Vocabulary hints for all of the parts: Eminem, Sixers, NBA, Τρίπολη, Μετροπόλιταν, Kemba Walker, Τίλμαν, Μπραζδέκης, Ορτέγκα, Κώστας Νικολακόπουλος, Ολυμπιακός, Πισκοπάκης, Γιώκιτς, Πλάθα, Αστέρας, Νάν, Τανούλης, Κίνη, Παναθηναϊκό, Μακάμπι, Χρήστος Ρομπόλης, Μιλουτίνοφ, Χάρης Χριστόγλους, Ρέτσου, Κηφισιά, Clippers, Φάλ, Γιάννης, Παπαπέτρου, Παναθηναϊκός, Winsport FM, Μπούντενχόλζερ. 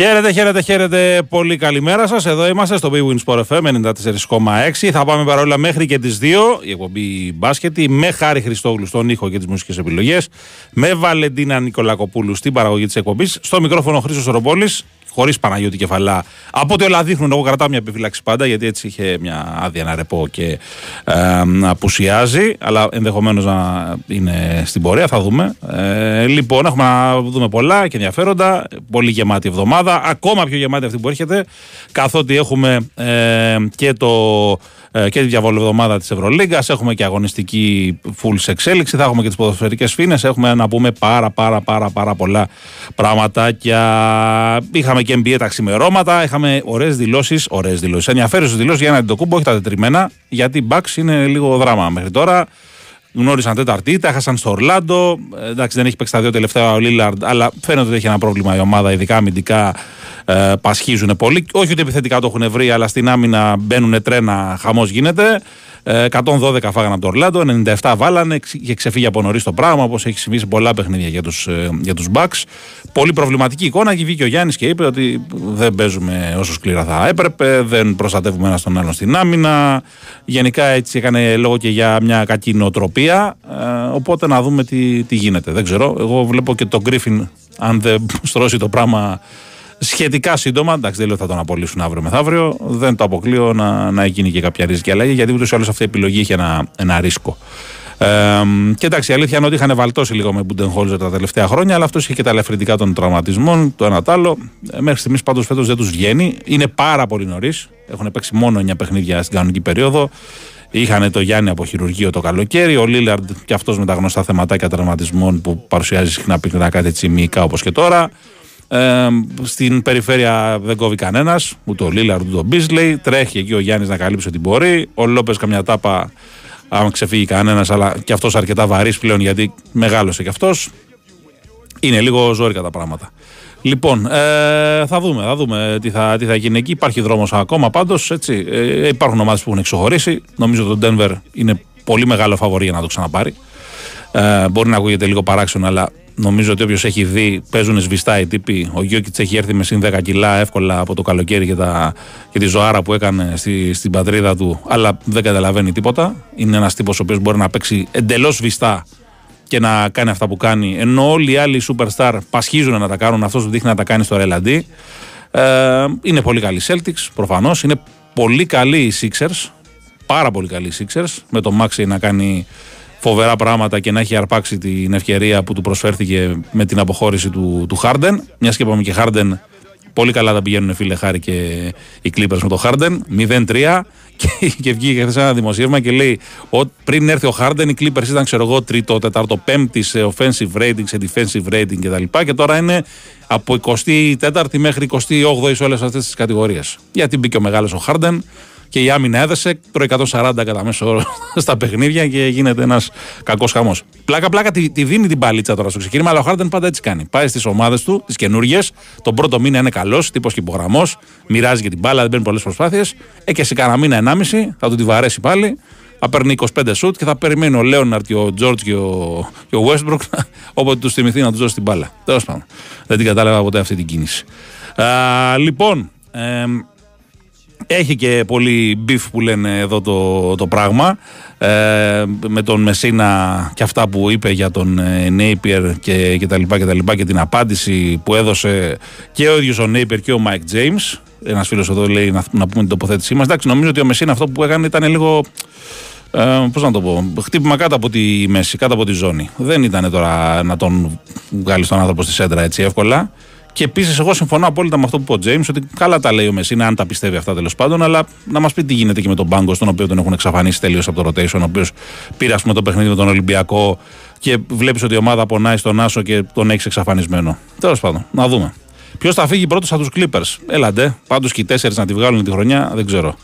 Χαίρετε. Πολύ καλημέρα σας. Εδώ είμαστε στο Big Win Sport FM 94,6. Θα πάμε παρόλα μέχρι και τις 2. Η εκπομπή μπάσκετη με Χάρη Χριστόγλου στον ήχο και τις μουσικές επιλογές. Με Βαλεντίνα Νικολακοπούλου στην παραγωγή της εκπομπής. Στο μικρόφωνο Χρήστος Ρομπόλης. Χωρίς Παναγιώτη Κεφαλά. Από ό,τι όλα δείχνουν, εγώ κρατάω μια επιφύλαξη πάντα, γιατί έτσι είχε μια άδεια να ρεπώ και απουσιάζει. Αλλά ενδεχομένως να είναι στην πορεία, θα δούμε. Λοιπόν, έχουμε να δούμε πολλά και ενδιαφέροντα. Πολύ γεμάτη εβδομάδα. Ακόμα πιο γεμάτη αυτή που έρχεται. Καθότι έχουμε και τη διαβολοβδομάδα της Ευρωλίγκας. Έχουμε και αγωνιστική full σε εξέλιξη. Θα έχουμε και τις ποδοσφαιρικές φίνες. Έχουμε να πούμε πάρα πολλά πραγματάκια. Είχαμε και NBA τα ξημερώματα. Είχαμε ωραίες δηλώσεις. Ενδιαφέρουσες δηλώσεις για έναν Αντιτοκούμπο, όχι τα τετριμμένα. Γιατί οι Bucks είναι λίγο δράμα μέχρι τώρα. Γνώρισαν Τέταρτη, τα έχασαν στο Ορλάντο. Εντάξει, δεν έχει παίξει τα δύο τελευταία ο Λίλαρντ, αλλά φαίνεται ότι έχει ένα πρόβλημα η ομάδα, ειδικά αμυντικά. Πασχίζουν πολύ. Όχι ότι επιθετικά το έχουν βρει, αλλά στην άμυνα μπαίνουν τρένα, χαμός γίνεται. 112 φάγανε από το Ορλάντο, 97 βάλανε και ξεφύγει από νωρίς το πράγμα, όπως έχει συμβεί σε πολλά παιχνίδια για τους Bucks. Πολύ προβληματική εικόνα. Και βγήκε ο Γιάννης και είπε ότι δεν παίζουμε όσο σκληρά θα έπρεπε, δεν προστατεύουμε ένα τον άλλον στην άμυνα. Γενικά έτσι έκανε λόγο και για μια κακή νοοτροπία. Οπότε να δούμε τι γίνεται. Δεν ξέρω. Εγώ βλέπω και τον Γκρίφιν, αν δεν στρώσει το πράγμα σχετικά σύντομα, εντάξει, δεν λέω θα τον απολύσουν αύριο μεθαύριο, δεν το αποκλείω να γίνει και κάποια ρίσκη αλλαγή, γιατί ούτως ή άλλως αυτή η επιλογή είχε ένα ρίσκο. Και εντάξει, η αλήθεια είναι ότι είχαν βαλτώσει λίγο με Μπούντενχόλζερ τα τελευταία χρόνια, αλλά αυτό είχε και τα ελαφρυντικά των τραυματισμών, το ένα τ' άλλο. Μέχρι στιγμής πάντως φέτος δεν τους βγαίνει. Είναι πάρα πολύ νωρίς. Έχουν παίξει μόνο 9 παιχνίδια στην κανονική περίοδο. Είχαν το Γιάννη από χειρουργείο το καλοκαίρι, ο Λίλαρντ και αυτός με τα γνωστά θεματάκια τραυματισμών που παρουσιάζει συχνά πυκνά κάτι τσιμικά όπως και τώρα. Στην περιφέρεια δεν κόβει κανένας, ούτε ο Λίλαρντ ούτε ο Μπίσλεϊ. Τρέχει εκεί ο Γιάννης να καλύψει ό,τι μπορεί. Ο Λόπες καμιά τάπα, αν ξεφύγει κανένας, αλλά και αυτός αρκετά βαρύς πλέον, γιατί μεγάλωσε κι αυτός. Είναι λίγο ζόρικα τα πράγματα. Λοιπόν, θα δούμε τι θα γίνει εκεί. Υπάρχει δρόμος ακόμα πάντως. Έτσι. Υπάρχουν ομάδες που έχουν εξοχωρήσει. Νομίζω ότι το Denver είναι πολύ μεγάλο φαβορί για να το ξαναπάρει. Μπορεί να ακούγεται λίγο παράξενο, αλλά νομίζω ότι όποιος έχει δει, παίζουν σβηστά οι τύποι. Ο Γιώκιτς έχει έρθει με συν 10 κιλά εύκολα από το καλοκαίρι και τη ζωάρα που έκανε στην πατρίδα του, αλλά δεν καταλαβαίνει τίποτα. Είναι ένας τύπος ο οποίος μπορεί να παίξει εντελώς σβηστά και να κάνει αυτά που κάνει, ενώ όλοι οι άλλοι superstar πασχίζουν να τα κάνουν. Αυτός του δείχνει να τα κάνει στο ρελαντί. Είναι πολύ καλή Celtics, προφανώς. Είναι πολύ καλή οι Sixers. Πάρα πολύ καλή οι Sixers. Με το Maxey να κάνει φοβερά πράγματα και να έχει αρπάξει την ευκαιρία που του προσφέρθηκε με την αποχώρηση του Χάρντεν. Μιας και είπαμε και Χάρντεν, πολύ καλά τα πηγαίνουν φίλε Χάρη και οι Clippers με το Χάρντεν. 0-3 και βγήκε χθες ένα δημοσίευμα και λέει ότι πριν έρθει ο Χάρντεν οι Clippers ήταν, ξέρω εγώ, 3ο, 4ο, 5η σε offensive rating, σε defensive rating κτλ. Και τώρα είναι από 24η μέχρι 28η σε όλες αυτές τις κατηγορίες. Γιατί μπήκε ο μεγάλος ο Χάρντεν. Και η άμυνα έδεσε, τρώει 140 κατά μέσο όρο στα παιχνίδια και γίνεται ένας κακός χαμός. Πλάκα-πλάκα τη δίνει την παλίτσα τώρα στο ξεκίνημα, αλλά ο Χάρντεν πάντα έτσι κάνει. Πάει στις ομάδες του, τις καινούργιες, τον πρώτο μήνα είναι καλός, τύπος και υπογραμμός, μοιράζει και την μπάλα, δεν παίρνει πολλές προσπάθειες. Σε κανένα μήνα, 1,5, θα του τη βαρέσει πάλι, θα παίρνει 25 σουτ και θα περιμένει ο Λέοναρτ και ο Τζόρτζ και ο Westbrook όποτε του θυμηθεί να του δώσει την μπάλα. Τέλος πάντων. Δεν την κατάλαβα ποτέ αυτή την κίνηση. Λοιπόν. Έχει και πολύ μπιφ που λένε εδώ το πράγμα με τον Μεσσίνα και αυτά που είπε για τον Napier και τα λοιπά και την απάντηση που έδωσε και ο ίδιος ο Napier και ο Mike James. Ένας φίλος εδώ λέει να πούμε την τοποθέτησή μας. Εντάξει, νομίζω ότι ο Μεσσίνα αυτό που έκανε ήταν λίγο πώς να το πω, χτύπημα κάτω από τη μέση, κάτω από τη ζώνη. Δεν ήταν τώρα να τον βγάλει τον άνθρωπο στη σέντρα έτσι εύκολα. Και επίσης, εγώ συμφωνώ απόλυτα με αυτό που είπε ο Τζέιμς, ότι καλά τα λέει ο Μεσσίνα, αν τα πιστεύει αυτά τέλος πάντων, αλλά να μας πει τι γίνεται και με τον πάγκο, στον οποίο τον έχουν εξαφανίσει τελείως από το rotation, ο οποίος πήρε ας πούμε το παιχνίδι με τον Ολυμπιακό και βλέπεις ότι η ομάδα πονάει στον άσο και τον έχεις εξαφανισμένο. Τέλος πάντων, να δούμε. Ποιος θα φύγει πρώτος από τους Clippers? Έλαντε. Πάντως και οι 4 να τη βγάλουν τη χρονιά, δεν ξέρω.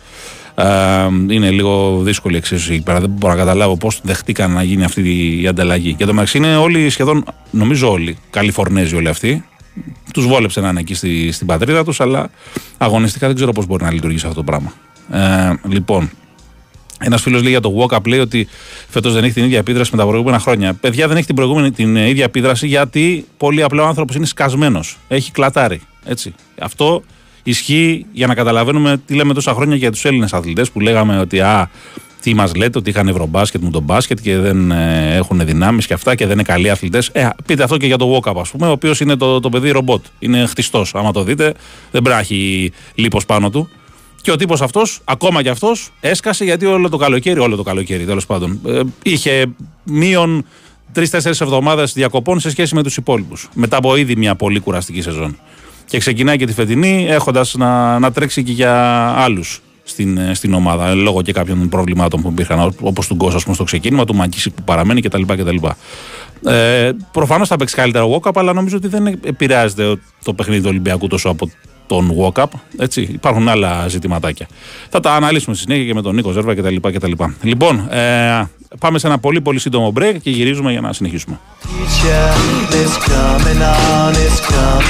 Είναι λίγο δύσκολη η εξίσωση εκεί πέρα. Δεν μπορώ να καταλάβω πώς δεχτήκαν να γίνει αυτή η ανταλλαγή. Και το μεταξύ είναι όλοι σχεδόν, νομίζω όλοι, Καλιφορνέζοι όλοι αυτοί. Τους βόλεψε να είναι εκεί στην πατρίδα τους, αλλά αγωνιστικά δεν ξέρω πώς μπορεί να λειτουργήσει αυτό το πράγμα. Λοιπόν, ένας φίλος λέει για το walk-up, λέει ότι φέτος δεν έχει την ίδια επίδραση με τα προηγούμενα χρόνια. Παιδιά, δεν έχει την ίδια επίδραση γιατί πολύ απλά ο άνθρωπος είναι σκασμένος. Έχει κλατάρει. Έτσι. Αυτό ισχύει για να καταλαβαίνουμε τι λέμε τόσα χρόνια για τους Έλληνες αθλητές που λέγαμε ότι τι μας λέτε, ότι είχαν ευρωμπάσκετ με τον μπάσκετ και δεν έχουν δυνάμεις και αυτά και δεν είναι καλοί αθλητές. Πείτε αυτό και για τον Walkup, ας πούμε, ο οποίος είναι το παιδί ρομπότ. Είναι χτιστός. Άμα το δείτε, δεν πράχει λίπος πάνω του. Και ο τύπος αυτός, ακόμα κι αυτός, έσκασε γιατί όλο το καλοκαίρι τέλος πάντων, είχε μείον 3-4 εβδομάδες διακοπών σε σχέση με τους υπόλοιπους. Μετά από ήδη μια πολύ κουραστική σεζόν. Και ξεκινάει και τη φετινή έχοντας να τρέξει και για άλλους στην ομάδα, λόγω και κάποιων προβλημάτων που υπήρχαν, όπως του Κώστα στο ξεκίνημα, του Μακίση που παραμένει κτλ. Προφανώς θα παίξει καλύτερα ο Walkup, αλλά νομίζω ότι δεν επηρεάζεται το παιχνίδι του Ολυμπιακού τόσο από τον Walkup. Υπάρχουν άλλα ζητηματάκια. Θα τα αναλύσουμε στη συνέχεια και με τον Νίκο Ζέρβα κτλ. Λοιπόν, πάμε σε ένα πολύ πολύ σύντομο break και γυρίζουμε για να συνεχίσουμε.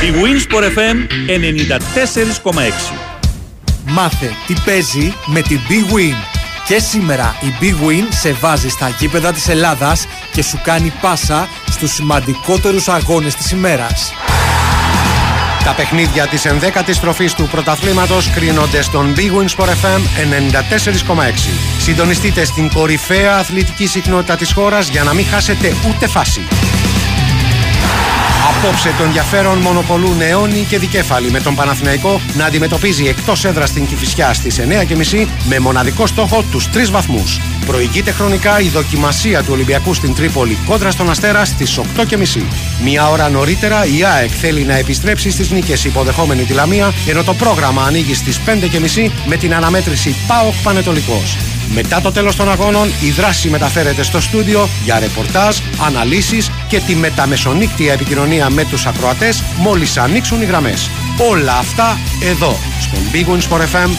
Η Winsport FM 94,6. Μάθε τι παίζει με την Big Win. Και σήμερα η Big Win σε βάζει στα γήπεδα της Ελλάδας και σου κάνει πάσα στους σημαντικότερους αγώνες της ημέρας. Τα παιχνίδια της 11ης τροφής του πρωταθλήματος κρίνονται στον Big Win Sport FM 94,6. Συντονιστείτε στην κορυφαία αθλητική συχνότητα της χώρας για να μην χάσετε ούτε φάση. Απόψε το ενδιαφέρον μονοπολούν αιώνιοι και δικέφαλοι με τον Παναθηναϊκό να αντιμετωπίζει εκτός έδρας στην Κηφισιά στις 9.30 με μοναδικό στόχο τους 3 βαθμούς. Προηγείται χρονικά η δοκιμασία του Ολυμπιακού στην Τρίπολη κόντρα στον Αστέρα στις 8.30. Μια ώρα νωρίτερα η ΑΕΚ θέλει να επιστρέψει στις νίκες υποδεχόμενη τη Λαμία, ενώ το πρόγραμμα ανοίγει στις 5.30 με την αναμέτρηση ΠΑΟΚ Πανετολικός. Μετά το τέλος των αγώνων, η δράση μεταφέρεται στο στούντιο για ρεπορτάζ, αναλύσεις και τη μεταμεσονύκτια επικοινωνία με τους ακροατές μόλις ανοίξουν οι γραμμές. Όλα αυτά εδώ, στον Big Win Sport FM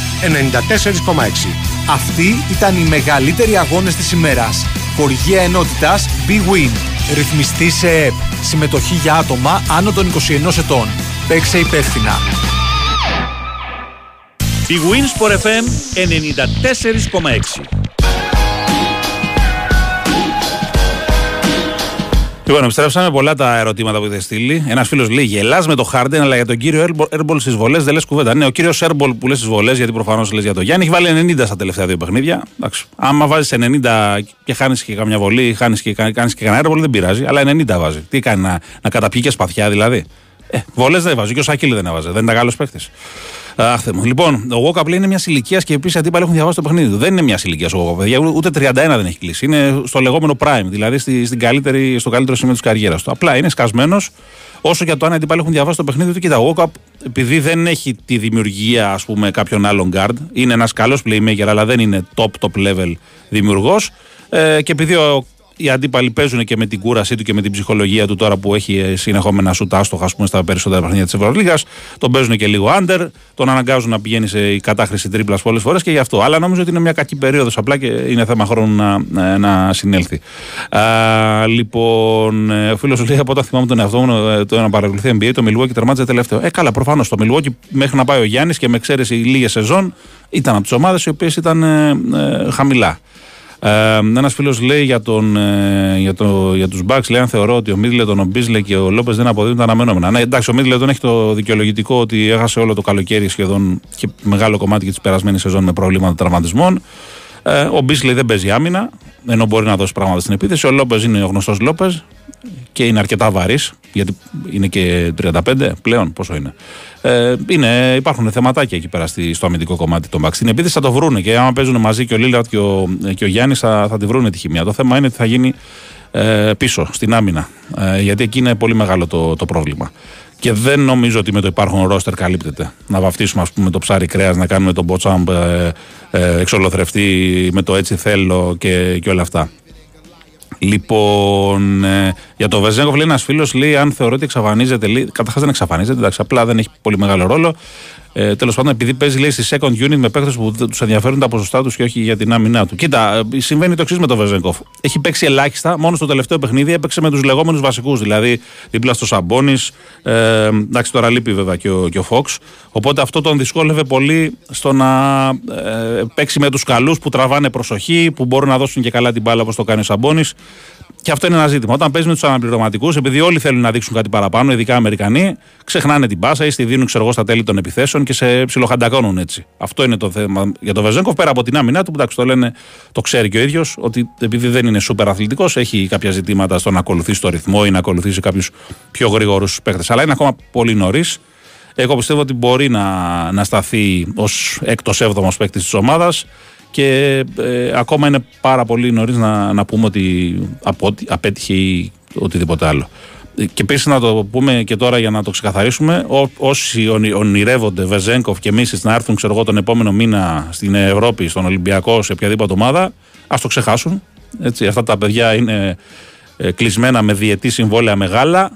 94,6. Αυτοί ήταν οι μεγαλύτεροι αγώνες της ημέρας. Χορηγία ενότητας Big Win. Ρυθμιστή σε ΕΠ. Συμμετοχή για άτομα άνω των 21 ετών. Παίξε υπεύθυνα. Big Win Sport FM 94,6. Λοιπόν, επιστρέψαμε, πολλά τα ερωτήματα που έχετε στείλει. Ένας φίλος λέει: γελάς με το Χάρντεν, αλλά για τον κύριο Έρμπολ στις βολές δεν λες κουβέντα. Ναι, ο κύριος Έρμπολ που λες στις βολές, γιατί προφανώς λες για τον Γιάννη, έχει βάλει 90 στα τελευταία 2 παιχνίδια. Εντάξει, άμα βάζεις 90 και χάνεις και καμιά βολή, χάνεις και κανένα Έρμπολ, δεν πειράζει, αλλά 90 βάζει. Τι κάνει, να καταπιεί και σπαθιά δηλαδή. Βολές δεν βάζει, και ο Σάκηλ δεν έβαζε, δεν ήταν καλός παίκτης. Λοιπόν, ο Walkup είναι μια ηλικία και επίσης οι αντίπαλοι έχουν διαβάσει το παιχνίδι του. Δεν είναι μια ηλικία ο Walkup, παιδιά, ούτε 31 δεν έχει κλείσει. Είναι στο λεγόμενο prime, δηλαδή στο καλύτερο σημείο της καριέρας του. Απλά είναι σκασμένος, όσο και το αν οι αντίπαλοι έχουν διαβάσει το παιχνίδι του. Κοίτα, ο Walkup, επειδή δεν έχει τη δημιουργία, ας πούμε, κάποιων άλλων guard, είναι ένας καλός playmaker, αλλά δεν είναι top level δημιουργός. Και επειδή οι αντίπαλοι παίζουν και με την κούρασή του και με την ψυχολογία του τώρα που έχει συνεχόμενα σουτ άστοχα, ας πούμε, στα περισσότερα παιχνίδια της Ευρωλίγκας, τον παίζουν και λίγο under, τον αναγκάζουν να πηγαίνει σε η κατάχρηση τρίπλας πολλές φορές και γι' αυτό. Αλλά νομίζω ότι είναι μια κακή περίοδος απλά και είναι θέμα χρόνου να συνέλθει. Λοιπόν, ο φίλος λέει: από όταν θυμάμαι τον εαυτό μου, το να παρακολουθεί NBA, το Milwaukee τερμάτιζε τελευταίο. Καλά, προφανώς το Milwaukee μέχρι να πάει ο Γιάννης και με εξαίρεση λίγες σεζόν ήταν από τις ομάδες οι οποίες ήταν χαμηλά. Ένας φίλος λέει για τους Bucks, λέει: αν θεωρώ ότι ο Μίτλετον, ο Μπίσλεϊ και ο Λόπες δεν αποδίδουν τα αναμενόμενα. Ναι, εντάξει, ο Μίτλετον έχει το δικαιολογητικό ότι έχασε όλο το καλοκαίρι σχεδόν και μεγάλο κομμάτι και της περασμένης σεζόν με προβλήματα τραυματισμών. Ο Μπίσλεϊ δεν παίζει άμυνα, ενώ μπορεί να δώσει πράγματα στην επίθεση. Ο Λόπες είναι ο γνωστός Λόπες και είναι αρκετά βαρύς, γιατί είναι και 35 πλέον. Πόσο είναι. Υπάρχουν θεματάκια εκεί πέρα στο αμυντικό κομμάτι των Bucks. Στην επίθεση θα το βρούνε και άμα παίζουν μαζί και ο Λίλαρντ και ο Γιάννης θα τη βρούνε τη χημεία. Το θέμα είναι τι θα γίνει πίσω στην άμυνα. Γιατί εκεί είναι πολύ μεγάλο το πρόβλημα. Και δεν νομίζω ότι με το υπάρχον ρόστερ καλύπτεται. Να βαφτίσουμε, ας πούμε, το ψάρι κρέας, να κάνουμε τον μποτσάμπ εξολοθρευτή με το έτσι θέλω και όλα αυτά. Λοιπόν, για το Βεζέγκοφ λέει ένας φίλος, λέει: αν θεωρώ ότι εξαφανίζεται, καταρχάς δεν εξαφανίζεται, εντάξει, απλά δεν έχει πολύ μεγάλο ρόλο. Τέλος πάντων, επειδή παίζει, λέει, στη second unit με παίκτες που τους ενδιαφέρουν τα ποσοστά τους και όχι για την άμυνά του. Κοίτα, συμβαίνει το εξής με τον Βεζέγκοφ. Έχει παίξει ελάχιστα, μόνο στο τελευταίο παιχνίδι έπαιξε με τους λεγόμενους βασικούς, δηλαδή δίπλα στο Σαμπώνης. Εντάξει, τώρα λείπει βέβαια και ο Φόξ. Οπότε αυτό τον δυσκόλευε πολύ στο να παίξει με τους καλούς που τραβάνε προσοχή, που μπορούν να δώσουν και καλά την μπάλα όπως το κάνει ο Σαμπώνης. Και αυτό είναι ένα ζήτημα. Όταν παίζει με τους αναπληρωματικούς, επειδή όλοι θέλουν να δείξουν κάτι παραπάνω, ειδικά Αμερικανοί, ξεχνάνε την πάσα ή στη δίνουν στα τέλη των επιθέσεων και σε ψιλοχαντακώνουν έτσι. Αυτό είναι το θέμα για τον Βεζέγκοφ. Πέρα από την άμυνά του, που το λένε, το ξέρει και ο ίδιος, ότι επειδή δεν είναι σούπερ αθλητικός, έχει κάποια ζητήματα στο να ακολουθήσει το ρυθμό ή να ακολουθήσει κάποιους πιο γρήγορους παίχτες. Αλλά είναι ακόμα πολύ νωρίς. Εγώ πιστεύω ότι μπορεί να σταθεί ως έκτος έβδομος παίκτης της ομάδας. Και ακόμα είναι πάρα πολύ νωρίς να πούμε ότι απέτυχε ή οτιδήποτε άλλο. Και επίσης να το πούμε και τώρα για να το ξεκαθαρίσουμε, όσοι ονειρεύονται Βεζέγκοφ και Μίσης να έρθουν τον επόμενο μήνα στην Ευρώπη, στον Ολυμπιακό, σε οποιαδήποτε ομάδα, ας το ξεχάσουν. Έτσι, αυτά τα παιδιά είναι κλεισμένα με διετή συμβόλαια μεγάλα.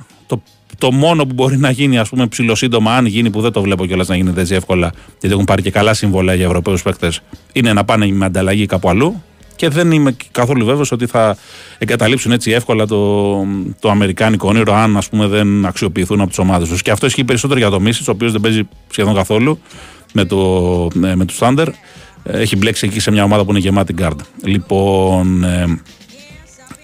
Το μόνο που μπορεί να γίνει, ας πούμε, ψιλοσύντομα, αν γίνει, που δεν το βλέπω κιόλας να γίνεται έτσι εύκολα, γιατί έχουν πάρει και καλά συμβόλαια για Ευρωπαίους παίκτες, είναι να πάνε με ανταλλαγή κάπου αλλού. Και δεν είμαι καθόλου βέβαιος ότι θα εγκαταλείψουν έτσι εύκολα το αμερικάνικο όνειρο, αν, ας πούμε, δεν αξιοποιηθούν από τις ομάδες τους. Και αυτό ισχύει περισσότερο για το Μίσης, ο οποίος δεν παίζει σχεδόν καθόλου με τους Thunder. Έχει μπλέξει εκεί σε μια ομάδα που είναι γεμάτη γκάρντ. Λοιπόν.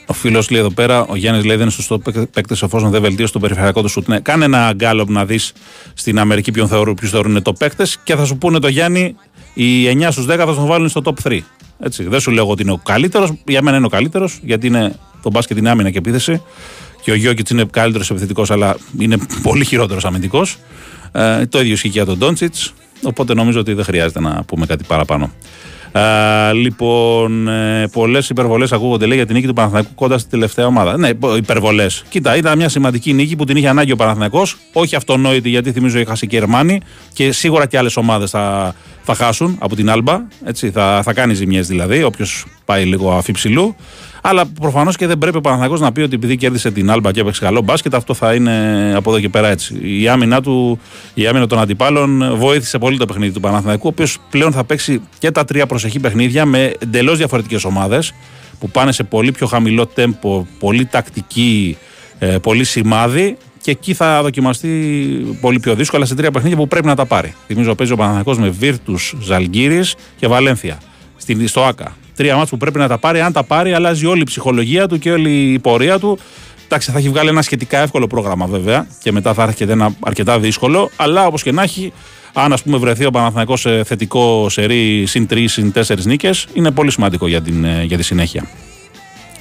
Ο φίλος λέει εδώ πέρα, ο Γιάννης λέει δεν είναι σωστό παίκτες εφόσον δεν βελτίωσε το περιφερειακό του σουτ. Ναι, κάνε ένα γκάλωπ να δεις στην Αμερική ποιους θεωρούν το παίκτες και θα σου πούνε το Γιάννη, οι 9 στους 10 θα τον βάλουν στο top 3. Έτσι, δεν σου λέω ότι είναι ο καλύτερος, για μένα είναι ο καλύτερος, γιατί είναι το μπάσκετ είναι άμυνα και επίθεση και ο Γιόκιτς είναι καλύτερος επιθετικός, αλλά είναι πολύ χειρότερος αμυντικός. Το ίδιο ισχύει για τον Ντόντσιτς, οπότε νομίζω ότι δεν χρειάζεται να πούμε κάτι παραπάνω. Λοιπόν, πολλές υπερβολές ακούγονται, λέει, για την νίκη του Παναθηναϊκού κοντά στην τελευταία ομάδα. Ναι, υπερβολές. Κοίτα, ήταν μια σημαντική νίκη που την είχε ανάγκη ο Παναθηναϊκός. Όχι αυτονόητη, γιατί θυμίζω έχασε και η Γερμανία και σίγουρα και άλλες ομάδες θα χάσουν από την Άλμπα. Έτσι, θα κάνει ζημιές δηλαδή, όποιος πάει λίγο αφιψηλού. Αλλά προφανώς και δεν πρέπει ο Παναθηναϊκός να πει ότι επειδή κέρδισε την Άλμπα και έπαιξε καλό μπάσκετ, αυτό θα είναι από εδώ και πέρα έτσι. Η άμυνα των αντιπάλων βοήθησε πολύ το παιχνίδι του Παναθηναϊκού, ο οποίος πλέον θα παίξει και τα τρία προσεχή παιχνίδια με εντελώς διαφορετικές ομάδες που πάνε σε πολύ πιο χαμηλό τέμπο, πολύ τακτική, πολύ σημάδι. Και εκεί θα δοκιμαστεί πολύ πιο δύσκολα σε τρία παιχνίδια που πρέπει να τα πάρει. Θυμίζω παίζει ο Παναθηναϊκός με Βίρτους, Ζαλγκίρις και Βαλένθια στο ΆΚΑ. Τρία μάτς που πρέπει να τα πάρει. Αν τα πάρει, αλλάζει όλη η ψυχολογία του και όλη η πορεία του. Εντάξει, θα έχει βγάλει ένα σχετικά εύκολο πρόγραμμα βέβαια και μετά θα έρχεται ένα αρκετά δύσκολο. Αλλά όπως και να έχει, αν ας πούμε βρεθεί ο Παναθηναϊκός σε θετικό σερί συν 3, συν 4 νίκες, είναι πολύ σημαντικό για τη συνέχεια.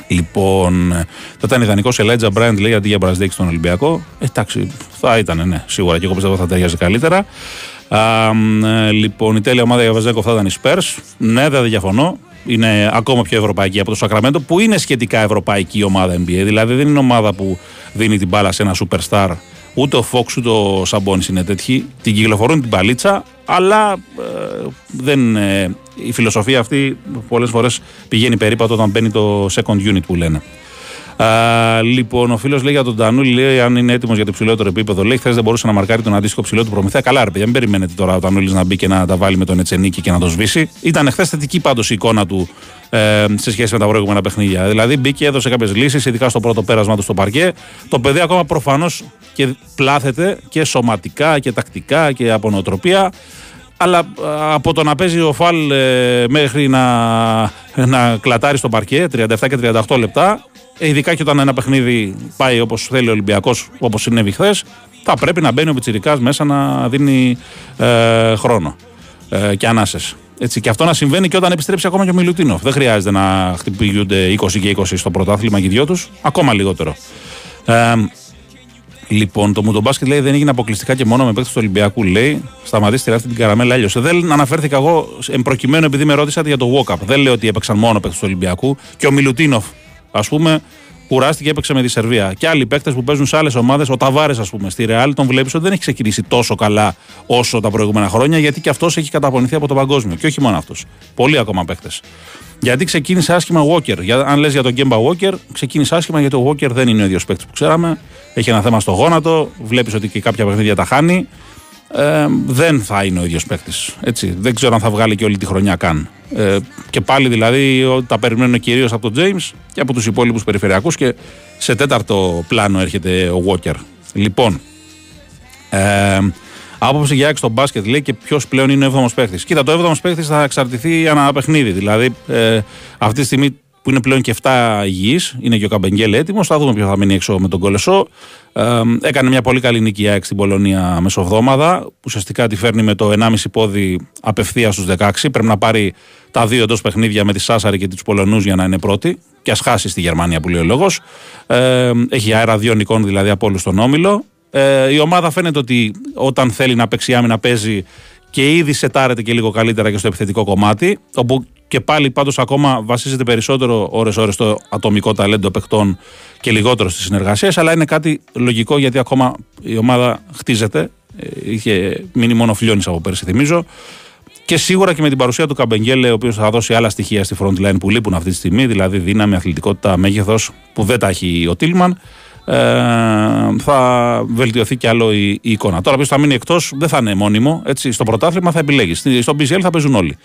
Λοιπόν, θα ήταν ιδανικό ο Elijah Bryant, λέει, αντί για Μπραζδέκη στον Ολυμπιακό. Εντάξει, θα ήταν, ναι, σίγουρα και εγώ πιστεύω θα ταιριάζει καλύτερα. Λοιπόν, η τέλεια ομάδα για Βεζέγκοφ θα ήταν οι Spurs. Ναι, δεν διαφωνώ. Είναι ακόμα πιο ευρωπαϊκή από το Σακραμέντο, που είναι σχετικά ευρωπαϊκή ομάδα NBA. Δηλαδή δεν είναι ομάδα που δίνει την μπάλα σε ένα superstar. Ούτε ο Φόξ ούτε ο Σαμπώνης είναι τέτοιοι. Την κυκλοφορούν την παλίτσα, αλλά η φιλοσοφία αυτή πολλές φορές πηγαίνει περίπατο όταν μπαίνει το second unit που λένε. Λοιπόν, ο φίλος λέει για τον Τανούλη, λέει αν είναι έτοιμος για το ψηλότερο επίπεδο. Λέει χθες δεν μπορούσε να μαρκάρει τον αντίστοιχο ψηλό του Προμηθέα. Καλά, ρε παιδιά, μην περιμένετε τώρα ο Τανούλης να μπει και να τα βάλει με τον Ετσενίκη και να το σβήσει. Ήταν χθες θετική πάντως η εικόνα του σε σχέση με τα προηγούμενα παιχνίδια. Δηλαδή μπήκε, έδωσε κάποιες λύσεις, ειδικά στο πρώτο πέρασμα του στο παρκέ. Το παιδί ακόμα προφανώς και πλάθεται και σωματικά και τακτικά και από νοοτροπία. Αλλά από το να παίζει ο Φάλ μέχρι να κλατάρει στο παρκέ 37 και 38 λεπτά. Ειδικά και όταν ένα παιχνίδι πάει όπως θέλει ο Ολυμπιακός, όπως συνέβη χθες, θα πρέπει να μπαίνει ο πιτσιρικάς μέσα να δίνει χρόνο και ανάσες. Έτσι, και αυτό να συμβαίνει και όταν επιστρέψει ακόμα και ο Μιλουτίνοφ. Δεν χρειάζεται να χτυπιούνται 20 και 20 στο πρωτάθλημα και οι δυο τους, ακόμα λιγότερο. Λοιπόν, το Μουντομπάσκετ λέει δεν έγινε αποκλειστικά και μόνο με παίκτες του Ολυμπιακού. Λέει, σταματήστε αυτή την καραμέλα, έλειωσε. Δεν αναφέρθηκα εγώ εμπροκειμένου επειδή με ρώτησατε για το walk-up. Δεν λέω ότι έπαιξαν μόνο παίκτες του Ολυμπιακού και ο Μιλουτίνοφ. Ας πούμε, κουράστηκε, έπαιξε με τη Σερβία. Και άλλοι παίκτες που παίζουν σε άλλες ομάδες, ο Ταβάρες, ας πούμε, στη Ρεάλ, τον βλέπεις ότι δεν έχει ξεκινήσει τόσο καλά όσο τα προηγούμενα χρόνια, γιατί και αυτός έχει καταπονηθεί από το παγκόσμιο. Και όχι μόνο αυτός. Πολλοί ακόμα παίκτες. Γιατί ξεκίνησε άσχημα ο Walker. Αν λες για τον Kemba Walker, ξεκίνησε άσχημα γιατί ο Walker δεν είναι ο ίδιος παίκτης που ξέραμε. Έχει ένα θέμα στο γόνατο, βλέπεις ότι και κάποια παιχνίδια τα χάνει. Δεν θα είναι ο ίδιος παίκτης. Δεν ξέρω αν θα βγάλει και όλη τη χρονιά καν. Και πάλι δηλαδή τα περιμένουν κυρίως από τον James και από τους υπόλοιπους περιφερειακούς και σε τέταρτο πλάνο έρχεται ο Walker. Λοιπόν, άποψη για έξω στο μπάσκετ λέει και ποιος πλέον είναι ο 7ος παίκτης. Κοίτα, το 7ος παίκτης θα εξαρτηθεί ένα παιχνίδι. Δηλαδή αυτή τη στιγμή που είναι πλέον και 7 υγιείς, είναι και ο Καμπενγκέλ έτοιμος. Θα δούμε ποιο θα μείνει έξω με τον Κολεσό. Έκανε μια πολύ καλή νίκη στην Πολωνία μεσοβδόμαδα, που ουσιαστικά τη φέρνει με το 1,5 πόδι απευθείας στους 16. Πρέπει να πάρει τα δύο εντός παιχνίδια με τη Σάσαρη και τους Πολωνούς για να είναι πρώτη. Και ας χάσει στη Γερμανία που λέει ο λόγος. Έχει αέρα δύο νικών δηλαδή από όλους τον όμιλο. Η ομάδα φαίνεται ότι όταν θέλει να παίξει άμυνα παίζει και ήδη σετάρεται και λίγο καλύτερα και στο επιθετικό κομμάτι. Όπου και πάλι πάντως ακόμα βασίζεται περισσότερο ώρες-ώρες στο ατομικό ταλέντο παιχτών και λιγότερο στις συνεργασίες. Αλλά είναι κάτι λογικό γιατί ακόμα η ομάδα χτίζεται. Είχε μείνει μόνο Φιλιώνης από πέρσι, θυμίζω. Και σίγουρα και με την παρουσία του Καμπενγκέλε, ο οποίος θα δώσει άλλα στοιχεία στη front line που λείπουν αυτή τη στιγμή, δηλαδή δύναμη, αθλητικότητα, μέγεθος που δεν τα έχει ο Τίλμαν. Θα βελτιωθεί κι άλλο η εικόνα. Τώρα, ποιος θα μείνει εκτός δεν θα είναι μόνιμο. Έτσι, στο πρωτάθλημα θα επιλέγει. Στο BCL θα παίζουν όλοι.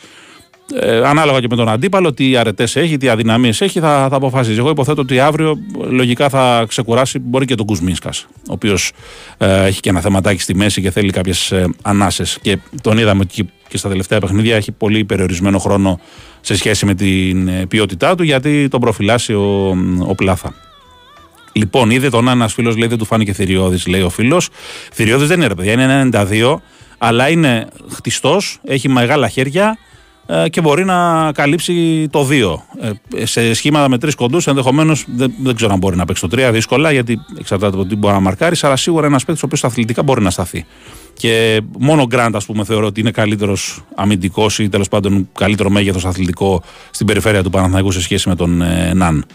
Ανάλογα και με τον αντίπαλο, τι αρετές έχει, τι αδυναμίες έχει, θα αποφασίζει. Εγώ υποθέτω ότι αύριο λογικά θα ξεκουράσει, μπορεί και τον Κουσμίνσκας, ο οποίος έχει και ένα θεματάκι στη μέση και θέλει κάποιες ανάσες. Και τον είδαμε ότι και στα τελευταία παιχνίδια έχει πολύ περιορισμένο χρόνο σε σχέση με την ποιότητά του, γιατί τον προφυλάσσει ο Πλάθα. Λοιπόν, είδε τον Νάν, ένας φίλος λέει δεν του φάνηκε θηριώδης, λέει ο φίλος. Θηριώδης δεν είναι, ρε παιδιά, είναι 92, αλλά είναι χτιστός, έχει μεγάλα χέρια και μπορεί να καλύψει το 2. Σε σχήματα με 3 κοντούς, ενδεχομένως δεν ξέρω αν μπορεί να παίξει το 3 δύσκολα, γιατί εξαρτάται από τι μπορεί να μαρκάρεις, αλλά σίγουρα ένας παίκτης ο οποίος στα αθλητικά μπορεί να σταθεί. Και μόνο ο Γκραντ, ας πούμε, θεωρώ ότι είναι καλύτερος αμυντικός ή τέλος πάντων καλύτερο μέγεθος αθλητικό στην περιφέρεια του Παναθηναϊκού σε σχέση με τον Νάν.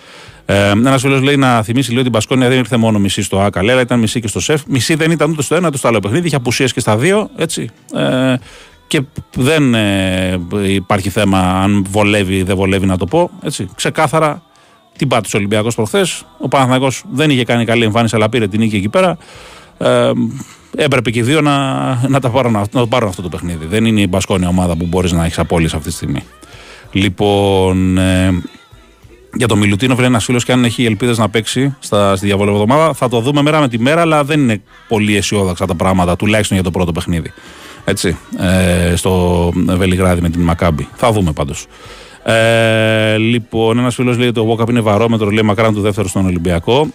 Ένας φίλος λέει να θυμίσει λίγο την Μπασκόνια δεν ήρθε μόνο μισή στο ΑΚΑ, αλλά ήταν μισή και στο ΣΕΦ. Μισή δεν ήταν ούτε στο ένα ούτε στο άλλο παιχνίδι, είχε απουσίες και στα δύο. Έτσι. Και δεν υπάρχει θέμα αν βολεύει ή δεν βολεύει να το πω. Έτσι. Ξεκάθαρα την πάτησε ο Ολυμπιακός προχθές. Ο Παναθηναϊκός δεν είχε κάνει καλή εμφάνιση, αλλά πήρε την νίκη εκεί πέρα. Έπρεπε και οι δύο να πάρουν αυτό το παιχνίδι. Δεν είναι η Μπασκόνια ομάδα που μπορεί να έχει απόλυες αυτή τη στιγμή. Λοιπόν. Για τον Μιλουτίνοφ είναι ένας φίλος και αν έχει ελπίδες να παίξει στη διαβολευμένη εβδομάδα θα το δούμε μέρα με τη μέρα, αλλά δεν είναι πολύ αισιόδοξα τα πράγματα, τουλάχιστον για το πρώτο παιχνίδι. Έτσι, στο Βελιγράδι με την Μακάμπι. Θα δούμε πάντως. Λοιπόν, ένας φίλος λέει ότι ο Walkup είναι βαρόμετρο, λέει μακράν του δεύτερου στον Ολυμπιακό.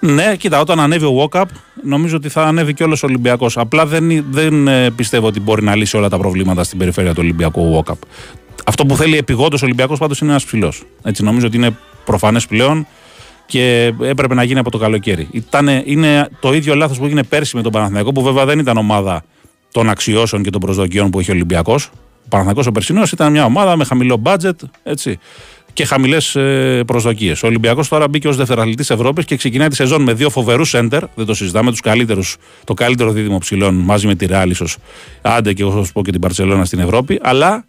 Ναι, κοίτα, όταν ανέβει ο Walkup, νομίζω ότι θα ανέβει και όλος ο Ολυμπιακός. Απλά δεν πιστεύω ότι μπορεί να λύσει όλα τα προβλήματα στην περιφέρεια του Ολυμπιακού Walkup. Αυτό που θέλει επιγόντως ο Ολυμπιακός πάντως είναι ένας ψηλός. Έτσι, νομίζω ότι είναι προφανές πλέον και έπρεπε να γίνει από το καλοκαίρι. Είναι το ίδιο λάθος που έγινε πέρσι με τον Παναθηναϊκό, που βέβαια δεν ήταν ομάδα των αξιώσεων και των προσδοκιών που είχε ο Ολυμπιακός. Ο Παναθηναϊκός ο περσινός ήταν μια ομάδα με χαμηλό μπάτζετ και χαμηλές προσδοκίες. Ο Ολυμπιακός τώρα μπήκε ως δευτεραθλητής Ευρώπης και ξεκινάει τη σεζόν με δύο φοβερούς center. Δεν το συζητάμε, το καλύτερο δίδυμο ψηλών μαζί με τη Ρεάλ, ίσως άντε και εγώ πω και την Μπαρσελόνα στην Ευρώπη, αλλά.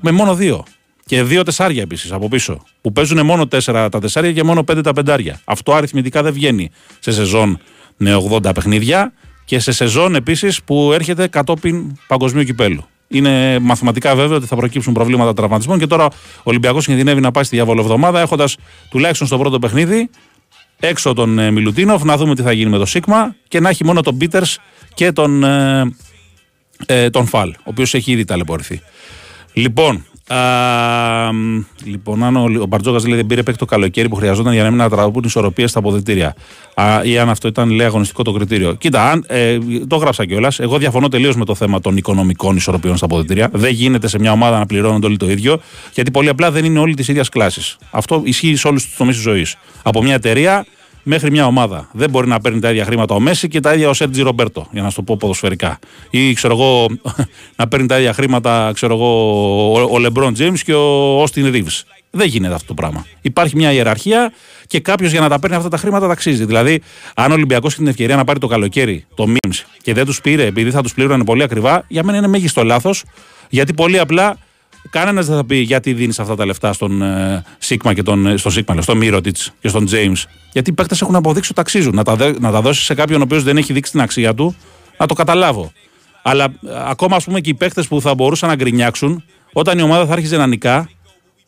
Με μόνο δύο. Και δύο τεσσάρια επίσης από πίσω. Που παίζουν μόνο 4 τα τεσσάρια και μόνο 5 τα πεντάρια. Αυτό αριθμητικά δεν βγαίνει σε σεζόν με 80 παιχνίδια και σε σεζόν επίσης που έρχεται κατόπιν παγκοσμίου κυπέλου. Είναι μαθηματικά βέβαιο ότι θα προκύψουν προβλήματα τραυματισμών και τώρα ο Ολυμπιακός κινδυνεύει να πάει στη διαβολοβδομάδα έχοντας τουλάχιστον στο πρώτο παιχνίδι έξω τον Μιλουτίνοφ, να δούμε τι θα γίνει με το Σίγμα και να έχει μόνο τον Πέτερς και τον Φάλ, ο οποίος έχει ήδη ταλαιπωρηθεί. Λοιπόν, αν ο Μπαρτζόκας λέει δεν πήρε παίκτη το καλοκαίρι που χρειαζόταν για να μην ανατραπούν ισορροπίες στα αποδυτήρια, ή αν αυτό ήταν λέει αγωνιστικό το κριτήριο. Κοίτα, το γράψα κιόλας. Εγώ διαφωνώ τελείως με το θέμα των οικονομικών ισορροπιών στα αποδυτήρια. Δεν γίνεται σε μια ομάδα να πληρώνονται όλοι το ίδιο, γιατί πολύ απλά δεν είναι όλοι της ίδιας κλάσης. Αυτό ισχύει σε όλους τους τομείς της ζωής. Από μια εταιρεία μέχρι μια ομάδα. Δεν μπορεί να παίρνει τα ίδια χρήματα ο Μέση και τα ίδια ο Σέρτζι Ρομπέρτο, για να σου το πω ποδοσφαιρικά. Ή ξέρω εγώ, να παίρνει τα ίδια χρήματα ξέρω εγώ, ο Λεμπρόν Τζέιμς και ο Όστιν Ρίβς. Δεν γίνεται αυτό το πράγμα. Υπάρχει μια ιεραρχία και κάποιος για να τα παίρνει αυτά τα χρήματα ταξίζει. Δηλαδή, αν ο Ολυμπιακός έχει την ευκαιρία να πάρει το καλοκαίρι, το Μίμς και δεν τους πήρε επειδή θα τους πλήρωνε πολύ ακριβά, για μένα είναι μέγιστο λάθος, γιατί πολύ απλά. Κανένας δεν θα πει γιατί δίνεις αυτά τα λεφτά στον Σίγμα και στον Μίροτιτς και στον Τζέιμς. Γιατί οι παίκτες έχουν αποδείξει ότι ταξίζουν. Να τα δώσεις σε κάποιον ο οποίος δεν έχει δείξει την αξία του, να το καταλάβω. Αλλά ακόμα ας πούμε και οι παίκτες που θα μπορούσαν να γκρινιάξουν, όταν η ομάδα θα άρχιζε να νικά,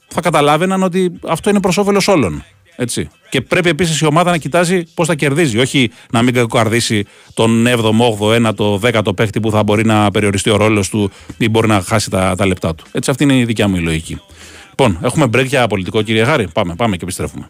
θα καταλάβαιναν ότι αυτό είναι προς όφελος όλων. Έτσι. Και πρέπει επίσης η ομάδα να κοιτάζει πώς θα κερδίζει. Όχι να μην κακοκαρδίσει τον 7ο, 8ο, 9ο, 10ο παίχτη που θα μπορεί να περιοριστεί ο ρόλος του ή μπορεί να χάσει τα λεπτά του. Έτσι, αυτή είναι η δικιά μου η λογική. Λοιπόν, έχουμε break για πολιτικό, κύριε Χάρη. Πάμε και επιστρέφουμε.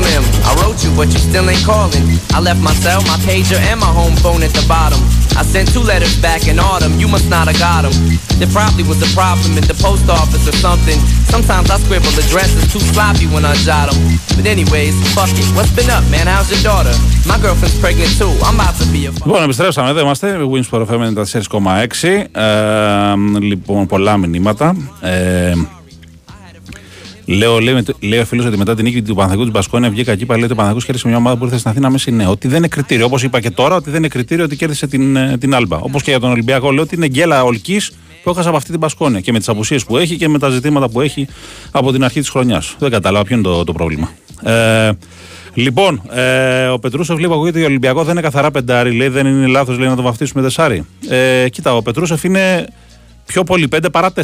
Slim, I wrote you, but you still ain't calling. I left my cell, my pager, and my home phone at the bottom. I sent 2 letters back in autumn, you must not have got them. There probably was a problem at the post office or something. Sometimes I scribble addresses too sloppy when I jot them. But anyways, fuck it, what's been up, man, how's your daughter? My girlfriend's pregnant too, I'm about to be a fuck. Λοιπόν, επιστρέψαμε, εδώ είμαστε, Wins for FM 94,6. Λοιπόν, πολλά μηνύματα. Λέω φίλος ότι μετά την νίκη του Παναθηναϊκού της Μπασκόνια βγήκα εκεί πάλι. Λέει ότι ο Παναθηναϊκός κέρδισε μια ομάδα που ήρθε στην Αθήνα μέσα. Ναι, ότι δεν είναι κριτήριο. Όπως είπα και τώρα, ότι δεν είναι κριτήριο ότι κέρδισε την Άλμπα. Όπως και για τον Ολυμπιακό, λέω ότι είναι γκέλα ολκής που έχασε από αυτή την Μπασκόνια. Και με τις απουσίες που έχει και με τα ζητήματα που έχει από την αρχή της χρονιάς. Δεν καταλάβω ποιο είναι το πρόβλημα. Λοιπόν, ο Πετρούσεφ λέει: Ακούγεται ότι ο Ολυμπιακό δεν είναι καθαρά πεντάρι. Λέει: Δεν είναι λάθος να το βαφτίσουμε τεσάρι. Κοίτα, ο Πετρούσεφ είναι πιο πολύ 5 παρά 4.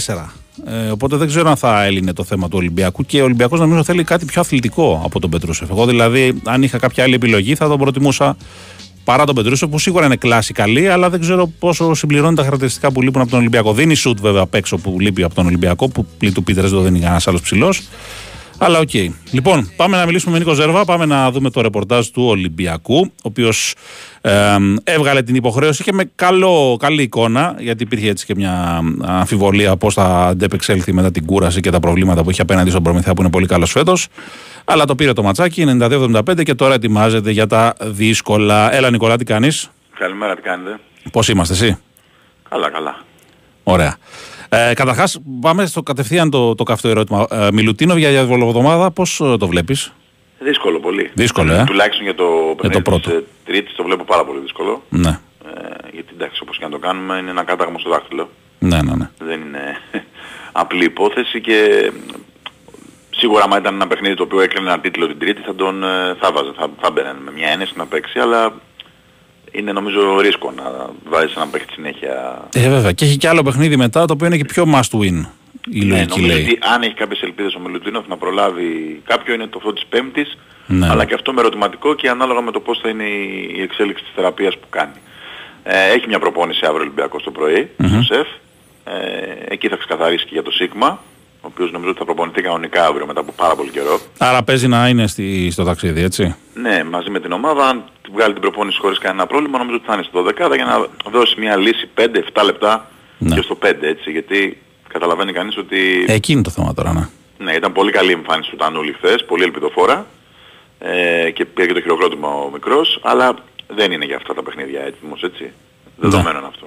Οπότε δεν ξέρω αν θα έλυνε το θέμα του Ολυμπιακού και ο Ολυμπιακός νομίζω θέλει κάτι πιο αθλητικό από τον Πετρούσεφ. Εγώ δηλαδή, αν είχα κάποια άλλη επιλογή, θα τον προτιμούσα παρά τον Πετρούσεφ, που σίγουρα είναι κλάση καλή, αλλά δεν ξέρω πόσο συμπληρώνει τα χαρακτηριστικά που λείπουν από τον Ολυμπιακό. Δίνει σουτ βέβαια απ' έξω που λείπει από τον Ολυμπιακό, που πλήττει του Πίτερς, δεν είναι κανένα άλλο ψηλό. Αλλά οκ. Λοιπόν, πάμε να μιλήσουμε με Νίκο Ζέρβα. Πάμε να δούμε το ρεπορτάζ του Ολυμπιακού, ο οποίος έβγαλε την υποχρέωση και με καλή εικόνα, γιατί υπήρχε έτσι και μια αμφιβολία πώς θα αντεπεξέλθει μετά την κούραση και τα προβλήματα που είχε απέναντι στον Προμηθέα, που είναι πολύ καλός φέτος. Αλλά το πήρε το ματσάκι, 92-75, και τώρα ετοιμάζεται για τα δύσκολα. Έλα, Νικολά, τι κάνεις? Καλημέρα, τι κάνετε? Πώς είμαστε, εσύ? Καλά, καλά. Ωραία. Καταρχάς, πάμε στο κατευθείαν το καυτό ερώτημα. Μιλουτίνοφ για διαβολοβδομάδα, πώς το βλέπεις? Δύσκολο πολύ. Δύσκολο, τουλάχιστον για το πρώτο. Τρίτη το βλέπω πάρα πολύ δύσκολο. Ναι. Γιατί εντάξει, όπως και να το κάνουμε, είναι ένα κάταγμα στο δάχτυλο. Ναι. Δεν είναι απλή υπόθεση και σίγουρα άμα ήταν ένα παιχνίδι το οποίο έκλεινε ένα τίτλο την Τρίτη, θα βάζε, θα μπαίνανε με μια ένεση να παίξει, αλλά... Είναι νομίζω ρίσκο να βάζεις έναν παίχτη συνέχεια. Βέβαια. Και έχει και άλλο παιχνίδι μετά, το οποίο είναι και πιο must win. Η λογική λέει. Γιατί αν έχει κάποιες ελπίδες ο Μιλουτίνοφ να προλάβει κάποιο, είναι το αυτό της Πέμπτης. Ναι. Αλλά και αυτό με ερωτηματικό και ανάλογα με το πώς θα είναι η εξέλιξη της θεραπείας που κάνει. Έχει μια προπόνηση αύριο Ολυμπιακός το πρωί, στο ΣΕΦ. Εκεί θα ξεκαθαρίσει και για το Σίγμα, ο οποίος νομίζω ότι θα προπονηθεί κανονικά αύριο μετά από πάρα πολύ καιρό. Άρα παίζει να είναι στο ταξίδι, έτσι. Ναι, μαζί με την ομάδα. Αν βγάλει την προπόνηση χωρίς κανένα πρόβλημα, νομίζω ότι θα είναι στο 12 για να δώσει μια λύση 5-7 λεπτά και στο 5, έτσι. Γιατί καταλαβαίνει κανείς ότι... Εκείνη το θέμα τώρα, ναι. Ναι, ήταν πολύ καλή εμφάνιση του Τανούλη χθες, πολύ ελπιδοφόρα. Και πήρε και το χειροκρότημα ο μικρός, αλλά δεν είναι για αυτά τα παιχνίδια έτοιμος, έτσι. Δεδομένον αυτό.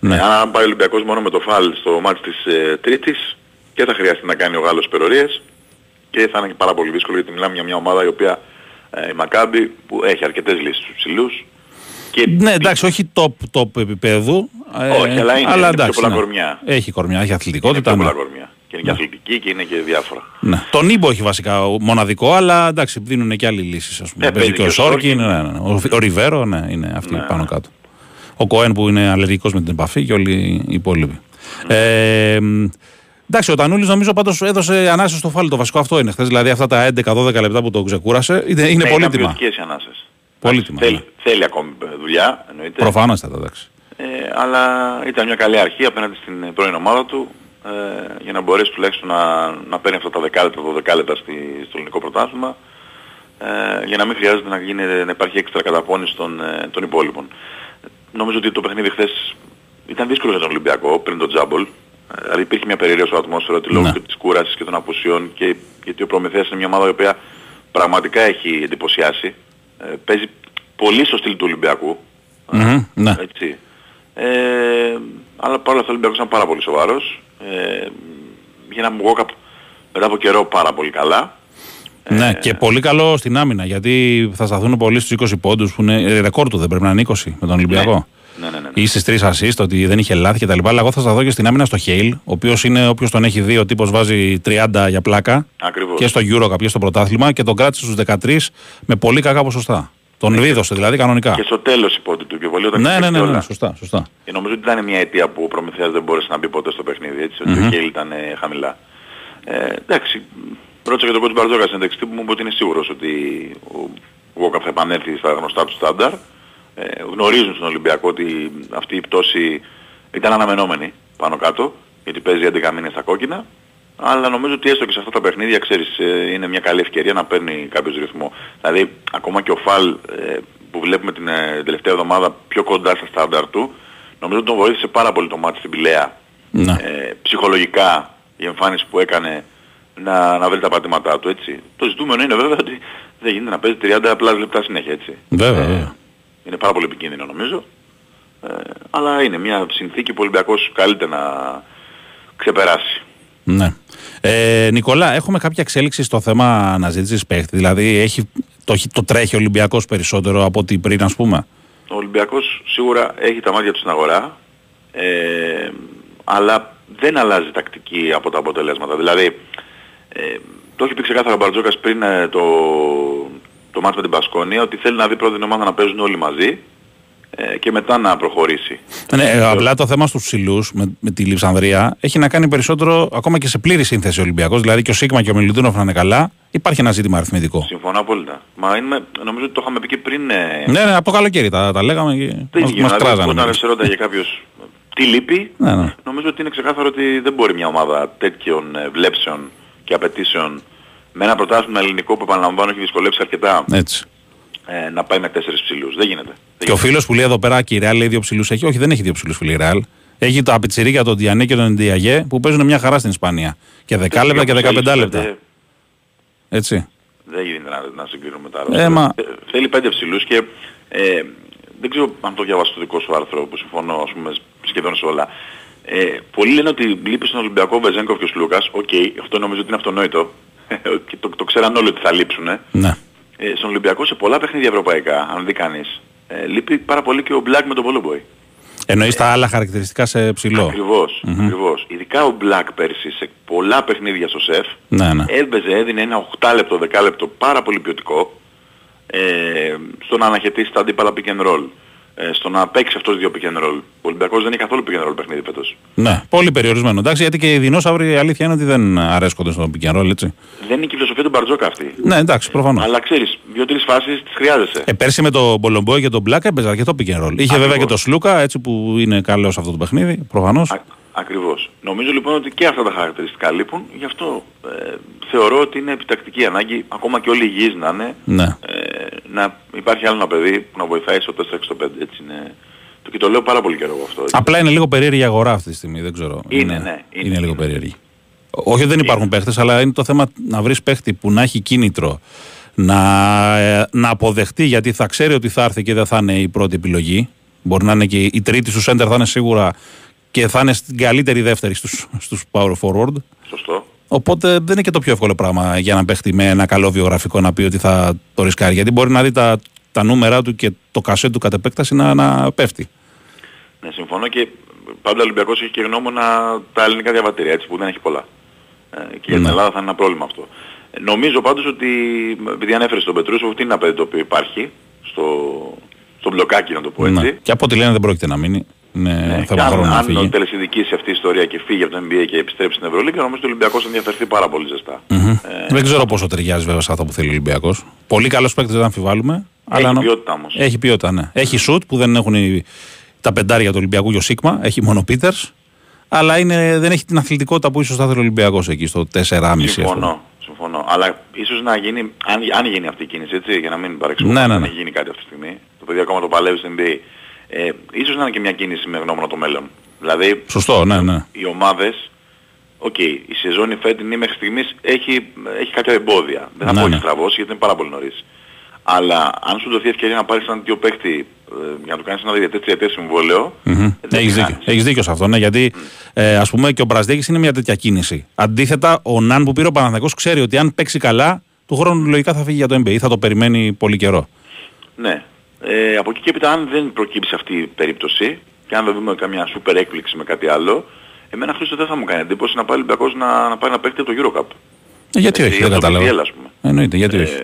Ναι. Αν πάει ο Ολυμπιακός μόνο με το Φάλ στο μάτς της Τρίτης, και θα χρειαστεί να κάνει ο Γάλλος υπερορίες και θα είναι και πάρα πολύ δύσκολο, γιατί μιλάμε για μια ομάδα η οποία η Μακάμπι, που έχει αρκετές λύσεις στους ψηλούς. Ναι, εντάξει, όχι top επίπεδου. Όχι, αλλά είναι εντάξει, πολλά κορμιά. Έχει κορμιά, έχει αθλητικότητα. Είναι πολλά κορμιά. Και είναι και αθλητική και είναι και διάφορα. Ναι. Τον Ήμπο έχει βασικά μοναδικό, αλλά εντάξει, δίνουν και άλλοι λύσεις, ας πούμε. Παίζει και ο Σόρκι, ο Ριβέρο, ναι, είναι αυτοί πάνω κάτω. Ο Κοέν που είναι αλλεργικός με την επαφή και όλοι οι υπόλοιποι. Εντάξει, ο Τανούλης νομίζω πάντως έδωσε ανάσες στο φάλι, το βασικό αυτό είναι χθες. Δηλαδή αυτά τα 11-12 λεπτά που το ξεκούρασε είναι πολύτιμα. Είναι ποιοτικές οι ανάσες. Πολύτιμα. Θέλει ακόμη δουλειά, εννοείται. Προφανώς θα τα εντάξει. Αλλά ήταν μια καλή αρχή απέναντι στην πρώην ομάδα του για να μπορέσει τουλάχιστον να παίρνει αυτά τα 10-12 λεπτά στο ελληνικό πρωτάθλημα, για να μην χρειάζεται να υπάρχει έξτρα καταπώνηση των υπόλοιπων. Νομίζω ότι το παιχνίδι χθες ήταν δύσκολο για τον Ολυμπιακό πριν τον τζάμπολ. Δηλαδή υπήρχε μια περιέργεια στο ατμόσφαιρο ότι λόγω της κούρασης και των απουσιών, και γιατί ο Προμηθέας είναι μια ομάδα η οποία πραγματικά έχει εντυπωσιάσει. Παίζει πολύ στο στυλ του Ολυμπιακού. Έτσι. Αλλά παρόλα αυτά ο Ολυμπιακός ήταν πάρα πολύ σοβαρός. Πήγαιναμε walk-up μετά από καιρό πάρα πολύ καλά. Ναι, και πολύ καλό στην άμυνα, γιατί θα σταθούν πολλοί στους 20 πόντους που είναι ρεκόρ του, δεν πρέπει να είναι 20 με τον Ολυμπιακό. Ή στις 3 ασίστ, ότι δεν είχε λάθη κτλ. Αλλά εγώ θα σταθώ και στην άμυνα στο Χέιλ, ο οποίος είναι, όποιος τον έχει δει, ο τύπος βάζει 30 για πλάκα. Ακριβώς. Και στο Euro, και στο πρωτάθλημα, και τον κράτησε στους 13 με πολύ κακά ποσοστά. Τον βίδωσε δηλαδή κανονικά. Και στο τέλος η πόντη του πιο πολύ όταν ναι, σωστά. Και νομίζω ότι ήταν μια αιτία που ο Προμηθέας δεν μπόρεσε να μπει ποτέ στο παιχνίδι, έτσι, ότι ο Χέιλ ήταν χαμηλά. Εντάξει. Ρώτησα και τον κότσου Μπαρτζόκα στην ενταξιτή που μου είπε ότι είναι σίγουρος ότι ο Βόκαφ θα επανέλθει στα γνωστά του στάνταρ. Γνωρίζουν στον Ολυμπιακό ότι αυτή η πτώση ήταν αναμενόμενη πάνω κάτω, γιατί παίζει 11 μήνες στα κόκκινα. Αλλά νομίζω ότι έστω και σε αυτά τα παιχνίδια, ξέρεις, είναι μια καλή ευκαιρία να παίρνει κάποιος ρυθμό. Δηλαδή ακόμα και ο Φάλ που βλέπουμε την τελευταία εβδομάδα πιο κοντά στα στάνταρ του, νομίζω ότι τον βοήθησε πάρα πολύ το μάτι στην Πηλαία. Ψυχολογικά η εμφάνιση που έκανε. Να βρει τα πατήματά του, έτσι. Το ζητούμενο είναι βέβαια ότι δεν γίνεται να παίζει 30 απλά λεπτά συνέχεια, έτσι. Βέβαια. Είναι πάρα πολύ επικίνδυνο νομίζω. Αλλά είναι μια συνθήκη που ο Ολυμπιακός καλείται να ξεπεράσει. Ναι. Νικόλα, έχουμε κάποια εξέλιξη στο θέμα αναζήτησης παίχτη. Δηλαδή το τρέχει ο Ολυμπιακός περισσότερο από ό,τι πριν, ας πούμε. Ο Ολυμπιακός σίγουρα έχει τα μάτια του στην αγορά. Αλλά δεν αλλάζει τακτική από τα αποτελέσματα. Δηλαδή, το έχει πει ξεκάθαρα ο Μπαρτζόκας πριν το μάτς με την Πασκόνια, ότι θέλει να δει πρώτη ομάδα να παίζουν όλοι μαζί και μετά να προχωρήσει. Ναι, απλά το θέμα στους ψηλούς με τη Λιψανδρία έχει να κάνει περισσότερο ακόμα και σε πλήρη σύνθεση ο Ολυμπιακός. Δηλαδή και ο Σίγμα και ο Μιλουτίνοφ να είναι καλά, υπάρχει ένα ζήτημα αριθμητικό. Συμφωνώ απόλυτα. Μα νομίζω ότι το είχαμε πει και πριν. Ναι, από καλοκαίρι τα λέγαμε και μας κράζανε. Όταν ρώταγε κάποιος τι λείπει, νομίζω ότι είναι ξεκάθαρο ότι δεν μπορεί μια ομάδα τέτοιων βλέψεων και απαιτήσεων με ένα πρωτάθλημα ελληνικό που επαναλαμβάνω έχει δυσκολέψει αρκετά, έτσι, να πάει με 4 ψηλούς. Δεν γίνεται. Και ο φίλος που λέει εδώ πέρα και η Ρεάλ λέει 2 ψηλούς έχει. Όχι, δεν έχει 2 ψηλούς φίλοι η Ρεάλ. Έχει τα πιτσιρίκια, τον Διανέ και τον Ντιαγέ που παίζουν μια χαρά στην Ισπανία. Και 10 λεπτά και 15 λεπτά. Έτσι. Δεν γίνεται να συγκρίνουμε τα άλλα. Θέλει 5 ψηλούς και δεν ξέρω αν το διαβάσει το δικό σου άρθρο που συμφωνώ ας πούμε, σχεδόν σε όλα. Πολλοί λένε ότι λείπει στον Ολυμπιακό ο Βεζέγκοφ και ο Σλούκας. Οκ, αυτό νομίζω ότι είναι αυτονόητο. Το ξέραν όλοι ότι θα λείψουν. Ναι. Στον Ολυμπιακό σε πολλά παιχνίδια ευρωπαϊκά, αν δει κανείς, λείπει πάρα πολύ και ο Μπλακ με τον Πολομπόι. Εννοείς τα άλλα χαρακτηριστικά σε ψηλό. Ακριβώς. Ειδικά ο Μπλακ πέρσι σε πολλά παιχνίδια στο ΣΕΦ έπαιζε, έδινε ένα 8 λεπτό, 10 λεπτό πάρα πολύ ποιοτικό στο να αναχαιτήσει τα αντίπαλα pick and roll. Στο να παίξει αυτός 2 pick and roll. Ο Ολυμπιακός δεν έχει καθόλου pick and roll παιχνίδι φέτος. Ναι, πολύ περιορισμένο. Εντάξει, γιατί και οι δεινόσαυροι η αλήθεια είναι ότι δεν αρέσκονται στο pick and roll, έτσι. Δεν είναι και η φιλοσοφία του Μπαρτζόκα αυτή. Ναι, εντάξει, προφανώς. Αλλά ξέρεις, 2-3 φάσεις τις χρειάζεσαι. Πέρσι με τον Πολομπόι και τον Μπλάκα έπαιζε αρκετό pick and roll. Είχε βέβαια και τον Σλούκα, έτσι, που είναι καλός αυτό το παιχνίδι, προφανώς. Ακριβώς. Νομίζω λοιπόν ότι και αυτά τα χαρακτηριστικά λείπουν, γι' αυτό θεωρώ ότι είναι επιτακτική ανάγκη, ακόμα και όλοι υγιείς να είναι, να υπάρχει άλλο ένα παιδί που να βοηθάει στο 4-6-5. Έτσι είναι. Και το λέω πάρα πολύ καιρό αυτό. Έτσι. Απλά είναι λίγο περίεργη η αγορά αυτή τη στιγμή, δεν ξέρω. Είναι λίγο περίεργη. Όχι ότι δεν υπάρχουν παίχτες, αλλά είναι το θέμα να βρεις παίχτη που να έχει κίνητρο, να αποδεχτεί, γιατί θα ξέρει ότι θα έρθει και δεν θα είναι η πρώτη επιλογή. Μπορεί να είναι και η τρίτη σου center, θα είναι σίγουρα. Και θα είναι στην καλύτερη δεύτερη στους power forward. Σωστό. Οπότε δεν είναι και το πιο εύκολο πράγμα για να παίχτη με ένα καλό βιογραφικό να πει ότι θα το ρισκάρει. Γιατί μπορεί να δει τα νούμερα του και το κασέ του κατ' επέκταση να πέφτει. Ναι, συμφωνώ και πάντα ο Ολυμπιακός έχει και γνώμονα τα ελληνικά διαβατήρια, έτσι, που δεν έχει πολλά. Και για την Ελλάδα θα είναι ένα πρόβλημα αυτό. Νομίζω πάντως ότι, επειδή ανέφερε στον Πετρούσο, αυτό είναι ένα παιδί το οποίο υπάρχει στο μπλοκάκι, να το πω έτσι. Ναι. Και από ό,τι λένε δεν πρόκειται να μείνει. Ναι, αν ο τελεσυνδικήσει αυτή η ιστορία και φύγει από το NBA και επιστρέψει στην Ευρωλίγκα, νομίζω ότι ο Ολυμπιακός θα ενδιαφερθεί πάρα πολύ ζεστά. Δεν ξέρω πόσο ταιριάζει βέβαια σε αυτό που θέλει ο Ολυμπιακός. Πολύ καλός παίκτης, δεν αμφιβάλλουμε. Έχει ποιότητα όμως. Έχει ποιότητα, ναι. Έχει σουτ που δεν έχουν τα πεντάρια του Ολυμπιακού και ο Σίγμα, έχει μόνο ο Πέτερς. Αλλά δεν έχει την αθλητικότητα που ίσως θα θέλει ο Ολυμπιακός εκεί στο 4,5. Συμφωνώ. Αλλά ίσως να γίνει, αν γίνει αυτή η κίνηση, έτσι, για να μην παρεξηγούμε, να γίνει κάτι αυτή τη στιγμή. Το παιδί ακόμα το παλεύει στην NBA. Ίσως να είναι και μια κίνηση με γνώμονα το μέλλον. Δηλαδή, σωστό, ναι. Οι ομάδες, η σεζόν φέτινη μέχρι στιγμής έχει κάποια εμπόδια. Δεν θα πω ότι στραβώσει γιατί είναι πάρα πολύ νωρίς. Αλλά αν σου δοθεί ευκαιρία να πάρεις έναν τέτοιο παίκτη για να του κάνεις ένα διετέ-τριετέ συμβόλαιο. Mm-hmm. Έχεις δίκιο σε αυτό, ναι, γιατί ας πούμε και ο Μπραζδέκης είναι μια τέτοια κίνηση. Αντίθετα, ο Νάν που πήρε ο Παναθηναϊκός ξέρει ότι αν παίξει καλά, του χρόνου λογικά θα φύγει για το NBA, θα το περιμένει πολύ καιρό. Ναι. Από εκεί και έπειτα, αν δεν προκύψει αυτή η περίπτωση, και αν δεν δούμε καμιά σούπερ έκπληξη με κάτι άλλο, εμένα χρήστη δεν θα μου κάνει εντύπωση να πάει ο Ολυμπιακός να πάει να παίξει το Euro Cup. Γιατί όχι, δεν καταλαβαίνω. Εννοείται, γιατί όχι.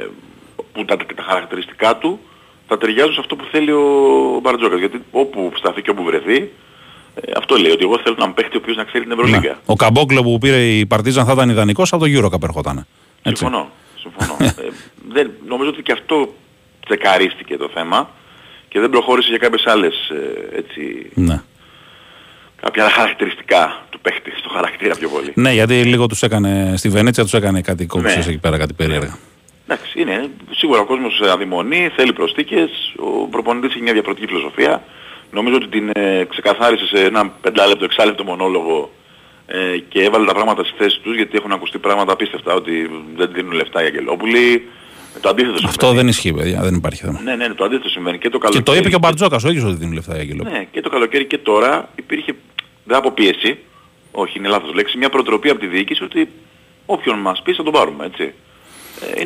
Που τα χαρακτηριστικά του θα ταιριάζουν σε αυτό που θέλει ο Μπαρτζόκας. Γιατί όπου σταθεί και όπου βρεθεί, αυτό λέει. Ότι εγώ θέλω να παίχτη ο οποίος να ξέρει την Ευρωλίγκα. Ναι. Ο Καμπόκλο που πήρε η Παρτίζαν θα ήταν ιδανικός, από το Euro Cup ερχόταν. Συμφωνώ. Νομίζω ότι και αυτό τσεκαρίστηκε το θέμα και δεν προχώρησε για κάποιες άλλες έτσι. Ναι. Κάποια χαρακτηριστικά του παίχτη, στο χαρακτήρα πιο πολύ. Ναι, γιατί λίγο τους έκανε στη Βενέτσια, τους έκανε κάτι κόμπισες εκεί πέρα, κάτι περίεργα. Εντάξει, είναι. Σίγουρα ο κόσμος αδειμονεί, θέλει προσθήκες, ο προπονητής έχει μια διαφορετική φιλοσοφία. Νομίζω ότι την ξεκαθάρισε σε ένα 5-6 λεπτό μονόλογο και έβαλε τα πράγματα στις θέσεις τους, γιατί έχουν ακουστεί πράγματα απίστευτα, ότι δεν δίνουν λεφτά οι Αγγελόπουλοι. Το αντίθετο συμβαίνει. Αυτό δεν ισχύει, παιδιά, δεν υπάρχει θέμα. Ναι, ναι, το αντίθετο συμβαίνει και το καλοκαίρι. Και το είπε και ο Μπαρτζόκας, όχι ότι δίνουν λεφτά οι Αγγελόπουλοι. Ναι, και το καλοκαίρι και τώρα υπήρχε. Δεν αποπίεση, όχι είναι λάθος λέξη, μια προτροπή από τη διοίκηση ότι όποιον μας πει θα τον πάρουμε, έτσι.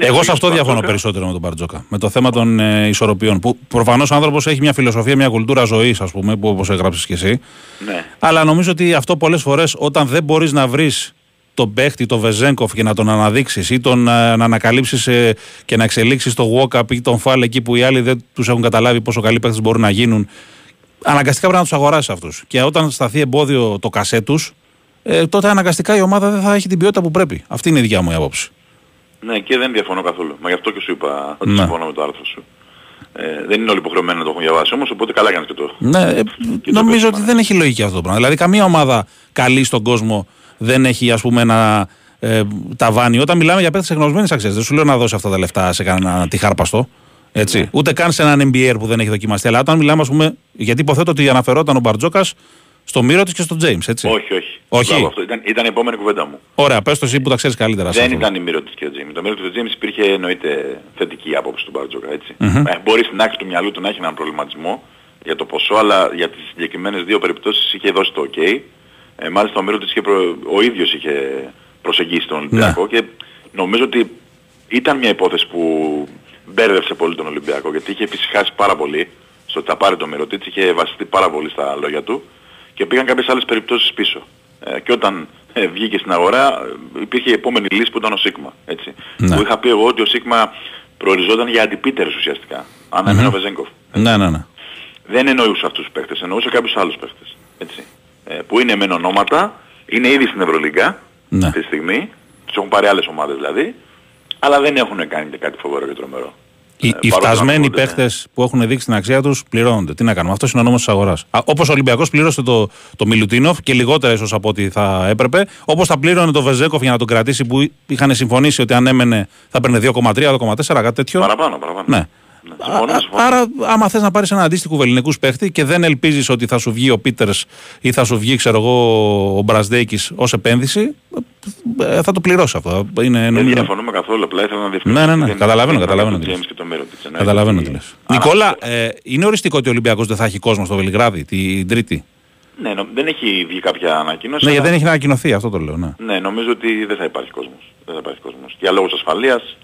Εγώ σε αυτό διαφωνώ περισσότερο με τον Μπαρτζόκα. Με το θέμα των ισορροπιών. Που προφανώς ο άνθρωπος έχει μια φιλοσοφία, μια κουλτούρα ζωής, ας πούμε, που όπως έγραψες και εσύ. Ναι. Αλλά νομίζω ότι αυτό πολλές φορές όταν δεν μπορείς να βρεις τον παίχτη, τον Βεζέγκοφ και να τον αναδείξεις ή τον να ανακαλύψεις και να εξελίξεις τον Walkup ή τον Φάλ εκεί που οι άλλοι δεν τους έχουν καταλάβει πόσο καλοί παίχτες μπορούν να γίνουν. Αναγκαστικά πρέπει να τους αγοράσεις αυτούς. Και όταν σταθεί εμπόδιο το κασέ τους, τότε αναγκαστικά η ομάδα δεν θα έχει την ποιότητα που πρέπει. Αυτή είναι η δικιά μου η άποψη. Ναι, και δεν διαφωνώ καθόλου. Μα γι' αυτό και σου είπα ότι συμφωνώ με το άρθρο σου. Δεν είναι όλοι υποχρεωμένοι να το έχουν διαβάσει όμως, οπότε καλά κάνεις και το. Ναι, νομίζω ότι δεν έχει λογική αυτό το πράγμα. Δηλαδή, καμία ομάδα καλή στον κόσμο δεν έχει, ας πούμε, ένα ταβάνι. Όταν μιλάμε για παίκτες εγνωσμένης αξίας, δεν σου λέω να δώσει αυτά τα λεφτά σε κανένα τυχάρπαστο. Έτσι. Ναι. Ούτε καν σε έναν NBA που δεν έχει δοκιμαστεί. Αλλά όταν μιλάμε, ας πούμε, γιατί υποθέτω ότι αναφερόταν ο Μπαρτζόκας στο Μύρο της και στον Τζέιμς, έτσι. Όχι. Μπράβο, αυτό ήταν η επόμενη κουβέντα μου. Ωραία, πες το εσύ που τα ξέρεις καλύτερα. Δεν ήταν η Μύρο της και ο Τζέιμς. Το Μύρο του Τζέιμς υπήρχε εννοείται θετική άποψη του Μπαρτζόκα, έτσι. Mm-hmm. Μπορεί στην άκρη του μυαλού του να έχει έναν προβληματισμό για το ποσό, αλλά για τις συγκεκριμένες δύο περιπτώσεις είχε δώσει το OK. Μάλιστα ο Μύρο της ο ίδιος είχε προσεγγίσει τον Ολυμπιακό και νομίζω ότι ήταν μια υπόθεση που μπέρδευσε πολύ τον Ολυμπιακό, γιατί είχε επισυχάσει πάρα πολύ στο ότι θα πάρει το Μυρωτίτς, είχε βασιστεί πάρα πολύ στα λόγια του και πήγαν κάποιες άλλες περιπτώσεις πίσω. Και όταν βγήκε στην αγορά υπήρχε η επόμενη λύση που ήταν ο Σίγμα. Έτσι. Ναι. Που είχα πει εγώ ότι ο Σίγμα προοριζόταν για αντιπίτερες ουσιαστικά. Αν έμενε ο Βεζέγκοφ. Ναι. Δεν εννοούσε αυτούς τους παίχτες, εννοούσε κάποιους άλλους παίχτες. Έτσι. Που είναι μεν ονόματα, είναι ήδη στην Ευρωλίγκα αυτή τη στιγμή, τους έχουν πάρει άλλες ομάδες δηλαδή. Αλλά δεν έχουν κάνει κάτι φοβερό και τρομερό. Οι φτασμένοι παίχτες που έχουν δείξει την αξία τους πληρώνονται. Τι να κάνουμε, αυτός είναι ο νόμος της αγοράς. Όπως ο Ολυμπιακός πλήρωσε το Μιλουτίνοφ και λιγότερα ίσως από ό,τι θα έπρεπε, όπως θα πλήρωνε το Βεζέγκοφ για να τον κρατήσει που είχαν συμφωνήσει ότι αν έμενε θα παίρνε 2,3-2,4, κάτι τέτοιο. Παραπάνω. Ναι. Συμφωνώ. Άρα, άμα θες να πάρεις ένα αντίστοιχο βελληνικούς παίχτη και δεν ελπίζεις ότι θα σου βγει ο Πέτερς ή θα σου βγει, ξέρω εγώ, ο Μπραζδέκης ως επένδυση, θα το πληρώσει αυτό. Δεν διαφωνούμε καθόλου, απλά ήθελα να διευκρινίσω. Ναι. Καταλαβαίνω. Καταλαβαίνω τι λες. Νικόλα, είναι οριστικό ότι ο Ολυμπιακός δεν θα έχει κόσμο στο Βελιγράδι την Τρίτη? Ναι, δεν έχει βγει κάποια ανακοίνωση. Ναι, δεν έχει ανακοινωθεί, αυτό το λέω. Ναι, νομίζω ότι δεν θα υπάρχει κόσμος. Για λόγους ασφαλείας.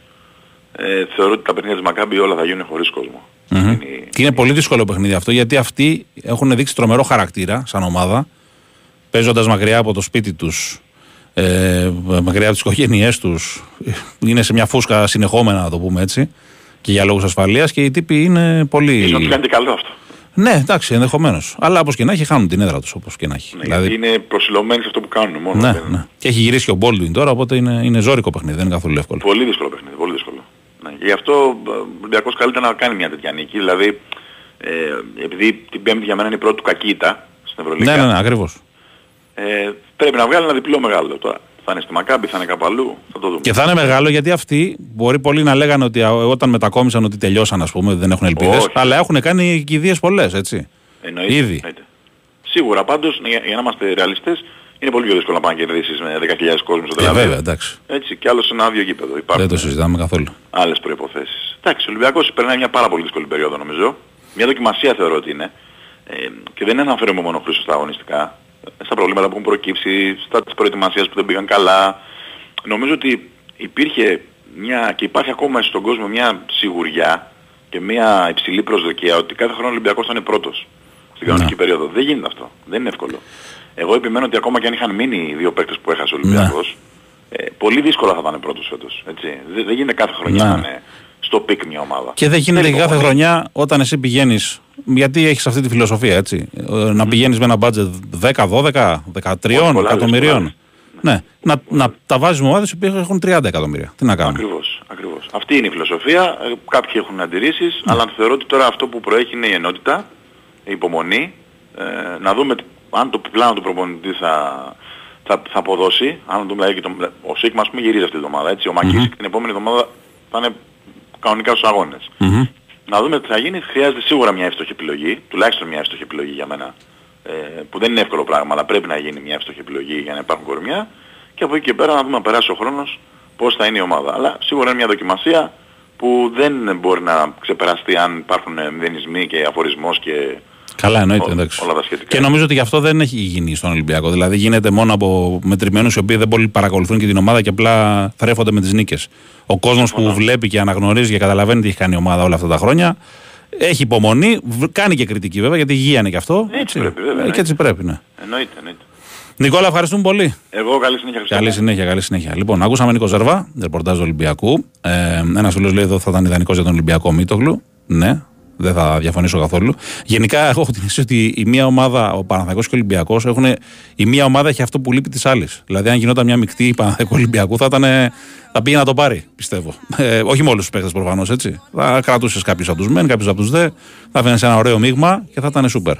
Θεωρώ ότι τα παιχνίδια της Μακάμπι όλα θα γίνουν χωρίς κόσμο. Mm-hmm. Είναι πολύ δύσκολο παιχνίδι αυτό, γιατί αυτοί έχουν δείξει τρομερό χαρακτήρα σαν ομάδα, παίζοντας μακριά από το σπίτι τους, μακριά από τις οικογένειές τους, είναι σε μια φούσκα συνεχόμενα, να το πούμε έτσι, και για λόγους ασφαλείας, και οι τύποι είναι πολύ. Ίσως τους κάνει και καλό αυτό. Ναι, εντάξει, ενδεχομένως. Αλλά όπως και να έχει, χάνουν την έδρα τους. Όπως και να έχει. Ναι, δηλαδή είναι προσιλωμένοι σε αυτό που κάνουν μόνο. Ναι. Και έχει γυρίσει και ο Μπόλντουιν τώρα, οπότε είναι ζώρικο παιχνίδι, δεν είναι καθόλου εύκολο. Πολύ δύσκολο παιχνίδι, πολύ δύσκολο. Γι' αυτό ο Ολυμπιακός καλύτερα να κάνει μια τέτοια νίκη. Δηλαδή, επειδή την Πέμπτη για μένα είναι η πρώτη του κακή ήττα στην Ευρωλίγκα. Ναι, ακριβώς. Πρέπει να βγάλει ένα διπλό μεγάλο τώρα. Θα είναι στη Μακάμπι, θα είναι κάπου αλλού. Θα το δούμε. Και θα είναι μεγάλο, γιατί αυτοί μπορεί πολλοί να λέγανε ότι όταν μετακόμισαν ότι τελειώσαν, ας πούμε, δεν έχουν ελπίδες. Αλλά έχουν κάνει κηδείες πολλές, έτσι. Εννοείται. Σίγουρα πάντως, για να είμαστε ρεαλιστές, είναι πολύ πιο δύσκολο να πάνε να κερδίσεις με 10.000 κόσμου στο Τελαβίδι. Βέβαια, εντάξει. Έτσι, κι άλλο σε ένα άδειο γήπεδο. Υπάρχουν. Δεν το συζητάμε καθόλου. Άλλες προϋποθέσεις. Εντάξει, ο Ολυμπιακός περνάει μια πάρα πολύ δύσκολη περίοδο, νομίζω. Μια δοκιμασία θεωρώ ότι είναι. Και δεν αναφέρομαι μόνο πλούσιο στα αγωνιστικά, στα προβλήματα που έχουν προκύψει, στα της προετοιμασίας που δεν πήγαν καλά. Νομίζω ότι υπήρχε μια, και υπάρχει ακόμα στον κόσμο μια σιγουριά και μια υψηλή προσδοκία ότι κάθε χρόνο ο Ολυμπιακός θα είναι πρώτος στην κανονική περίοδο. Δεν γίνεται αυτό. Δεν είναι εύκολο. Εγώ επιμένω ότι ακόμα και αν είχαν μείνει οι δύο παίκτες που έχασε ο Ολυμπιακός, πολύ δύσκολα θα ήταν πρώτος φέτος. Δεν γίνεται κάθε χρονιά να είναι στο πικ μια ομάδα. Και δεν γίνεται και κάθε χρονιά όταν εσύ πηγαίνεις. Γιατί έχεις αυτή τη φιλοσοφία, έτσι. Να πηγαίνεις με ένα μπάτζετ 10, 12, 13 εκατομμυρίων. Ναι, να τα βάζεις με ομάδες που έχουν 30 εκατομμύρια. Τι να κάνουμε. Ακριβώς. Αυτή είναι η φιλοσοφία. Κάποιοι έχουν αντιρρήσεις, αλλά θεωρώ ότι τώρα αυτό που προέχει είναι η ενότητα, η υπομονή. Να δούμε αν το πλάνο του προπονητή θα αποδώσει. Αν το ο Σίγμα, ας πούμε, γυρίζει αυτή τη εβδομάδα. Έτσι, ο Μακίσικ την επόμενη εβδομάδα θα είναι κανονικά στους αγώνες. Να δούμε τι θα γίνει. Χρειάζεται σίγουρα μια εύστοχη επιλογή, τουλάχιστον μια εύστοχη επιλογή για μένα. Που δεν είναι εύκολο πράγμα, αλλά πρέπει να γίνει μια εύστοχη επιλογή για να υπάρχουν κορμιά. Και από εκεί και πέρα να δούμε αν περάσει ο χρόνος πώς θα είναι η ομάδα. Αλλά σίγουρα είναι μια δοκιμασία που δεν μπορεί να ξεπεραστεί αν υπάρχουν μηδενισμοί και αφορισμός και. Καλά, εννοείται, εντάξει. Όλα τα σχετικά. Και νομίζω ότι γι' αυτό δεν έχει γίνει στον Ολυμπιακό. Δηλαδή γίνεται μόνο από μετρημένους οι οποίοι δεν πολύ παρακολουθούν και την ομάδα και απλά θρέφονται με τις νίκες. Ο κόσμος που βλέπει και αναγνωρίζει και καταλαβαίνει τι έχει κάνει η ομάδα όλα αυτά τα χρόνια. Έχει υπομονή, κάνει και κριτική βέβαια γιατί υγεία είναι και αυτό. Έτσι πρέπει, βέβαια. Και έτσι πρέπει, ναι. Εννοείται. Νικόλα, ευχαριστούμε πολύ. Εγώ, καλή συνέχεια. Λοιπόν, ακούσαμε Νίκο Ζέρβα, ρεπορτάζ του Ολυμπιακού. Ένας φίλος λέει εδώ θα ήταν ιδανικός για τον Ολυμπιακό Μήτογλου. Ναι. Δεν θα διαφωνήσω καθόλου. Γενικά, έχω την αίσθηση ότι η μία ομάδα, ο Παναθηναϊκός και ο Ολυμπιακός, η μία ομάδα έχει αυτό που λείπει της άλλης. Δηλαδή, αν γινόταν μια μεικτή Παναθηναϊκού-Ολυμπιακού, θα πήγε να το πάρει, πιστεύω. Όχι με όλους τους παίκτες προφανώς, έτσι. Θα κρατούσες κάποιους από τους μεν, κάποιους από τους δε. Θα φαίνεσαι σε ένα ωραίο μείγμα και θα ήταν super.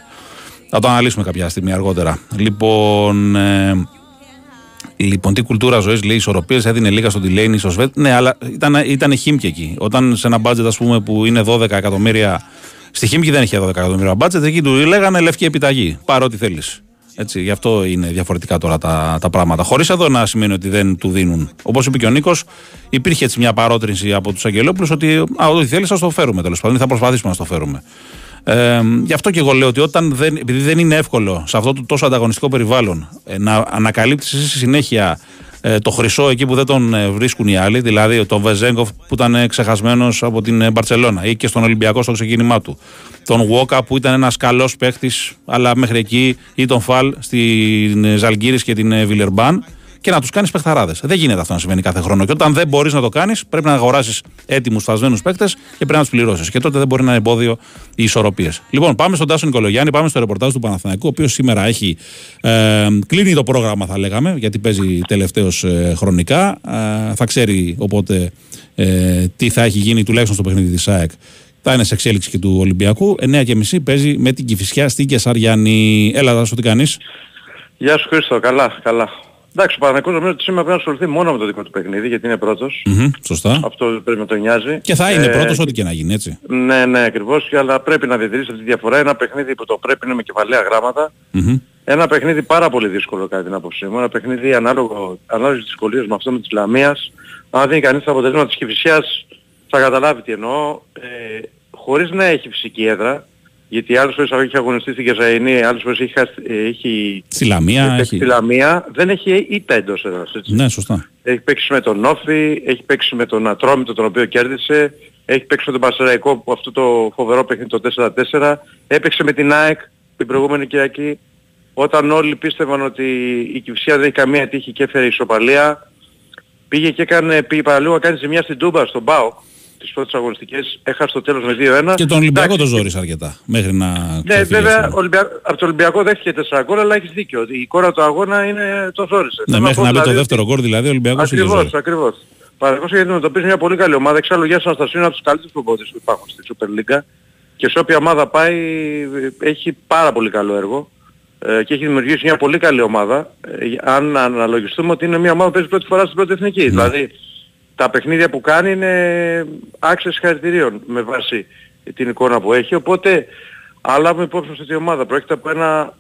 Θα το αναλύσουμε κάποια στιγμή αργότερα. Λοιπόν. Λοιπόν, τι κουλτούρα ζωής λέει, ισορροπίες έδινε λίγα στον Τιλέινι, στο Σβέτ. Ναι, αλλά ήταν χίμκι εκεί. Όταν σε ένα μπάτζετ, ας πούμε, που είναι 12 εκατομμύρια. Στη χίμκι δεν είχε 12 εκατομμύρια μπάτζετ, εκεί του λέγανε λευκή επιταγή. Πάρε ό,τι θέλεις. Έτσι, γι' αυτό είναι διαφορετικά τώρα τα πράγματα. Χωρίς εδώ να σημαίνει ότι δεν του δίνουν. Όπως είπε και ο Νίκος, υπήρχε έτσι μια παρότρινση από τους Αγγελόπουλους ότι ό,τι θέλεις θα το φέρουμε τέλος πάντων, θα προσπαθήσουμε να το φέρουμε. Γι' αυτό και εγώ λέω ότι επειδή δεν είναι εύκολο σε αυτό το τόσο ανταγωνιστικό περιβάλλον να ανακαλύψεις στη συνέχεια το χρυσό εκεί που δεν τον βρίσκουν οι άλλοι, δηλαδή τον Βεζέγκοφ που ήταν ξεχασμένος από την Μπαρτσελώνα ή και στον Ολυμπιακό στο ξεκίνημά του, τον Γουόκα που ήταν ένας καλός παίκτης αλλά μέχρι εκεί, ή τον Φάλ στην Ζαλγκίρις και την Βιλερμπάν, και να τους κάνεις παιχταράδες. Δεν γίνεται αυτό να συμβαίνει κάθε χρόνο. Και όταν δεν μπορείς να το κάνεις, πρέπει να αγοράσεις έτοιμους, φασμένους παίκτες και πρέπει να τους πληρώσεις. Και τότε δεν μπορεί να είναι εμπόδιο οι ισορροπίες. Λοιπόν, πάμε στον Τάσο Νικολογιάννη, πάμε στο ρεπορτάζ του Παναθηναϊκού, ο οποίος σήμερα έχει κλείνει το πρόγραμμα, θα λέγαμε, γιατί παίζει τελευταίος χρονικά. Θα ξέρει οπότε τι θα έχει γίνει τουλάχιστον στο παιχνίδι της ΑΕΚ. Θα είναι σε εξέλιξη και του Ολυμπιακού. 9:30 παίζει με την Κηφισιά στην Κεσαριανή. Έλα, Τάσο, τι κάνεις. Γεια σου, Χρήστο. Καλά. Εντάξει, ο Παναθηναϊκός νομίζω ότι σήμερα πρέπει να ασχοληθεί μόνο με το δικό του παιχνίδι, γιατί είναι πρώτος. Σωστά. Αυτό πρέπει να τον νοιάζει. Και θα είναι πρώτος ό,τι και να γίνει, έτσι. Ναι, ακριβώς. Αλλά πρέπει να διατηρήσει αυτή τη διαφορά. Ένα παιχνίδι που το πρέπει να είναι με κεφαλαία γράμματα. Ένα παιχνίδι πάρα πολύ δύσκολο κατά την άποψή μου. Ένα παιχνίδι ανάλογο στις δυσκολίες με αυτό με της Λαμίας. Αν δει κανείς τα αποτελέσματα της Κηφισιάς θα καταλάβει τι εννοώ. Χωρίς να έχει φυσική έδρα. Γιατί άλλες φορές έχει αγωνιστεί στην Κεσσαριανή, άλλες φορές έχει στη Λαμία, δεν έχει ήττα εντός έδρας, έτσι. Ναι, σωστά. Έχει παίξει με τον Όφη, έχει παίξει με τον Ατρόμητο τον οποίο κέρδισε, έχει παίξει με τον Πανσεραϊκό που αυτό το φοβερό παιχνίδι το 4-4, έπαιξε με την ΑΕΚ την προηγούμενη Κυριακή, όταν όλοι πίστευαν ότι η Κηφισιά δεν έχει καμία τύχη και έφερε ισοπαλία, πήγε και παραλίγο να κάνει ζημιά στην Τούμπα, στον ΠΑΟΚ. Τις πρώτες αγωνιστικές έχασε το τέλος με 2-1. Και τον Ολυμπιακό το ζόρισε αρκετά μέχρι να ξεφύγει. Ναι, βέβαια από τον Ολυμπιακό δέχτηκε 4 γκολ, αλλά έχεις δίκιο. Η εικόνα του αγώνα είναι το ζόρισε. Ναι, μέχρι να μπει το δεύτερο γκολ δηλαδή ο Ολυμπιακός είναι το ζόρισε. Ακριβώς. Παρακώς γιατί αντιμετωπίζει μια πολύ καλή ομάδα. Εξάλλου ο Γιάννης Αναστασίου είναι από τους καλύτερους προπονητές που υπάρχουν στη Σούπερ Λίγκα και σε όποια ομάδα πάει έχει πάρα πολύ καλό έργο και έχει δημιουργήσει μια πολύ καλή ομάδα. Αν αναλογιστούμε ότι είναι μια ομάδα που παίζει πρώτη φορά στην πρώτη εθνική. Δηλαδή τα παιχνίδια που κάνει είναι άξια συγχαρητηρίων με βάση την εικόνα που έχει. Οπότε, αλλά με υπόψη μας ότι η ομάδα πρόκειται από ένα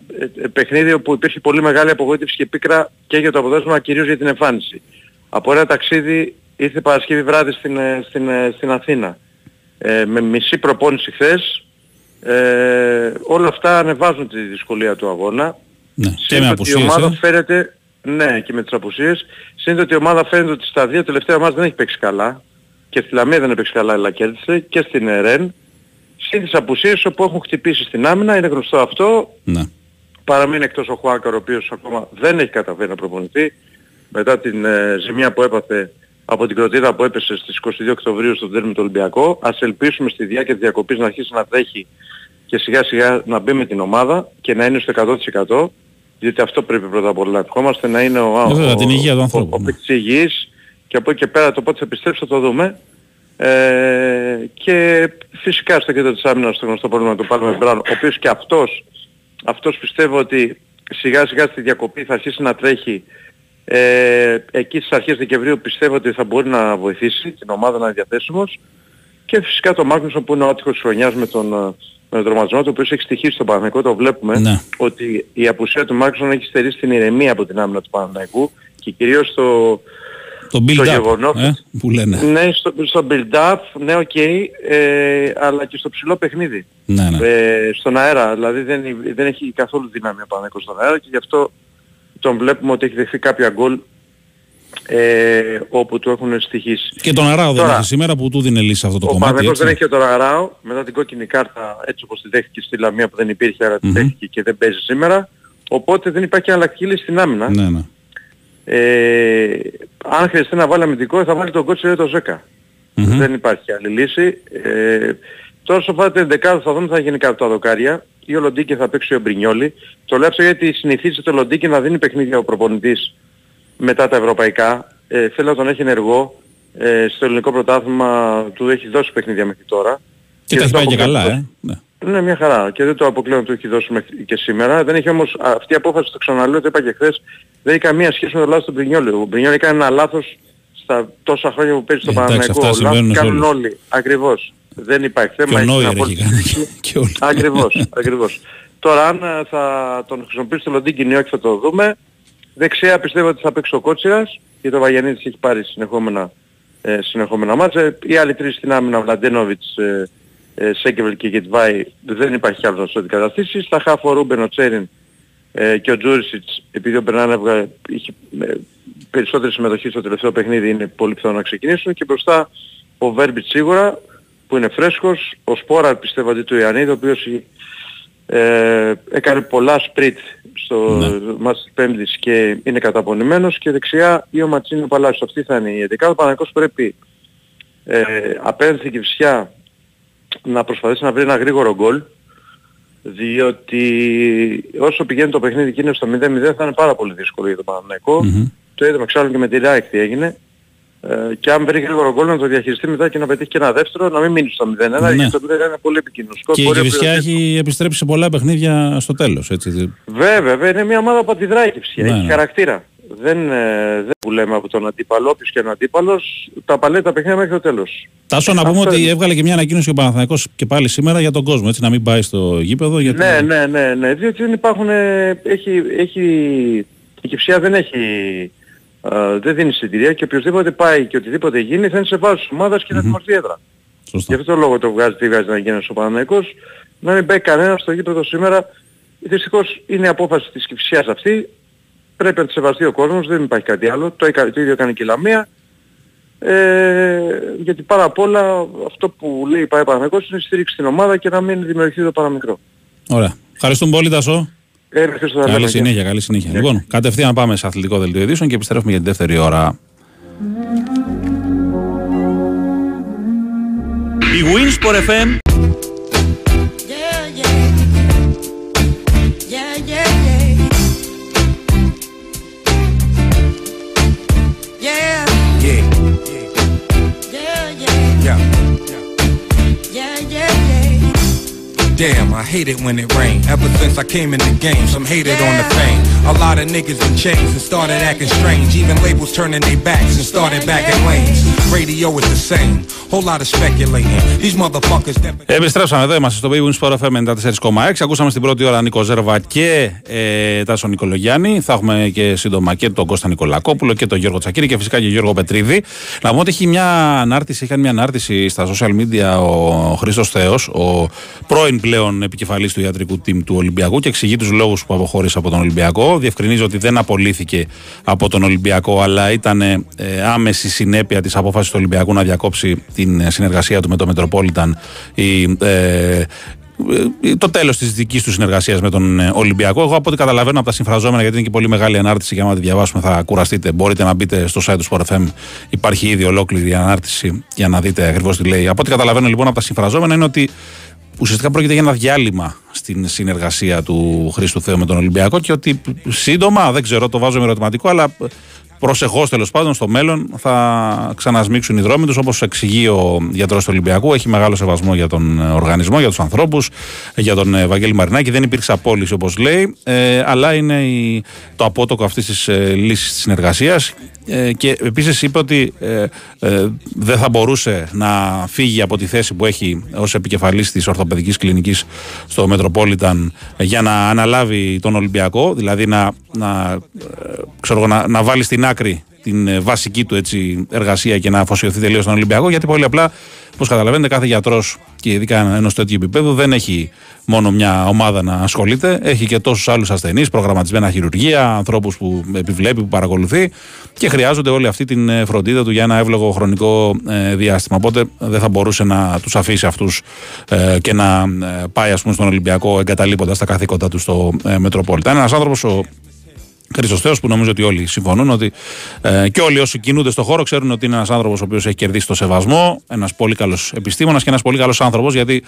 παιχνίδι όπου υπήρχε πολύ μεγάλη απογοήτευση και πίκρα και για το αποτέλεσμα, κυρίως για την εμφάνιση. Από ένα ταξίδι ήρθε Παρασκευή βράδυ στην Αθήνα. Με μισή προπόνηση χθες, Όλα αυτά ανεβάζουν τη δυσκολία του αγώνα. Ναι, και με απουσίες, η ομάδα φέρεται, ναι, και με τις απουσίες. Συνήθως η ομάδα φαίνεται ότι στα δύο τελευταία μας δεν έχει παίξει καλά. Και στη Λαμία δεν έπαιξε καλά, αλλά κέρδισε, και στην ΕΡΕΝ. Συν τις απουσίες όπου έχουν χτυπήσει στην άμυνα, είναι γνωστό αυτό. Ναι. Παραμένει εκτός ο Χουάκαρ, ο οποίος ακόμα δεν έχει καταφέρει να προπονηθεί. Μετά την ζημιά που έπαθε από την κροτίδα που έπεσε στις 22 Οκτωβρίου στο ντέρμπι του Ολυμπιακού. Ας ελπίσουμε στη διάρκεια της διακοπής να αρχίσει να τρέχει και σιγά σιγά να μπει με την ομάδα και να είναι στο 100%. Διότι αυτό πρέπει πρώτα απ' όλα να ευχόμαστε, να είναι ο παίκτης υγιής, και από εκεί και πέρα το πότε θα επιστρέψει θα το δούμε. Και φυσικά στο κέντρο της άμυνας το γνωστό πρόβλημα του Πάλμερ Μπράουν, ο οποίος και αυτός πιστεύω ότι σιγά σιγά στη διακοπή θα αρχίσει να τρέχει. Εκεί στις αρχές Δεκεμβρίου πιστεύω ότι θα μπορεί να βοηθήσει την ομάδα να είναι διαθέσιμος, και φυσικά το Μάγνουσον που είναι ο άτυχος της χρονιάς με τον τραυματισμό του, ο οποίος έχει στοιχήσει στο Παναθηναϊκό. Το βλέπουμε, ναι, ότι η απουσία του Μάγνουσον έχει στερήσει την ηρεμία από την άμυνα του Παναθηναϊκού και κυρίως το build-up, που λένε. Ναι, στο build-up, ναι, ok, αλλά και στο ψηλό παιχνίδι. Ναι, ναι. Στον αέρα, δηλαδή δεν έχει καθόλου δύναμη ο Παναθηναϊκός στον αέρα, και γι' αυτό τον βλέπουμε ότι έχει δεχθεί κάποια γκολ όπου του έχουν στοιχήσει. Και τον Αράο δεν έχει σήμερα, που του δίνει λύση αυτό το κομμάτι. Ο Παναθηναϊκός δεν έχει και τον Αράο, μετά την κόκκινη κάρτα, έτσι όπως τη δέχτηκε στη Λαμία που δεν υπήρχε, άρα τη δέχτηκε και δεν παίζει σήμερα. Οπότε δεν υπάρχει αλλακτική λύση στην άμυνα. Ναι, ναι. Αν χρειαστεί να βάλει αμυντικό, θα βάλει τον κότσο ή τον Ζέκα. Δεν υπάρχει άλλη λύση. Τώρα στο φάτε δεκάδο θα δούμε, θα γίνει κάτω τα δοκάρια, ή ο Λοντίκη θα παίξει ο Μπρινιόλι. Το λέω αυτό γιατί συνηθίζει το Λοντίκη να δίνει παιχνίδια ο προπονητής μετά τα ευρωπαϊκά. Θέλω να τον έχει ενεργό. Στο ελληνικό πρωτάθλημα του έχει δώσει παιχνίδια μέχρι τώρα. Και τα έχει πάει και καλά, Ναι, μια χαρά. Και δεν το αποκλείω να του έχει δώσει και σήμερα. Δεν έχει όμως αυτή η απόφαση, το ξαναλέω, το είπα και χθες, δεν έχει καμία σχέση με το λάθος του Μπρινιόλι. Ο Μπρινιόλι έκανε ένα λάθος στα τόσα χρόνια που παίζει στο Παναθηναϊκό. Κάνουν όλοι. Ακριβώς. Δεν υπάρχει θέμα. Και ο Νόιερ έχει κάνει και όλα. Ακριβώς. Τώρα αν θα τον χρησιμοποιήσει το Λοντίνγκιν ή όχι θα το δούμε. Δεξιά πιστεύω ότι θα παίξει ο Κότσιρας, γιατί ο Βαγιανίδης έχει πάρει συνεχόμενα μάτσα. Οι άλλοι τρεις στην άμυνα, Βλαντένοβιτς, Σέκεβελ και Γετβάι, δεν υπάρχει άλλος να αντικαταστήσει. Στα χαφ ο Ρούμπεν, ο Τσέριν και ο Τζούρισιτς, επειδή ο Μπερνάνεβγα είχε περισσότερη συμμετοχή στο τελευταίο παιχνίδι, είναι πολύ πιθανό να ξεκινήσουν. Και μπροστά ο Βέρμπιτς σίγουρα, που είναι φρέσκος, ο Σπόρα πιστεύω αντί του Ιαννίδη, ο οποίος έκανε πολλά σπριτ στο μάτς της Πέμπτης και είναι καταπονημένος, και δεξιά ή ο Ματσίνιο Παλάσιος. Αυτή θα είναι η ειδικά. Ο Παναθηναϊκός πρέπει απέναντι στην Κηφισιά να προσπαθήσει να βρει ένα γρήγορο γκολ, διότι όσο πηγαίνει το παιχνίδι εκείνο στο 0-0 θα είναι πάρα πολύ δύσκολο για τον Παναθηναϊκό. Το είδαμε εξάλλου και με τη ΡΑΕΚ τι έγινε. Και αν βρει γρήγορο γκολ να το διαχειριστεί μετά και να πετύχει και ένα δεύτερο, να μην μείνει στο 0-1, γιατί το 0-1 είναι πολύ επικίνδυνο. Και η Κηφισιά έχει επιστρέψει σε πολλά παιχνίδια στο τέλος. Βέβαια, είναι μια ομάδα που αντιδράει η Κηφισιά. Έχει χαρακτήρα. Δεν πουλέμε από τον αντίπαλο, όποιος και ο αντίπαλος, τα παλέει τα παιχνίδια μέχρι το τέλος. Τάσο, να πούμε ότι έβγαλε και μια ανακοίνωση ο Παναθηναϊκός και πάλι σήμερα για τον κόσμο, έτσι, να μην πάει στο γήπεδο. Γιατί... Ναι, διότι δεν υπάρχουν. Η Κηφισιά δεν έχει. Δεν δίνει συντηρία, και οποιοδήποτε πάει και οτιδήποτε γίνει θα είναι σε βάση της ομάδας και θα τιμωρηθεί έδρα. Γι' αυτό το λόγο το βγάζει να γίνει ο Παναθηναϊκός, να μην μπαίνει κανένας στο γήπεδο σήμερα. Δυστυχώς είναι η απόφαση της Κηφισιάς αυτή. Πρέπει να τη σεβαστεί ο κόσμος, δεν υπάρχει κάτι άλλο. Το ίδιο κάνει και η Λαμία. Γιατί πάρα απ' όλα αυτό που λέει ο Παναθηναϊκός είναι στήριξη στην ομάδα και να μην δημιουργηθεί το παραμικρό. Ωραία. Ευχαριστούμε πολύ, Τάσο. Καλή συνέχεια. Λοιπόν, κατευθείαν πάμε σε αθλητικό δελτίο ειδήσεων και επιστρέφουμε για την δεύτερη ώρα. Η Winsport FM. Damn, I hate it when it rains. Ever since I came in the game, some hated on the fame. A lot of niggas in chains and started acting strange. Even labels turning their backs and started backing lanes. Radio is the same. Whole lot of speculating. These motherfuckers that... Επιστρέψαμε εδώ, είμαστε στο Winsport FM 94,6. Ακούσαμε στην πρώτη ώρα Νίκο Ζέρβα και Τάσο Νικολογιάννη. Θα έχουμε και σύντομα και τον Κώστα Νικολακόπουλο και τον Γιώργο Τσακίρη και φυσικά και τον Γιώργο Πετρίδη. Να πούμε ότι είχε κάνει μια ανάρτηση στα social media ο Χρήστος Θεός, ο πρώην πλέον επικεφαλής του ιατρικού team του Ολυμπιακού και εξηγεί τους λόγους που αποχώρησε από τον Ολυμπιακό. Διευκρινίζει ότι δεν απολύθηκε από τον Ολυμπιακό, αλλά ήταν άμεση συνέπεια της απόφασης του Ολυμπιακού να διακόψει την συνεργασία του με το Μετροπόλιταν το τέλος της δικής του συνεργασίας με τον Ολυμπιακό. Εγώ από ό,τι καταλαβαίνω από τα συμφραζόμενα, γιατί είναι και πολύ μεγάλη ανάρτηση και άμα τη διαβάσουμε θα κουραστείτε, μπορείτε να μπείτε στο site του Sport FM, υπάρχει ήδη ολόκληρη ανάρτηση για να δείτε ακριβώς τι λέει. Από ό,τι καταλαβαίνω λοιπόν από τα συμφραζόμενα είναι ότι ουσιαστικά πρόκειται για ένα διάλειμμα στην συνεργασία του Χρήστου Θεού με τον Ολυμπιακό και ότι σύντομα, δεν ξέρω, το βάζω με ερωτηματικό, αλλά προσεχώς τέλος πάντων στο μέλλον θα ξανασμίξουν οι δρόμοι τους, όπως εξηγεί ο γιατρός του Ολυμπιακού. Έχει μεγάλο σεβασμό για τον οργανισμό, για τους ανθρώπους, για τον Βαγγέλη Μαρινάκη. Δεν υπήρξε απόλυση όπως λέει, αλλά είναι το απότοκο αυτής της λύσης της συνεργασίας. Και επίσης είπε ότι δεν θα μπορούσε να φύγει από τη θέση που έχει ως επικεφαλής της ορθοπαιδικής κλινικής στο Μετροπόλιταν για να αναλάβει τον Ολυμπιακό, δηλαδή να βάλει στην άκρη την βασική του εργασία και να αφοσιωθεί τελείως στον Ολυμπιακό, γιατί πολύ απλά, όπως καταλαβαίνετε, κάθε γιατρός και ειδικά ενός τέτοιου επίπεδου δεν έχει μόνο μια ομάδα να ασχολείται, έχει και τόσους άλλους ασθενείς, προγραμματισμένα χειρουργεία, ανθρώπους που επιβλέπει, που παρακολουθεί και χρειάζονται όλη αυτή την φροντίδα του για ένα εύλογο χρονικό διάστημα. Οπότε δεν θα μπορούσε να τους αφήσει αυτούς και να πάει, ας πούμε, στον Ολυμπιακό εγκαταλείποντας τα καθήκοντά του στο Μετροπόλιτα. Ένας άνθρωπος, ο Χρήστος Θεός, που νομίζω ότι όλοι συμφωνούν ότι, και όλοι όσοι κινούνται στον χώρο ξέρουν ότι είναι ένας άνθρωπος ο οποίος έχει κερδίσει το σεβασμό, ένας πολύ καλός επιστήμονας και ένας πολύ καλός άνθρωπος, γιατί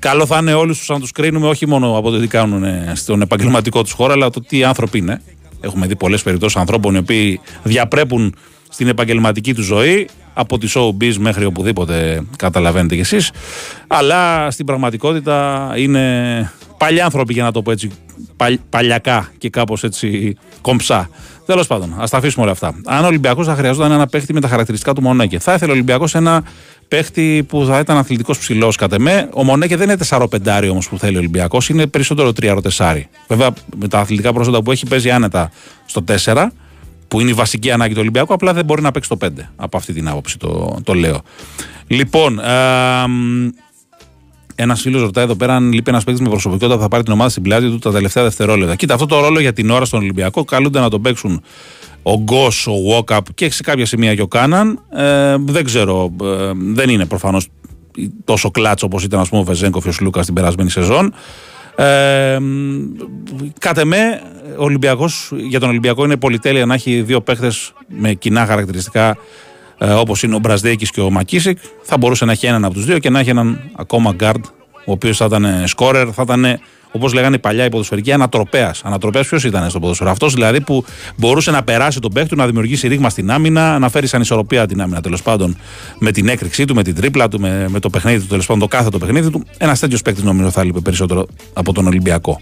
καλό θα είναι όλους τους να τους κρίνουμε όχι μόνο από το τι κάνουν στον επαγγελματικό τους χώρο, αλλά το τι άνθρωποι είναι. Έχουμε δει πολλές περιπτώσεις ανθρώπων οι οποίοι διαπρέπουν στην επαγγελματική του ζωή, από τη showbiz μέχρι οπουδήποτε, καταλαβαίνετε κι εσείς, αλλά στην πραγματικότητα είναι παλιά άνθρωποι, για να το πω έτσι, παλιακά και κάπως έτσι κομψά. Τέλος πάντων, ας τα αφήσουμε όλα αυτά. Αν ο Ολυμπιακός θα χρειαζόταν ένα παίχτη με τα χαρακτηριστικά του Μονέκε, θα ήθελε ο Ολυμπιακός ένα παίχτη που θα ήταν αθλητικός ψηλός κατ' εμέ. Ο Μονέκε δεν είναι 4-5 όμως που θέλει ο Ολυμπιακός, είναι περισσότερο 3-4. Βέβαια, με τα αθλητικά προσόντα που έχει παίζει άνετα στο 4, που είναι η βασική ανάγκη του Ολυμπιακού, απλά δεν μπορεί να παίξει το 5. Από αυτή την άποψη το λέω. Λοιπόν, ένας φίλος ρωτάει εδώ πέρα αν λείπει ένας παίκτης με προσωπικότητα που θα πάρει την ομάδα στην πλάτη του τα τελευταία δευτερόλεπτα. Κοίτα, αυτό το ρόλο για την ώρα στον Ολυμπιακό καλούνται να τον παίξουν ο Γκος, ο Walkup και σε κάποια σημεία και ο Κάναν. Δεν ξέρω, δεν είναι προφανώς τόσο κλάτσο όπως ήταν, ας πούμε, ο Βεζέγκοφ και ο Σλούκας την περασμένη σεζόν. Κάτε με, ο Ολυμπιακός, για τον Ολυμπιακό είναι πολυτέλεια να έχει δύο παίχτες με κοινά χαρακτηριστικά, όπως είναι ο Μπρασδέκης και ο Μακίσικ. Θα μπορούσε να έχει έναν από τους δύο και να έχει έναν ακόμα γκάρντ, ο οποίος θα ήταν σκόρερ, θα ήταν, όπως λέγανε παλιά οι ποδοσφαιρικοί, ανατροπέας. Ανατροπέας ποιος ήταν στο ποδοσφαιρικό? Αυτός δηλαδή που μπορούσε να περάσει τον παίκτη, να δημιουργήσει ρήγμα στην άμυνα, να φέρει σαν ισορροπία την άμυνα, τέλος πάντων, με την έκρηξή του, με την τρίπλα του, με το παιχνίδι του, τέλος πάντων, το κάθε το παιχνίδι του. Ένας τέτοιος παίκτης νομίζω θα λείπει περισσότερο από τον Ολυμπιακό.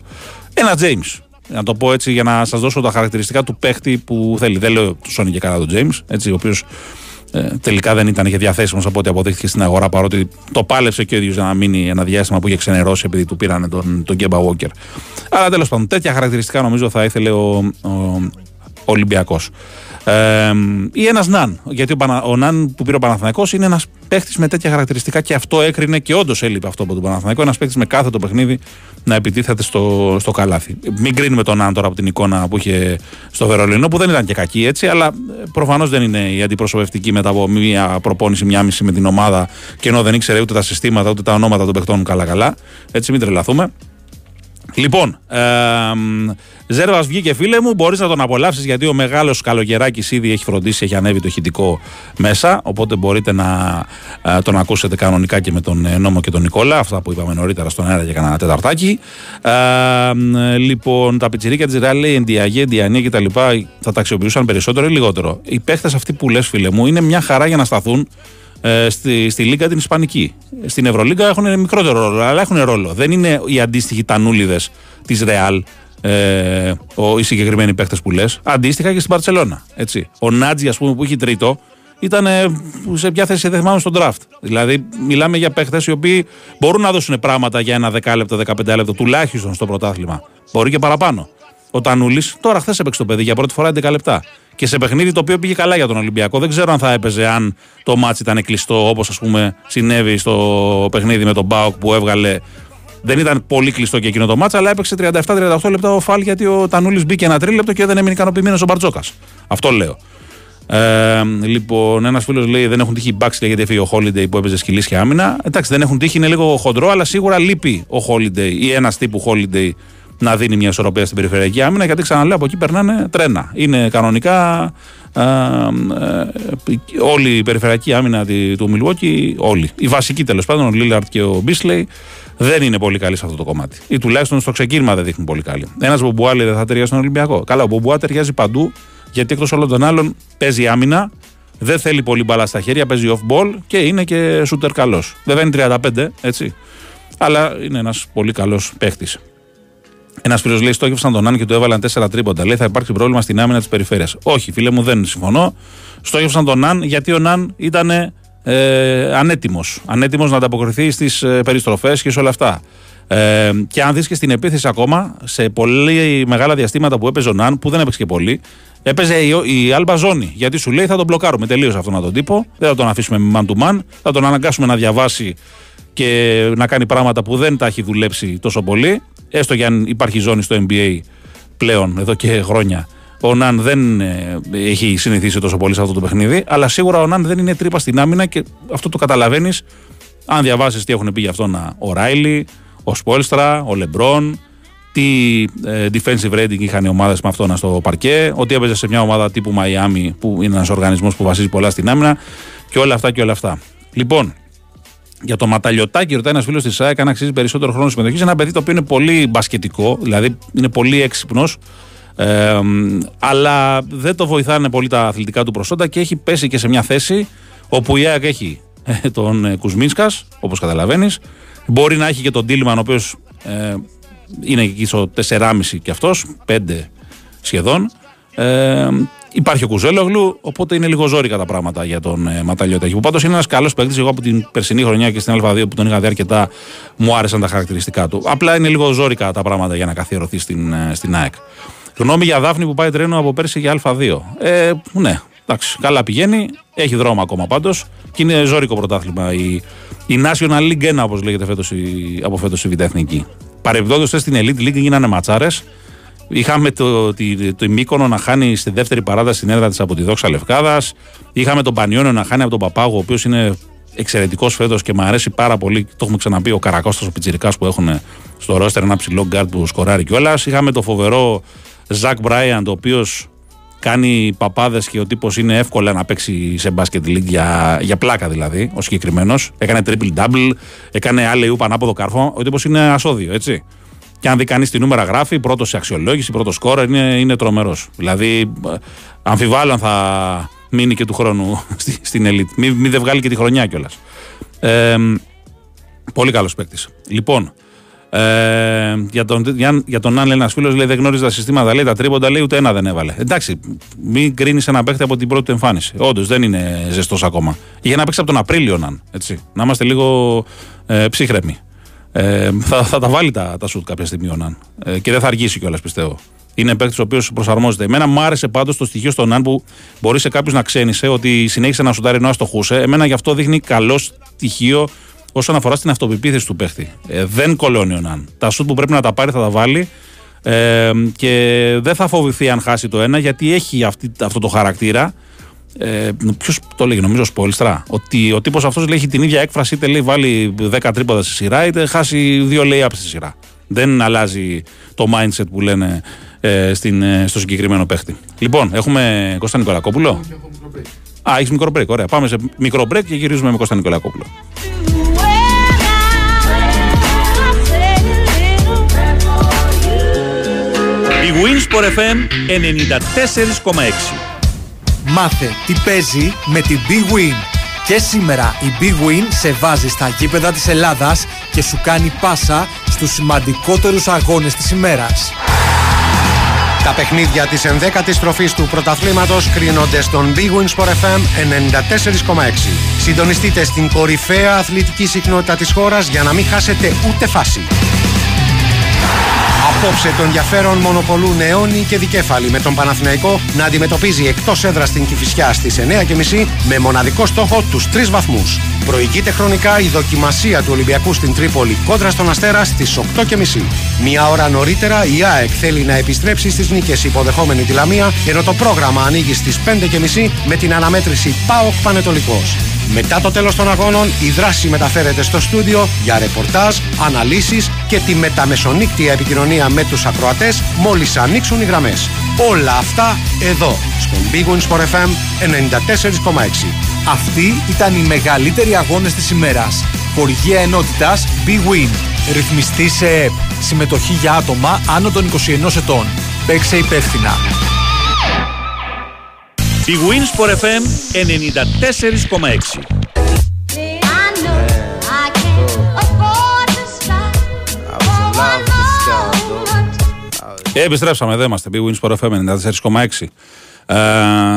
Ένα James. Να το πω έτσι για να σας δώσω τα χαρακτηριστικά του παίκτη που θέλει. Δεν λέω του Σόνι και καλά τον James, έτσι, ο οποίος τελικά δεν ήταν και διαθέσιμος από ό,τι αποδείχθηκε στην αγορά, παρότι το πάλευσε και ο ίδιος για να μείνει ένα διάστημα που είχε ξενερώσει επειδή του πήρανε τον Κέμπα Walker. Αλλά τέλος πάντων, τέτοια χαρακτηριστικά νομίζω θα ήθελε ο Ολυμπιακός. Ή ένας Νάν. Γιατί ο Νάν που πήρε ο Παναθηναϊκός είναι ένας παίχτης με τέτοια χαρακτηριστικά και αυτό έκρινε και όντως έλειπε αυτό από τον Παναθηναϊκό. Ένας παίχτης με κάθε το παιχνίδι να επιτίθεται στο καλάθι. Μην κρίνουμε τον Νάν τώρα από την εικόνα που είχε στο Βερολίνο, που δεν ήταν και κακή έτσι, αλλά προφανώς δεν είναι η αντιπροσωπευτική μετά από μία προπόνηση, μία μισή με την ομάδα, και ενώ δεν ήξερε ούτε τα συστήματα ούτε τα ονόματα των παιχτών καλά-καλά. Έτσι, μην τρελαθούμε. Λοιπόν, Ζέρβας βγήκε, φίλε μου, μπορείς να τον απολαύσεις, γιατί ο μεγάλος Καλογεράκης ήδη έχει φροντίσει, έχει ανέβει το ηχητικό μέσα, οπότε μπορείτε να τον ακούσετε κανονικά και με τον Νόμο και τον Νικόλα, αυτά που είπαμε νωρίτερα στον αέρα για κανένα τεταρτάκι. Λοιπόν, τα πιτσιρίκια της Ρεάλ, λέει, Εντιαγέ, Εντιανία κτλ. Θα τα αξιοποιούσαν περισσότερο ή λιγότερο? Οι παίχτες αυτοί που λες, φίλε μου, είναι μια χαρά για να σταθούν στη Λίγκα την Ισπανική. Στην Ευρωλίγκα έχουν μικρότερο ρόλο, αλλά έχουν ρόλο. Δεν είναι οι αντίστοιχοι τανούλιδες της Ρεάλ οι συγκεκριμένοι παίχτες που λες. Αντίστοιχα και στην Μπαρτσελώνα. Ο Νάτζι, ας πούμε, που είχε τρίτο, ήταν σε ποια θέση δεν θυμάμαι στον draft. Δηλαδή, μιλάμε για παίχτες οι οποίοι μπορούν να δώσουν πράγματα για ένα 10 λεπτό, 15 λεπτό τουλάχιστον στο πρωτάθλημα. Μπορεί και παραπάνω. Ο Τανούλης, τώρα χθες έπαιξε το παιδί για πρώτη φορά 11 λεπτά. Και σε παιχνίδι το οποίο πήγε καλά για τον Ολυμπιακό. Δεν ξέρω αν θα έπαιζε αν το μάτς ήταν κλειστό, όπως, ας πούμε, συνέβη στο παιχνίδι με τον Μπάουκ που έβγαλε Δεν ήταν πολύ κλειστό και εκείνο το μάτσα, αλλά έπαιξε 37-38 λεπτά ο Φάλ, γιατί ο Τανούλης μπήκε ένα τρίλεπτο και δεν έμεινε ικανοποιημένος ο Μπαρτζόκας. Αυτό λέω. Λοιπόν, ένας φίλος λέει δεν έχουν τύχει οι Bucks γιατί έφυγε ο Holiday που έπαιζε σκυλής και άμυνα. Εντάξει, δεν έχουν τύχει, είναι λίγο χοντρό, αλλά σίγουρα λείπει ο Holiday ή ένας τύπου Holiday να δίνει μια ισορροπία στην περιφερειακή άμυνα, γιατί ξαναλέω από εκεί περνάνε τρένα. Είναι κανονικά όλη η περιφερειακή άμυνα του Milwaukee, όλοι. Η βασική τέλος πάντων, ο Λίλαρντ και ο Μπίσλεϊ, δεν είναι πολύ καλή σε αυτό το κομμάτι. Ή τουλάχιστον στο ξεκίνημα δεν δείχνουν πολύ καλή. Ένας Μπομπουά δεν θα ταιριάζει στον Ολυμπιακό. Καλά, ο Μπομπουά ταιριάζει παντού, γιατί εκτός όλων των άλλων παίζει άμυνα, δεν θέλει πολύ μπαλά στα χέρια, παίζει off-ball και είναι και shooter καλός. Βέβαια είναι 35, έτσι. Αλλά είναι ένας πολύ καλός παίχτης. Ένας φίλος λέει: στόχευσαν τον Νάν και του έβαλαν 4 τρίποντα. Λέει: θα υπάρξει πρόβλημα στην άμυνα της περιφέρειας. Όχι, φίλε μου, δεν συμφωνώ. Στόχευσαν τον Νάν γιατί ο Νάν ήταν ανέτοιμος να ανταποκριθεί στις περιστροφές και σε όλα αυτά. Και αν δεις και στην επίθεση ακόμα, σε πολύ μεγάλα διαστήματα που έπαιζε ο Νάν, που δεν έπαιξε και πολύ, έπαιζε η Άλμπα ζώνη. Γιατί σου λέει: θα τον μπλοκάρουμε τελείως αυτόν τον τύπο, δεν θα τον αφήσουμε man to man, θα τον αναγκάσουμε να διαβάσει και να κάνει πράγματα που δεν τα έχει δουλέψει τόσο πολύ. Έστω και αν υπάρχει ζώνη στο NBA πλέον εδώ και χρόνια, ο Ναν δεν έχει συνηθίσει τόσο πολύ σε αυτό το παιχνίδι, αλλά σίγουρα ο Ναν δεν είναι τρύπα στην άμυνα και αυτό το καταλαβαίνεις αν διαβάσεις τι έχουν πει για αυτόν ο Ράιλι, ο Σπόλστρα, ο Λεμπρόν, τι defensive rating είχαν οι ομάδες με αυτόν στο παρκέ, ότι έπαιζε σε μια ομάδα τύπου Μαϊάμι που είναι ένας οργανισμός που βασίζει πολλά στην άμυνα και όλα αυτά και όλα αυτά. Λοιπόν, για το ματαλιωτάκι, ρωτάει ένας φίλος της ΣΑΕΚ αν αξίζει περισσότερο χρόνο συμμετοχής. Ένα παιδί το οποίο είναι πολύ μπασκετικό, δηλαδή είναι πολύ έξυπνος, αλλά δεν το βοηθάνε πολύ τα αθλητικά του προσόντα και έχει πέσει και σε μια θέση όπου η ΑΕΚ έχει τον Κουσμίνσκας, όπως καταλαβαίνεις. Μπορεί να έχει και τον Τίλμαν, ο οποίος είναι εκεί στο 4,5 και αυτός, 5 σχεδόν. Υπάρχει ο Κουζέλογλου, οπότε είναι λίγο ζόρικα τα πράγματα για τον Ματαλιώτα. Που πάντως είναι ένας καλός παίκτης. Εγώ από την περσινή χρονιά και στην Α2 που τον είχα δει αρκετά, μου άρεσαν τα χαρακτηριστικά του. Απλά είναι λίγο ζόρικα τα πράγματα για να καθιερωθεί στην ΑΕΚ. Γνώμη για Δάφνη που πάει τρένο από πέρσι για Α2. Ναι, εντάξει, καλά πηγαίνει. Έχει δρόμο ακόμα πάντως. Και είναι ζόρικο πρωτάθλημα. Η National League 1, όπως λέγεται από φέτος η Β' Εθνική. Παρεμπιπτόντως, στην Elite League γίνανε ματσάρες. Είχαμε το Μύκονο να χάνει στη δεύτερη παράταση την έδρα της από τη Δόξα Λευκάδας. Είχαμε τον Πανιόνιο να χάνει από τον Παπάγο, ο οποίος είναι εξαιρετικός φέτος και μου αρέσει πάρα πολύ. Το έχουμε ξαναπεί, ο Καρακώστας, ο Πιτσιρικάς που έχουν στο ρόστερ, ένα ψηλό γκάρτ που σκοράρει κιόλας. Είχαμε το φοβερό Ζακ Μπράιαντ, ο οποίος κάνει παπάδες και ο τύπος είναι εύκολα να παίξει σε μπάσκετ league για πλάκα δηλαδή. Ο συγκεκριμένος έκανε triple-double, έκανε αλλιού πανάποδο καρφό. Ο τύπος είναι ασώδιο, έτσι. Και αν δει κανείς τη νούμερα γράφει, πρώτος σε αξιολόγηση, πρώτος σκόρερ, είναι τρομερός. Δηλαδή, αμφιβάλλω αν θα μείνει και του χρόνου στην ελίτ. Μη δε βγάλει και τη χρονιά κιόλας. Πολύ καλός παίκτης. Λοιπόν, για τον Νάν, ένας φίλος λέει: δεν γνώριζε τα συστήματα, λέει τα τρίποντα, λέει ούτε ένα δεν έβαλε. Εντάξει, μην κρίνεις ένα παίκτη από την πρώτη του εμφάνιση. Όντως δεν είναι ζεστός ακόμα. Για να παίξει από τον Απρίλιο, Νάν. Να είμαστε λίγο ψύχρεμοι. Θα τα βάλει τα σουτ κάποια στιγμή ο Ναν. Και δεν θα αργήσει κιόλας, πιστεύω. Είναι παίκτης ο οποίος προσαρμόζεται. Εμένα μου άρεσε πάντως το στοιχείο στον Ναν που μπορεί σε κάποιους να ξένησε ότι συνέχισε να σουτάρει ενώ αστοχούσε. Εμένα γι' αυτό δείχνει καλό στοιχείο όσον αφορά στην αυτοπεποίθηση του παίκτη. Δεν κολώνει ο Ναν. Τα σουτ που πρέπει να τα πάρει θα τα βάλει και δεν θα φοβηθεί αν χάσει το ένα, γιατί έχει αυτό το χαρακτήρα. Ποιος το λέγει, νομίζω Σπόλστρα, ότι ο τύπος αυτός λέει, έχει την ίδια έκφραση, είτε λέει βάλει 10 τρίποντα στη σειρά, είτε χάσει 2 lay-ups στη σειρά. Δεν αλλάζει το mindset που λένε στο συγκεκριμένο παίχτη. Λοιπόν, έχουμε Κώστα Νικολακόπουλο. Έχεις μικρό break, ωραία. Πάμε σε μικρό break και γυρίζουμε με Κώστα Νικολακόπουλο. Η Winsport FM 94,6. Μάθε τι παίζει με την Big Win. Και σήμερα η Big Win σε βάζει στα γήπεδα της Ελλάδας και σου κάνει πάσα στους σημαντικότερους αγώνες της ημέρας. Τα παιχνίδια της 11ης τροφής του πρωταθλήματος κρίνονται στον Big Win Sport FM 94,6. Συντονιστείτε στην κορυφαία αθλητική συχνότητα της χώρας για να μην χάσετε ούτε φάση. Απόψε των ενδιαφέρον μονοπολούν αιώνιοι και δικέφαλοι με τον Παναθηναϊκό να αντιμετωπίζει εκτός έδρας στην Κηφισιά στις 9.30 με μοναδικό στόχο τους 3 βαθμούς. Προηγείται χρονικά η δοκιμασία του Ολυμπιακού στην Τρίπολη κόντρα στον Αστέρα στις 8.30. Μια ώρα νωρίτερα η ΑΕΚ θέλει να επιστρέψει στις νίκες υποδεχόμενη τη Λαμία, ενώ το πρόγραμμα ανοίγει στις 5.30 με την αναμέτρηση ΠΑΟΚ Πανετολικός. Μετά το τέλος των αγώνων, η δράση μεταφέρεται στο στούντιο για ρεπορτάζ, αναλύσεις και τη μεταμεσονύκτια επικοινωνία με τους ακροατές μόλις ανοίξουν οι γραμμές. Όλα αυτά εδώ, στον Big Win Sport FM 94,6. Αυτοί ήταν οι μεγαλύτεροι αγώνες της ημέρας. Χορηγία ενότητας Big Win. Ρυθμιστή σε ΕΠ. Συμμετοχή για άτομα άνω των 21 ετών. Παίξε υπεύθυνα. Big Win Sport FM 94,6. Επιστρέψαμε, εδώ είμαστε. Big Win Sport FM 94,6.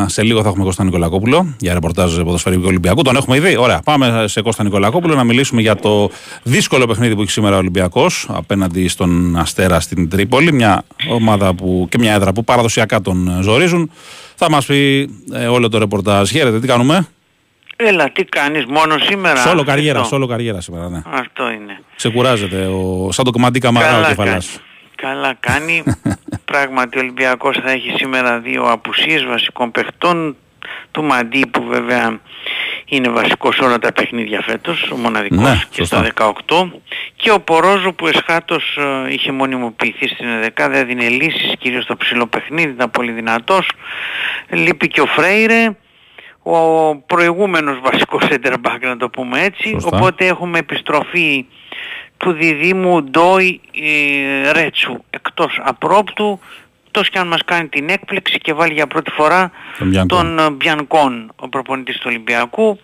Σε λίγο θα έχουμε Κώστα Νικολακόπουλο για ρεπορτάζ ποδοσφαιρικού Ολυμπιακού. Τον έχουμε ήδη. Ωραία, πάμε σε Κώστα Νικολακόπουλο να μιλήσουμε για το δύσκολο παιχνίδι που έχει σήμερα ο Ολυμπιακός απέναντι στον Αστέρα στην Τρίπολη. Μια ομάδα που, και μια έδρα που παραδοσιακά τον ζορίζουν. Θα μας πει όλο το ρεπορτάζ. Χαίρετε, τι κάνουμε. Έλα, τι κάνεις μόνο σήμερα. Σόλο καριέρα σήμερα, ναι. Αυτό είναι. Ξεκουράζεται σαν το κομμάτι Καμαρά ο κεφαλάς. Καλά κάνει. Πράγματι ο Ολυμπιακός θα έχει σήμερα 2 απουσίες βασικών παιχτών. Του Μαντί που βέβαια είναι βασικός όλα τα παιχνίδια φέτος, ο μοναδικός, ναι, και στα 18. Και ο Πορόζο που εσχάτως είχε μονιμοποιηθεί στην 11, έδινε λύσεις κυρίως στο ψηλό παιχνίδι, ήταν πολύ δυνατός. Λείπει και ο Φρέιρε, ο προηγούμενος βασικός center back, να το πούμε έτσι. Σωστά. Οπότε έχουμε επιστροφή του διδήμου Ντόι Ρέτσου εκτός απρόπτου, τόσο και αν μας κάνει την έκπληξη και βάλει για πρώτη φορά τον Μπιανκόν, ο προπονητής του Ολυμπιακού.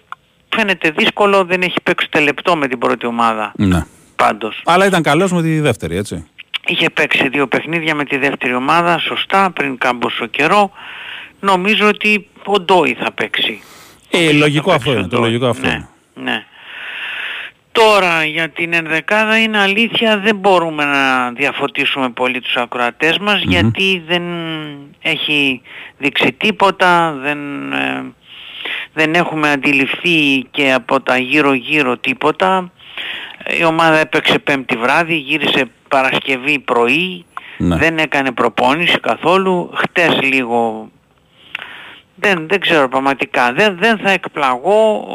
Φαίνεται δύσκολο, δεν έχει παίξει τελεπτό με την πρώτη ομάδα, ναι, πάντως. Αλλά ήταν καλός με τη δεύτερη, έτσι. Είχε παίξει 2 παιχνίδια με τη δεύτερη ομάδα, σωστά, πριν κάμποσο καιρό. Νομίζω ότι ο Ντόι θα παίξει. Λογικό αυτό είναι, το λογικό αυτό. Ναι, ναι. Τώρα για την ενδεκάδα είναι αλήθεια, δεν μπορούμε να διαφωτίσουμε πολύ τους ακροατές μας, mm-hmm, γιατί δεν έχει δείξει τίποτα, δεν έχουμε αντιληφθεί και από τα γύρω-γύρω τίποτα. Η ομάδα έπαιξε Πέμπτη βράδυ, γύρισε Παρασκευή πρωί, ναι, δεν έκανε προπόνηση καθόλου, χτες λίγο... Δεν ξέρω πραγματικά. Δεν θα εκπλαγώ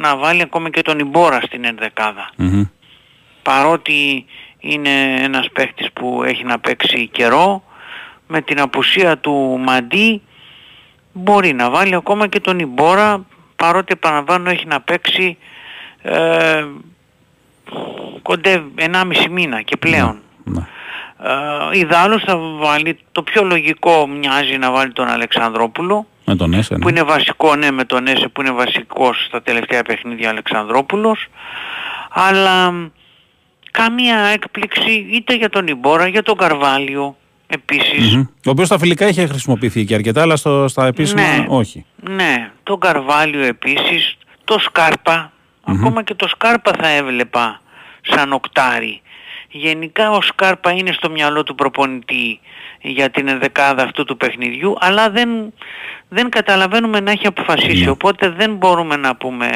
να βάλει ακόμα και τον Ιμπόρα στην ενδεκάδα. Mm-hmm. Παρότι είναι ένας παίχτης που έχει να παίξει καιρό, με την απουσία του Μαντί μπορεί να βάλει ακόμα και τον Ιμπόρα, παρότι επαναλαμβάνω έχει να παίξει κοντά 1,5 μήνα και πλέον. Mm-hmm. Ιδάλλως θα βάλει, το πιο λογικό μοιάζει να βάλει τον Αλεξανδρόπουλο, με τον Έσε, ναι, που είναι βασικό, ναι, με τον Έσε που είναι βασικός στα τελευταία παιχνίδια ο Αλεξανδρόπουλος, αλλά καμία έκπληξη είτε για τον Ιμπόρα, για τον Καρβάλιο επίσης, mm-hmm, ο οποίος στα φιλικά είχε χρησιμοποιηθεί και αρκετά, αλλά στα επίσημα, ναι, όχι. Ναι, τον Καρβάλιο επίσης, το Σκάρπα, mm-hmm, ακόμα και το Σκάρπα θα έβλεπα σαν οκτάρι. Γενικά ο Σκάρπα είναι στο μυαλό του προπονητή για την ενδεκάδα αυτού του παιχνιδιού, αλλά δεν καταλαβαίνουμε να έχει αποφασίσει, yeah, οπότε δεν μπορούμε να πούμε.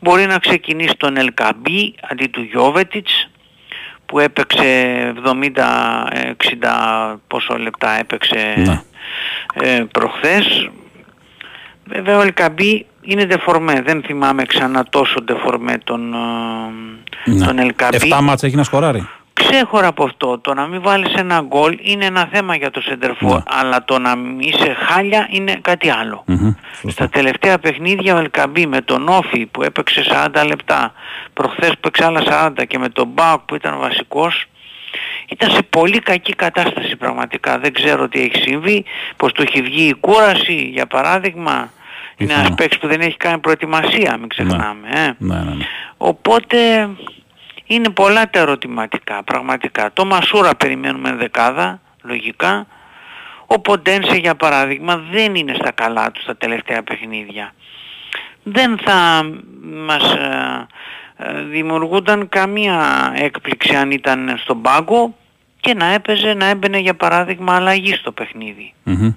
Μπορεί να ξεκινήσει τον Ελκαμπή αντί του Γιόβετιτς που έπαιξε 70-60 πόσο λεπτά έπαιξε, yeah, προχθές. Βέβαια ο Ελκαμπή είναι ντεφορμέ, δεν θυμάμαι ξανά τόσο ντεφορμέ τον Ελκαμπή. 7 μάτς έχει να σκοράρει. Ξέχωρα από αυτό, το να μην βάλεις ένα γκολ είναι ένα θέμα για το σεντερφόρ, ναι, αλλά το να μην είσαι χάλια είναι κάτι άλλο. Mm-hmm. Στα τελευταία παιχνίδια ο Ελκαμπή με τον Όφι που έπαιξε 40 λεπτά, προχθές που έπαιξε άλλα 40 και με τον Μπάουκ που ήταν βασικός, ήταν σε πολύ κακή κατάσταση πραγματικά. Δεν ξέρω τι έχει συμβεί, πως του έχει βγει η κούραση για παράδειγμα. Είναι ένας παίκτης που δεν έχει κάνει προετοιμασία, μην ξεχνάμε. Ναι. Ναι. Οπότε είναι πολλά τα ερωτηματικά πραγματικά. Το Μασούρα περιμένουμε δεκάδα, λογικά. Ο Ποντένσε για παράδειγμα δεν είναι στα καλά του στα τελευταία παιχνίδια. Δεν θα μας δημιουργούνταν καμία έκπληξη αν ήταν στον πάγκο. και να έπαιζε, να έμπαινε για παράδειγμα αλλαγή στο παιχνίδι. Mm-hmm.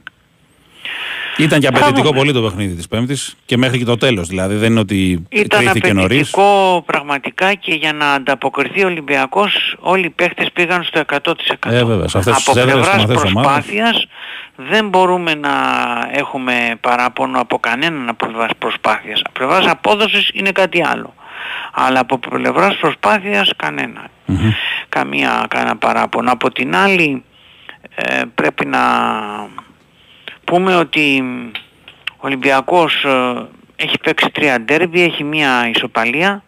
Ήταν και απαιτητικό πολύ το παιχνίδι της Πέμπτης και μέχρι και το τέλος, δηλαδή δεν είναι ότι κρίθηκε νωρίς. Ήταν απαιτητικό πραγματικά και για να ανταποκριθεί ο Ολυμπιακός όλοι οι παίχτες πήγαν στο 100%. Βέβαια, από πλευράς προσπάθειας δεν μπορούμε να έχουμε παράπονο από κανέναν από πλευράς προσπάθειας. Από πλευράς απόδοσης είναι κάτι άλλο. Αλλά από πλευράς προσπάθειας κανένα. Mm-hmm. Κανένα παράπονο. Από την άλλη πρέπει να... πούμε ότι ο Ολυμπιακός έχει παίξει 3 ντέρμπι, έχει μία ισοπαλία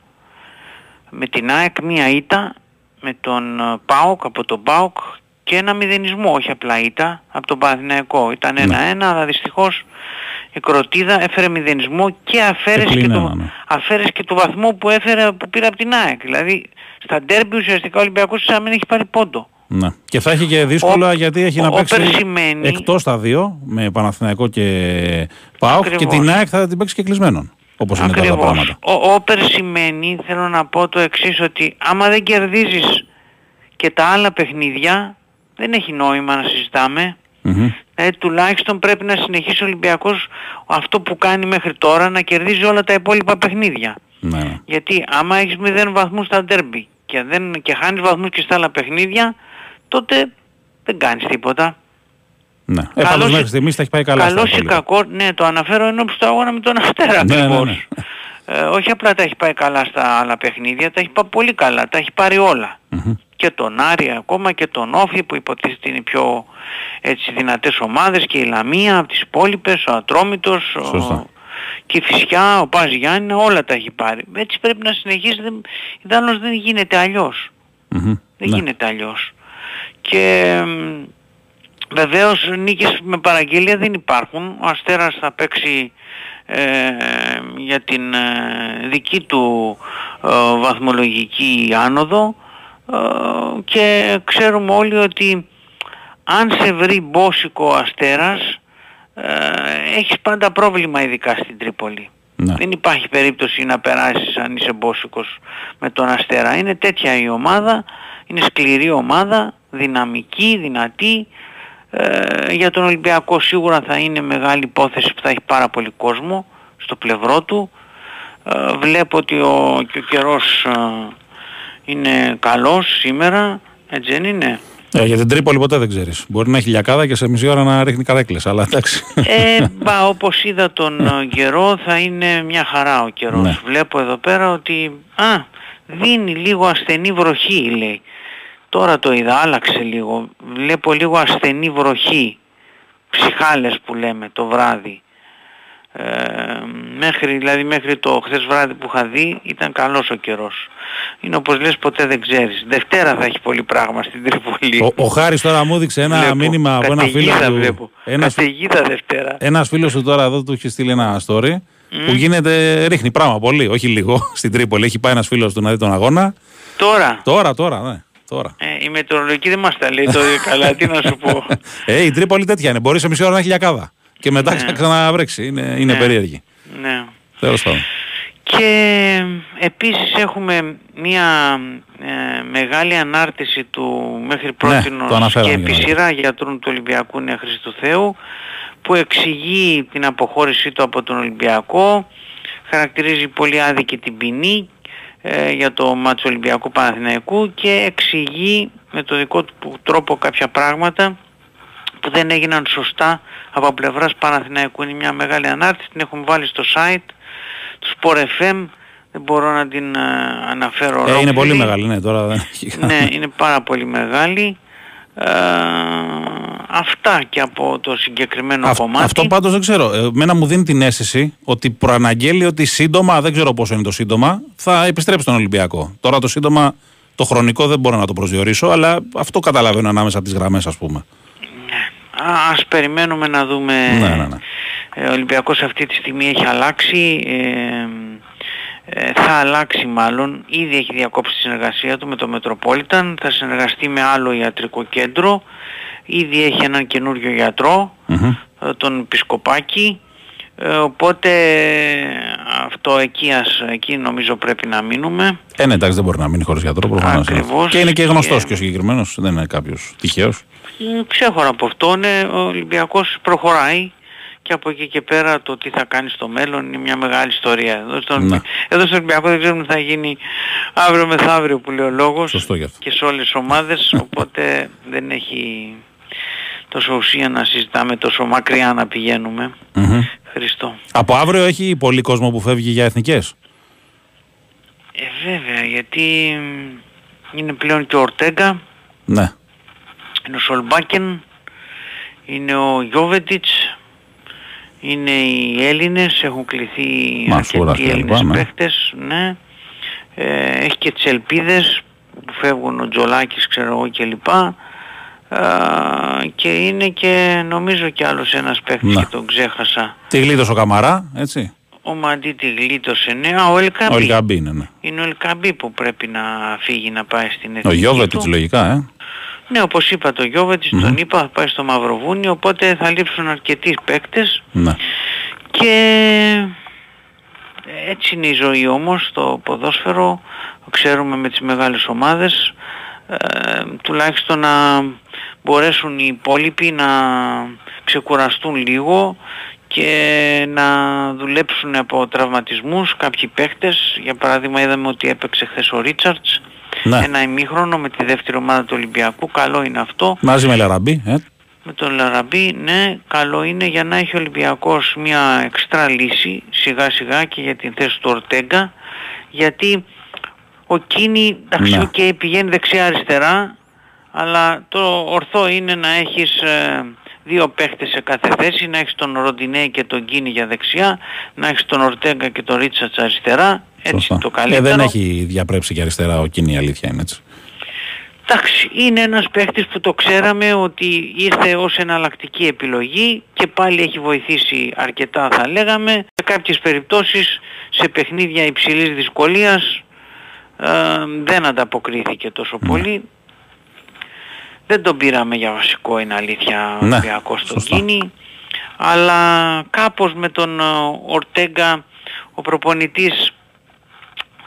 με την ΑΕΚ, μία ήττα με τον ΠΑΟΚ, από τον ΠΑΟΚ και ένα μηδενισμό, όχι απλά ήττα, από τον Παναθηναϊκό. Ήταν 1-1, ναι. Αλλά δυστυχώς η κροτίδα έφερε μηδενισμό και αφαίρεση και του βαθμού που έφερε, που πήρε από την ΑΕΚ. Δηλαδή στα ντέρμπι ουσιαστικά ο Ολυμπιακός σαν να μην έχει πάρει πόντο. Να. Και θα έχει και δύσκολα γιατί έχει να παίξει περσιμένη... εκτός τα δύο με Παναθηναϊκό και ΠΑΟΚ και την ΑΕΚ θα την παίξει και κλεισμένον όπως είναι τα πράγματα. Ο περσιμένη θέλω να πω το εξής, ότι άμα δεν κερδίζεις και τα άλλα παιχνίδια δεν έχει νόημα να συζητάμε. Mm-hmm. Τουλάχιστον πρέπει να συνεχίσει ο Ολυμπιακός αυτό που κάνει μέχρι τώρα, να κερδίζει όλα τα υπόλοιπα παιχνίδια. Ναι. Γιατί άμα έχεις 0 βαθμούς στα ντέρμπι και χάνεις βαθμούς και στα άλλα παιχνίδια, τότε δεν κάνεις τίποτα. Ναι, καλώς μέχρι στιγμής θα έχει πάει καλά. Καλώς ή κακώς, ναι, το αναφέρω εν ώψη του αγώνα με τον Αστέρα. Ναι, ναι, ναι. Όχι απλά τα έχει πάει καλά στα άλλα παιχνίδια, τα έχει πάει πολύ καλά, τα έχει πάρει όλα. Mm-hmm. Και τον Άρη ακόμα και τον Όφη που υποτίθεται είναι οι πιο έτσι, δυνατές ομάδες, και η Λαμία από τις υπόλοιπες, ο Ατρόμητος, ο Κηφισιά, ο Πας Γιάννη, όλα τα έχει πάρει. Έτσι πρέπει να συνεχίσει, ιδάλλως δεν γίνεται αλλιώς. Mm-hmm. Δεν ναι. γίνεται αλλιώς. Και βεβαίως νίκες με παραγγελία δεν υπάρχουν. Ο Αστέρας θα παίξει για την δική του βαθμολογική άνοδο και ξέρουμε όλοι ότι αν σε βρει μπόσικο ο Αστέρας έχεις πάντα πρόβλημα, ειδικά στην Τρίπολη. Ναι. Δεν υπάρχει περίπτωση να περάσεις αν είσαι μπόσικος με τον Αστέρα. Είναι τέτοια η ομάδα, είναι σκληρή ομάδα, δυναμική, δυνατή. Για τον Ολυμπιακό σίγουρα θα είναι μεγάλη υπόθεση που θα έχει πάρα πολύ κόσμο στο πλευρό του. Βλέπω ότι και ο καιρός είναι καλός σήμερα, έτσι δεν είναι. Για την Τρίπολη ποτέ δεν ξέρεις. Μπορεί να έχει λιακάδα και σε μισή ώρα να ρίχνει καρέκλες, αλλά εντάξει. Όπως είδα τον καιρό θα είναι μια χαρά ο καιρός. Ναι. Βλέπω εδώ πέρα ότι δίνει λίγο ασθενή βροχή, λέει. Τώρα το είδα, άλλαξε λίγο. Βλέπω λίγο ασθενή βροχή, ψυχάλες που λέμε το βράδυ. Μέχρι το χθες βράδυ που είχα δει ήταν καλός ο καιρός. Είναι όπως λες, ποτέ δεν ξέρεις. Δευτέρα θα έχει πολύ πράγμα στην Τρίπολη. Ο Χάρης τώρα μου έδειξε ένα μήνυμα από ένα φίλο του. Ένας φίλος του τώρα εδώ του είχε στείλει ένα story που γίνεται, ρίχνει πράγμα πολύ, όχι λίγο, στην Τρίπολη. Έχει πάει ένας φίλος του να δει τον αγώνα. Τώρα, ναι. Η μετεωρολογική δεν μας τα λέει το καλά, τι να σου πω. Η Τρίπολη τέτοια είναι, μπορεί σε μισή ώρα να έχει λιακάδα. Και μετά ξαναβρέξει. Είναι περίεργη. Ναι. Τέλος πάντων. Και επίσης έχουμε μια μεγάλη ανάρτηση του μέχρι πρότινος και επί σειρά γιατρών του Ολυμπιακού, είναι Χριστού Θεού, που εξηγεί την αποχώρησή του από τον Ολυμπιακό, χαρακτηρίζει πολύ άδικη την ποινή για το μάτσο Ολυμπιακού Παναθηναϊκού και εξηγεί με το δικό του τρόπο κάποια πράγματα που δεν έγιναν σωστά από πλευράς Παναθηναϊκού. Είναι μια μεγάλη ανάρτηση, την έχουμε βάλει στο site του Sport FM, δεν μπορώ να την αναφέρω ολόκληρη. Είναι πολύ μεγάλη, ναι, τώρα δεν έχει κάνει. Ναι, είναι πάρα πολύ μεγάλη. Αυτά και από το συγκεκριμένο κομμάτι. Αυτό πάντως δεν ξέρω. Εμένα μου δίνει την αίσθηση ότι προαναγγέλει ότι σύντομα, δεν ξέρω πόσο είναι το σύντομα, θα επιστρέψει τον Ολυμπιακό. Τώρα το σύντομα, το χρονικό δεν μπορώ να το προσδιορίσω, αλλά αυτό καταλαβαίνω ανάμεσα από τις γραμμές, ας πούμε. Ας περιμένουμε να δούμε. Ναι. Ο Ολυμπιακός αυτή τη στιγμή έχει αλλάξει, θα αλλάξει μάλλον, ήδη έχει διακόψει τη συνεργασία του με το Μετροπόλιταν, θα συνεργαστεί με άλλο ιατρικό κέντρο, ήδη έχει έναν καινούριο γιατρό, τον Πισκοπάκη, Οπότε αυτό εκεί νομίζω πρέπει να μείνουμε. Εντάξει, δεν μπορεί να μείνει χωρίς γιατρό προφανώς. Ακριβώς. Και είναι και γνωστός και ο συγκεκριμένος, δεν είναι κάποιος τυχαίος. Ξέχωρα από αυτό, ναι, ο Ολυμπιακός προχωράει και από εκεί και πέρα το τι θα κάνει στο μέλλον είναι μια μεγάλη ιστορία. Εδώ στο Ολυμπιακό δεν ξέρουμε τι θα γίνει αύριο μεθαύριο που λέει ο λόγος και σε όλες τις ομάδες, οπότε δεν έχει τόσο ουσία να συζητάμε τόσο μακριά να πηγαίνουμε. Χριστό. Από αύριο έχει πολύ κόσμο που φεύγει για εθνικές. Βέβαια, γιατί είναι πλέον και ο Ορτέγκα, ναι, είναι ο Σολμπάκεν, είναι ο Γιώβετιτς, είναι οι Έλληνες, έχουν κληθεί αρκετοί Έλληνες παίχτες, ναι. Έχει και τις ελπίδες που φεύγουν, ο Τζολάκης ξέρω εγώ κλπ. Και είναι και νομίζω και άλλος ένας παίκτης και τον ξέχασα. Τη γλίτωσε ο Καμαρά, έτσι. Ο Μαντί τη γλίτωσε, ναι. Ο Ελκαμπί είναι, ναι. Είναι ο Ελκαμπί που πρέπει να φύγει να πάει στην εθνική του. Ο Γιώβετιτς λογικά, ναι, όπως είπα το Γιώβετιτς, τον είπα, θα πάει στο Μαυροβούνι, οπότε θα λείψουν αρκετοί παίκτες. Ναι. Και έτσι είναι η ζωή όμως στο ποδόσφαιρο, ξέρουμε με τις μεγάλες ομάδες, τουλάχιστον να μπορέσουν οι υπόλοιποι να ξεκουραστούν λίγο και να δουλέψουν από τραυματισμούς κάποιοι παίχτες. Για παράδειγμα είδαμε ότι έπαιξε χθες ο Ρίτσαρτς, ναι, ένα ημίχρονο με τη δεύτερη ομάδα του Ολυμπιακού, καλό είναι αυτό. Μαζί με Λαραμπή, με τον Λαραμπή, ναι, καλό είναι για να έχει ο Ολυμπιακός μια εξτρά λύση σιγά σιγά και για την θέση του Ορτέγκα, γιατί ο Κίνη, εντάξει, και πηγαίνει δεξιά-αριστερά, αλλά το ορθό είναι να έχεις δύο παίχτες σε κάθε θέση, να έχεις τον Ροντινέ και τον Κίνη για δεξιά, να έχεις τον Ορτέγκα και τον Ρίτσαρτς αριστερά, έτσι το καλύτερο. Δεν έχει διαπρέψει και αριστερά ο Κίνη, η αλήθεια είναι έτσι. Εντάξει, είναι ένας παίχτης που το ξέραμε ότι ήρθε ως εναλλακτική επιλογή και πάλι έχει βοηθήσει αρκετά θα λέγαμε, σε κάποιες περιπτώσεις σε παιχνίδια υψηλής δυσκολίας. Δεν ανταποκρίθηκε τόσο πολύ. Δεν τον πήραμε για βασικό, είναι αλήθεια, ο Ολυμπιακός στο Κίνη, αλλά κάπως με τον Ορτέγκα ο προπονητής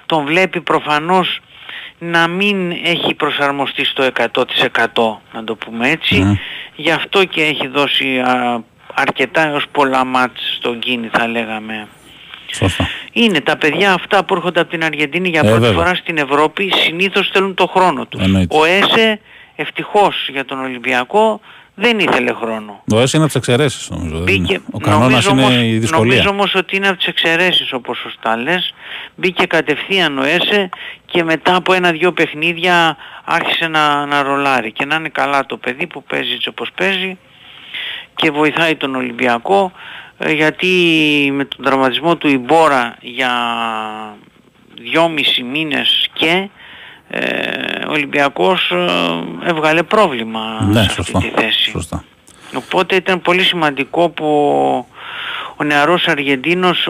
τον βλέπει προφανώς να μην έχει προσαρμοστεί στο 100%, να το πούμε έτσι. Γι' αυτό και έχει δώσει αρκετά έως πολλά μάτς στον Κίνη θα λέγαμε. Σωστά. Είναι τα παιδιά αυτά που έρχονται από την Αργεντινή για πρώτη φορά στην Ευρώπη, συνήθως θέλουν το χρόνο τους. Ο Έσε, ευτυχώς για τον Ολυμπιακό, δεν ήθελε χρόνο. Ο Έσε είναι από τις εξαιρέσεις νομίζω. Μπήκε, ο κανόνας είναι όμως, η δυσκολία. Νομίζω όμως ότι είναι από τις εξαιρέσεις όπως σωστά λες. Μπήκε κατευθείαν ο Έσε και μετά από 1-2 παιχνίδια άρχισε να ρολάρει. Και να είναι καλά το παιδί που παίζει έτσι όπως παίζει και βοηθάει τον Ολυμπιακό, γιατί με τον τραυματισμό του Ιμπόρα για 2,5 μήνες και ο Ολυμπιακός έβγαλε πρόβλημα σε αυτή τη θέση. Οπότε ήταν πολύ σημαντικό που ο νεαρός Αργεντίνος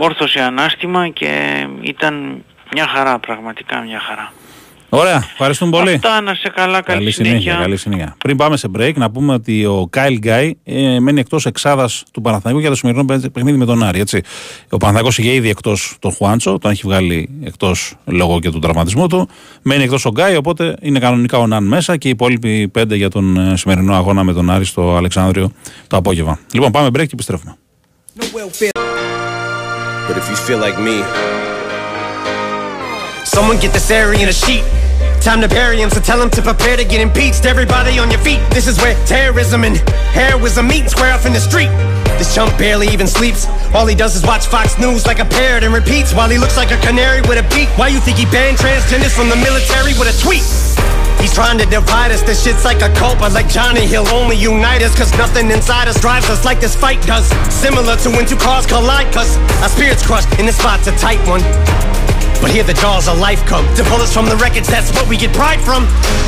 όρθωσε ανάστημα και ήταν μια χαρά, πραγματικά μια χαρά. Ωραία, ευχαριστούμε πολύ. Αυτά, να σε καλά, καλή συνέχεια. Πριν πάμε σε break, να πούμε ότι ο Κάιλ Γκάι μένει εκτός εξάδας του Παναθηναϊκού για το σημερινό παιχνίδι με τον Άρη. Έτσι. Ο Παναθηναϊκός είχε ήδη εκτός τον Χουάντσο, τον έχει βγάλει εκτός λόγω και του τραυματισμού του. Μένει εκτός ο Γκάι, οπότε είναι κανονικά ο Νάν μέσα και οι υπόλοιποι 5 για τον σημερινό αγώνα με τον Άρη στο Αλεξάνδριο το απόγευμα. Λοιπόν, πάμε break και επιστρέφουμε. Someone get this area in a sheet. Time to bury him, so tell him to prepare to get impeached. Everybody on your feet. This is where terrorism and heroism meet. Square off in the street. This chump barely even sleeps. All he does is watch Fox News like a parrot and repeats. While he looks like a canary with a beak. Why you think he banned transgenders from the military with a tweet? He's trying to divide us. This shit's like a cult, but like Johnny, he'll only unite us. Cause nothing inside us drives us like this fight does. Similar to when two cars collide, cause our spirits crushed in this spot's a tight one. But here the jaws of life come to pull us from the wreckage. That's what we get pride from.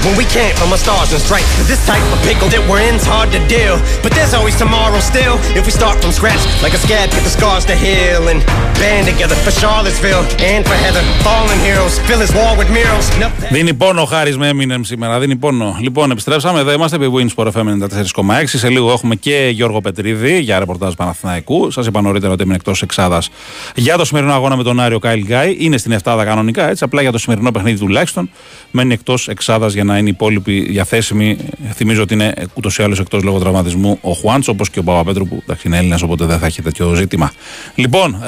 When we can't from our stars and stripes. Cause this type of pickle that we're in's hard to deal. But there's always tomorrow still. If we start from scratch, like a scab, get the scars to heal and band together for Charlottesville and for Heather. Fallen heroes, fill his wall with murals. Δίνει πόνο ο Χάρης με Eminem σήμερα. Δίνει πόνο. Λοιπόν, επιστρέψαμε εδώ. Είμαστε επί Winsport FM 94,6. Σε λίγο έχουμε και Γιώργο Πετρίδη για ρεπορτάζ Παναθηναϊκού. Σας είπα νωρίτερα ότι είμαι εκτός εξάδας για το σημερινό αγώνα με τον Άριο Κάιλ Γκάι. Είναι στην Εφτάδα κανονικά, έτσι. Απλά για το σημερινό παιχνίδι τουλάχιστον μένει εκτός εξάδας για να είναι οι υπόλοιποι διαθέσιμοι. Θυμίζω ότι είναι ούτως ή άλλως εκτός λόγω τραυματισμού ο Χουάντσο, όπως και ο Παπαπέτρου που εντάξει είναι Έλληνας, οπότε δεν θα έχει τέτοιο ζήτημα. Λοιπόν,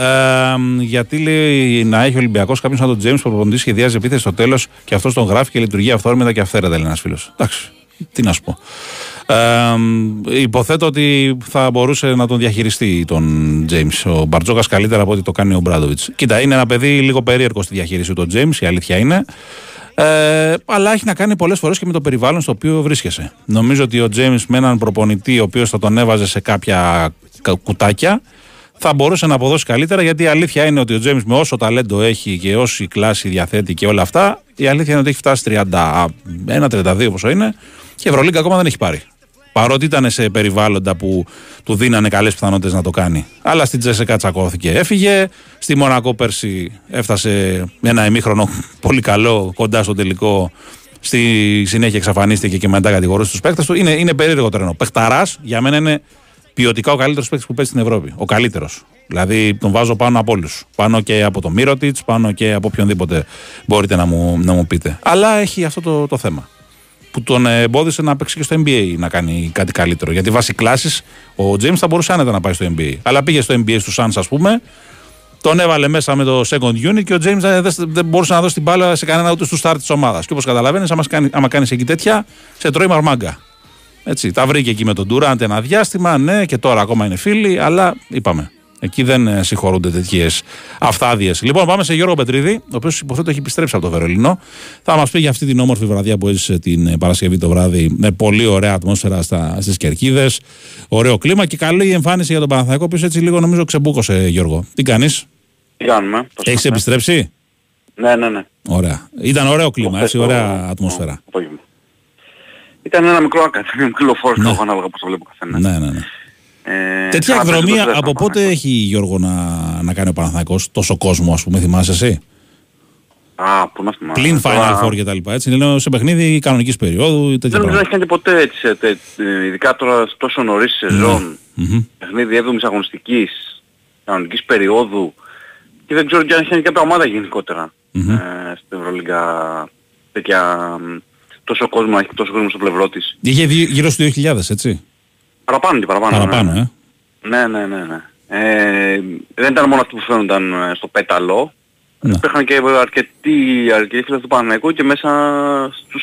γιατί λέει να έχει ο Ολυμπιακός κάποιον σαν τον Τζέιμς που προπονητής σχεδιάζει επίθεση στο τέλος και αυτός τον γράφει και λειτουργεί αυθόρμητα και αυθαίρετα, λέει ένας φίλος. Εντάξει, τι να σου πω. Υποθέτω ότι θα μπορούσε να τον διαχειριστεί τον James ο Μπαρτζόκας καλύτερα από ό,τι το κάνει ο Μπράντοβιτς. Κοίτα, είναι ένα παιδί λίγο περίεργο στη διαχείριση του James, η αλήθεια είναι, αλλά έχει να κάνει πολλές φορές και με το περιβάλλον στο οποίο βρίσκεσαι. Νομίζω ότι ο James με έναν προπονητή ο οποίος θα τον έβαζε σε κάποια κουτάκια θα μπορούσε να αποδώσει καλύτερα, γιατί η αλήθεια είναι ότι ο James με όσο ταλέντο έχει και όση κλάση διαθέτει και όλα αυτά, η αλήθεια είναι ότι έχει φτάσει 31-32 πόσο είναι και Ευρωλίγκα ακόμα δεν έχει πάρει. Παρότι ήταν σε περιβάλλοντα που του δίνανε καλές πιθανότητες να το κάνει. Αλλά στην Τζέσσεκα τσακώθηκε, έφυγε. Στη Μονακό πέρσι έφτασε ένα ημίχρονο πολύ καλό κοντά στο τελικό. Στη συνέχεια εξαφανίστηκε και μετά κατηγορούσε τους παίκτες του. Είναι περίεργο τρένο. Παιχταράς, για μένα είναι ποιοτικά ο καλύτερος παίκτης που παίζει στην Ευρώπη. Ο καλύτερος. Δηλαδή τον βάζω πάνω από όλους. Πάνω και από τον Μίροτιτς, πάνω και από οποιονδήποτε μπορείτε να μου πείτε. Αλλά έχει αυτό το θέμα που τον εμπόδισε να παίξει και στο NBA να κάνει κάτι καλύτερο. Γιατί βάσει κλάσης ο James θα μπορούσε άνετα να πάει στο NBA. Αλλά πήγε στο NBA στους Suns, ας πούμε, τον έβαλε μέσα με το second unit και ο James δεν μπορούσε να δώσει την μπάλα σε κανένα ούτε στους start της ομάδας. Και όπως καταλαβαίνεις, άμα κάνεις εκεί τέτοια, σε τρώει μαρμάγκα. Έτσι, τα βρήκε εκεί με τον Durant ένα διάστημα, ναι, και τώρα ακόμα είναι φίλοι, αλλά είπαμε, εκεί δεν συγχωρούνται τέτοιες αυθάδειες. Λοιπόν, πάμε σε Γιώργο Πετρίδη, ο οποίος υποθέτω έχει επιστρέψει από το Βερολίνο. Θα μας πει για αυτή την όμορφη βραδιά που έζησε την Παρασκευή το βράδυ, με πολύ ωραία ατμόσφαιρα στις Κερκίδες, ωραίο κλίμα και καλή εμφάνιση για τον Παναθηναϊκό, ο οποίος έτσι λίγο νομίζω ξεμπούκωσε, Γιώργο. Τι κάνεις? Τι κάνουμε? Έχεις επιστρέψει? Ναι. Ωραία. Ήταν ωραίο κλίμα, έτσι, ωραία ατμόσφαιρα. Ήταν ένα μικρό φόρτο που ανάλογα πώς το βλέπω καθένα. Ναι. Τέτοια εκδρομή από πότε έχει, Γιώργο, να κάνει ο Παναθηναϊκός τόσο κόσμο, ας πούμε, θυμάσαι εσύ? Πού να θυμάσαι. Πλην Final Four και τα λοιπά, έτσι. Λέω σε παιχνίδι κανονικής περίοδου. Δεν έχει κάνει ποτέ έτσι, ειδικά τώρα τόσο νωρίς σεζόν. Παιχνίδι 7ης αγωνιστικής, κανονικής περίοδου. Και δεν ξέρω αν έχει κάνει κάποια ομάδα γενικότερα στην Ευρωλίγκα τόσο κόσμο, έχει τόσο κόσμο στο πλευρό της. Είχε γύρω στους 2.000, έτσι. Παραπάνω. Ναι. Δεν ήταν μόνο αυτοί που φαίνονταν στο πέταλο. Ναι. Υπήρχαν και αρκετοί φίλοι του Παναθηναϊκού και μέσα στους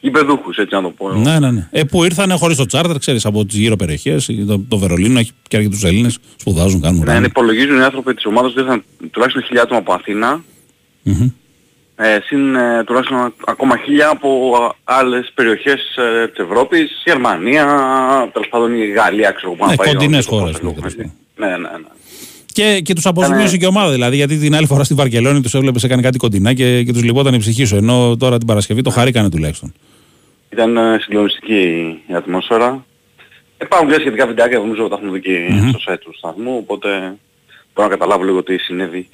γηπεδούχους, έτσι να το πω. Ναι. Που ήρθανε χωρίς το τσάρτερ, ξέρεις, από τις γύρω περιοχές. Το Βερολίνο έχει και αρκετούς Έλληνες, σπουδάζουν, κάνουν. Ναι, υπολογίζουν οι άνθρωποι της ομάδας ότι ήρθαν τουλάχιστον 1.000 άτομα από Αθήνα. Συν τουλάχιστον ακόμα 1.000 από άλλες περιοχές της Ευρώπης, Γερμανία, τέλος πάντων η Γαλλία, ξέρω πού να πάει. Κοντινές χώρες. Ναι. Και τους αποζημίωσε και η ομάδα, δηλαδή, γιατί την άλλη φορά στη Βαρκελόνη τους έβλεπες, έκανε κάτι κοντινά και τους λυπόταν η ψυχή σου, ενώ τώρα την Παρασκευή το χαρήκανε τουλάχιστον. Ήταν συγκλονιστική η ατμόσφαιρα. Υπάρχουν και σχετικά βιντεάκια, νομίζω ότι τα έχουμε δει και στο site του σταθμού, οπότε μπορώ να καταλάβω λίγο τι συνέβη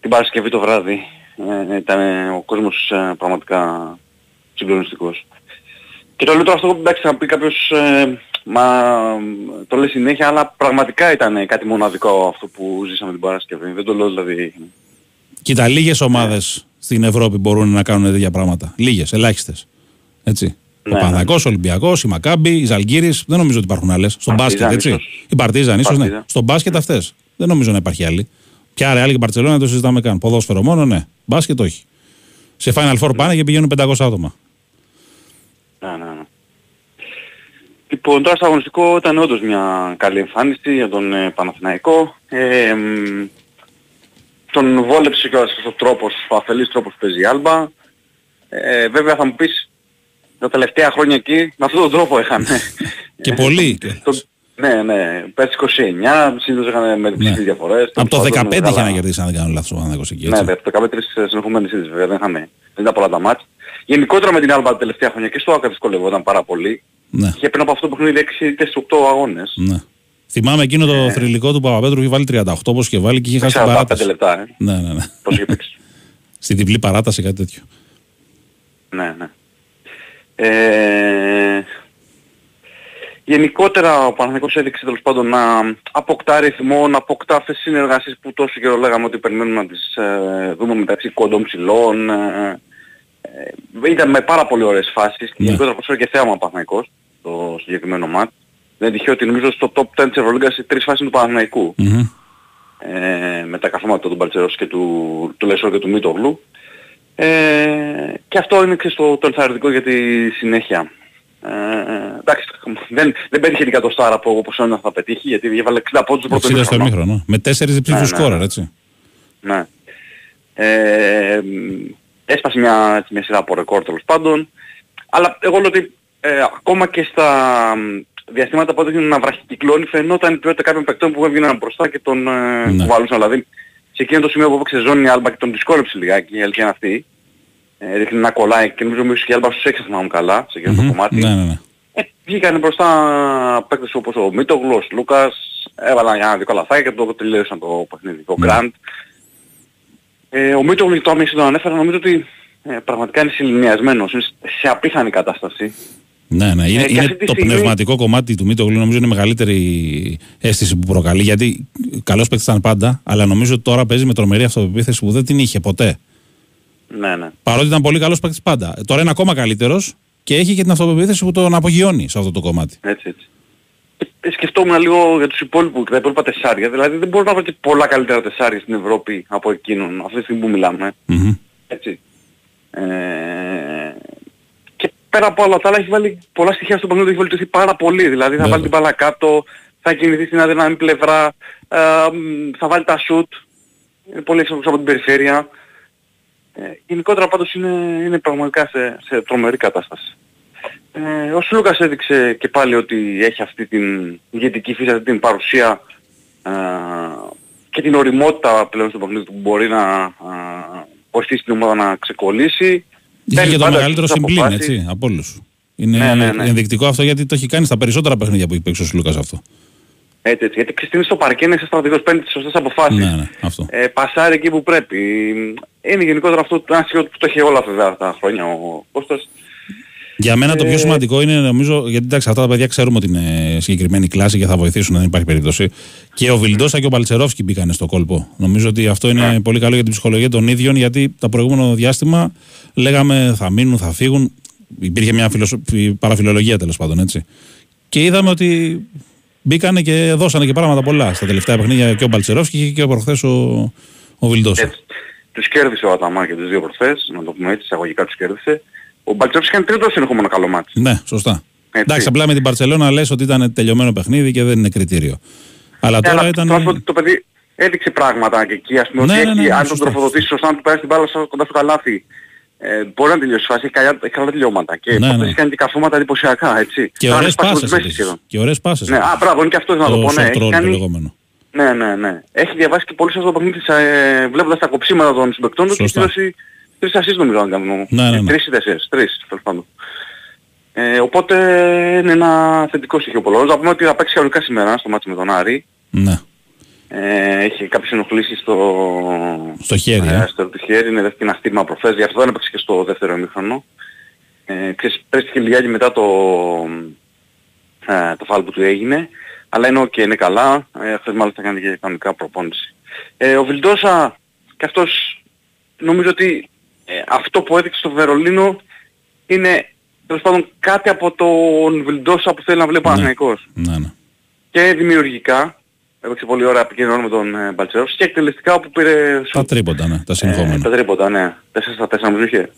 την Παρασκευή το βράδυ. Ήταν ο κόσμος πραγματικά συγκλονιστικός. Και το λέω τώρα αυτό, εντάξει, θα πει κάποιος, μα το λέει συνέχεια, αλλά πραγματικά ήταν κάτι μοναδικό αυτό που ζήσαμε την Παρασκευή. Δεν το λέω δηλαδή. Κοίτα, λίγες ομάδες στην Ευρώπη μπορούν να κάνουν τέτοια πράγματα. Λίγες, ελάχιστες. Έτσι. Ο Παναθηναϊκός, ο Ολυμπιακός, η Μακάμπι, οι Ζαλγκίρις, δεν νομίζω ότι υπάρχουν άλλες. Στον μπάσκετ, έτσι. Η Παρτίζαν, ίσως, ναι. Στον μπάσκετ αυτές. Δεν νομίζω να υπάρχει άλλη. Πια Ρεάλ και Μπαρτσελόνα δεν το συζητάμε καν. Ποδόσφαιρο μόνο, ναι. Μπάσκετ όχι. Σε Final Four πάνε και πηγαίνουν 500 άτομα. Ναι. Λοιπόν, τώρα στο αγωνιστικό ήταν όντως μια καλή εμφάνιση για τον Παναθηναϊκό. Τον βόλεψε και ο αφελής τρόπος που παίζει η Άλμπα. Βέβαια θα μου πεις, τα τελευταία χρόνια εκεί με αυτόν τον τρόπο έχανε. Και πολύ. Ναι, ναι. Πέρσι 29, σύντομα είχαν με τις διαφορές. Από το 15 είχε να κερδίσει, αν δεν κάνω λάθος, ο εκεί. Ναι, από το 15 συνεχόμενες είδες βέβαια, δεν ήταν πολλά τα μάτς. Γενικότερα με την Άλμπα τα τελευταία χρόνια και στο Άκα δυσκολευόταν πάρα πολύ. Ναι. Είχε πριν από αυτό που έχουν ήδη 6-8 αγώνες. Ναι. Θυμάμαι εκείνο το θρυλικό του Παπαπέτρου, είχε βάλει 38 όπως και βάλει και είχε χάσει την παράταση. 45 λεπτά, ναι. Πώς είχε παίξει. Στη διπλή παράταση, κάτι τέτοιο. Ναι, ναι. Γενικότερα ο Παναθηναϊκός έδειξε τέλος πάντων να αποκτά ρυθμό, να αποκτά αυτές τις συνεργασίες που τόσο καιρό λέγαμε ότι περιμένουμε να τις δούμε μεταξύ κοντών ψηλών. Ήταν με πάρα πολύ ωραίες φάσεις και γενικότερα προσφέρει και θέαμα ο Παναθηναϊκός το συγκεκριμένο ματ. Δεν είναι τυχαίο ότι νομίζω στο top 10 της Ευρωλίγκας οι τρεις φάσεις του Παναθηναϊκού. Mm-hmm. Με τα καθόματα του Μπαλτσερός και του Λεσόρ και του Μίτογλου. Και αυτό είναι το ενθαρρυντικό για τη συνέχεια. Εντάξει, δεν πέτυχε την κατοστάρα που όπως έννοια θα πετύχει, γιατί έβαλε 60 πόντους στο πρώτο ημίχρονο. Με 4 διψήφιους σκόρερ, έτσι. Ναι. Έσπασε μια σειρά από ρεκόρ τέλος πάντων. Αλλά εγώ λέω ότι ακόμα και στα διαστήματα που έδειχναν να βραχικυκλώνει φαινόταν η ποιότητα κάποιων παικτών που έβγαιναν μπροστά και τον κουβαλούσαν. Δηλαδή σε εκείνο το σημείο που έπαιξε ζώνη η Άλμπα και τον δυσκόλεψε λιγάκι, η αλήθεια είναι αυτή. Ρίχνει να κολλάει και νομίζω ότι η Άλμπα στους 6 θυμάμαι καλά σε εκείνο το κομμάτι. Ναι. Βγήκαν μπροστά παίκτες όπως ο Μίτογλου, ο Λούκας, έβαλαν ένα-δύο καλαθάκια και το τελείωσαν το παιχνίδι, ο Γκραντ. Ο Μίτογλου και το άμεση τον ανέφερα, νομίζω ότι πραγματικά είναι συλλημιασμένος, είναι σε απίθανη κατάσταση. Ναι, είναι το πνευματικό κομμάτι του Μίτογλου, νομίζω είναι η μεγαλύτερη αίσθηση που προκαλεί, γιατί καλός παίκτης ήταν πάντα, αλλά νομίζω ότι τώρα παίζει με τρομερή αυτοπεποίθηση που δεν την είχε ποτέ. Ναι. Παρότι ήταν πολύ καλός παίκτης πάντα. Τώρα είναι ακόμα καλύτερος και έχει και την αυτοπεποίθηση που τον απογειώνει σε αυτό το κομμάτι. Έτσι. Σκεφτόμουν λίγο για τους υπόλοιπους και τα υπόλοιπα τεσσάρια. Δηλαδή δεν μπορώ να βρω και πολλά καλύτερα τεσσάρια στην Ευρώπη από εκείνον, αυτή τη στιγμή που μιλάμε. Έτσι. Και πέρα από όλα τα άλλα έχει βάλει πολλά στοιχεία στο παιχνίδι, έχει βελτιωθεί πάρα πολύ. Δηλαδή θα βάλει την μπάλα κάτω, θα κινηθεί στην αδύναμη πλευρά, θα βάλει τα σουτ. Είναι πολύ έξω από την περιφέρεια. Γενικότερα πάντως είναι πραγματικά σε τρομερή κατάσταση. Ο Σλούκας έδειξε και πάλι ότι έχει αυτή την ηγετική φύση, αυτή την παρουσία και την οριμότητα πλέον στο παιχνίδι που μπορεί να βοηθήσει την ομάδα να ξεκολλήσει. Είχε και το μεγαλύτερο συμπλήν, έτσι, από όλους. Είναι ενδεικτικό αυτό γιατί το έχει κάνει στα περισσότερα παιχνίδια που έχει παίξει ο Σλούκας αυτό. Έτσι, γιατί ξεστήνει στο παρκέ, είναι στρατηγός, παίρνει τις σωστές αποφάσεις. Ναι, αυτό. Πασάρει εκεί που πρέπει. Είναι γενικότερα αυτό το άσχημα που το έχει όλα αυτά τα χρόνια ο Κώστας. Για μένα το πιο σημαντικό είναι, νομίζω, γιατί εντάξει, αυτά τα παιδιά ξέρουμε ότι είναι συγκεκριμένη κλάση και θα βοηθήσουν, δεν υπάρχει περίπτωση. Και ο Βιλντόσα και ο Παλτσερόφσκι μπήκαν στο κόλπο. Νομίζω ότι αυτό είναι πολύ καλό για την ψυχολογία των ίδιων, γιατί το προηγούμενο διάστημα λέγαμε θα μείνουν, θα φύγουν. Υπήρχε μια παραφιλολογία τέλος πάντων, έτσι. Και είδαμε ότι μπήκανε και δώσανε και πράγματα πολλά στα τελευταία παιχνίδια και ο Μπαλτσερόφσκι και προχθές ο Βιλντόσα. Τους κέρδισε ο Αταμά και τους δύο προχθές, να το πούμε έτσι, εισαγωγικά τους κέρδισε. Ο Μπαλτσερόφσκι κάνει τρίτο συνεχόμενο καλό μάτς. Ναι, σωστά. Έτσι. Εντάξει, απλά με την Μπαρσελόνα λες ότι ήταν τελειωμένο παιχνίδι και δεν είναι κριτήριο. Αλλά τώρα ήταν. Το παιδί έδειξε πράγματα και εκεί, ας πούμε, ότι αν τον τροφοδοτήσει σωστά, αν του περάσει την μπάλα κοντά στο καλάθι. Μπορεί να τελειώσει η φάση, έχει καλά τελειώματα. Και έχει κάνει και καθόματα εντυπωσιακά, έτσι. Και ωραίες πάσες. Ναι, μπράβο, είναι και αυτό να το πω. Ναι. Έχει διαβάσει και πολύ σωστά το παιχνίδι βλέποντας τα κοψίματα των συμπαικτών του και έχει δώσει 3 ασίς νομίζω να κάνουν. 3 ή 4, 3 τέλος πάντων. Οπότε είναι ένα θετικό στοιχείο πολλών. Να πούμε ότι θα παίξει κανονικά σήμερα στο μάτσο με τον Άρη. Ναι. Είχε κάποιες ενοχλήσεις στο χέρι. Στο χέρι, είναι δεύτερη αστήρμα προφές, γι' αυτό δεν έπαιξε και στο δεύτερο ημίχρονο. Πέστηκε λιγάκι μετά το φάλ που του έγινε, αλλά είναι είναι καλά, χθες μάλιστα κάνει και κανονικά προπόνηση. Ο Βιλντόσα και αυτός νομίζω ότι αυτό που έδειξε στο Βερολίνο είναι τέλος πάντων κάτι από τον Βιλντόσα που θέλει να βλέπει ο Παναθηναϊκός. Ναι. Και δημιουργικά. Έπαιξε πολύ ώρα επικοινωνία με τον Μπαλτσερόφ και εκτελεστικά που πήρε. Τα τρίποντα, ναι. Τα συνεχόμενα. Τα τρίποντα, ναι. 4-4 μου είχε.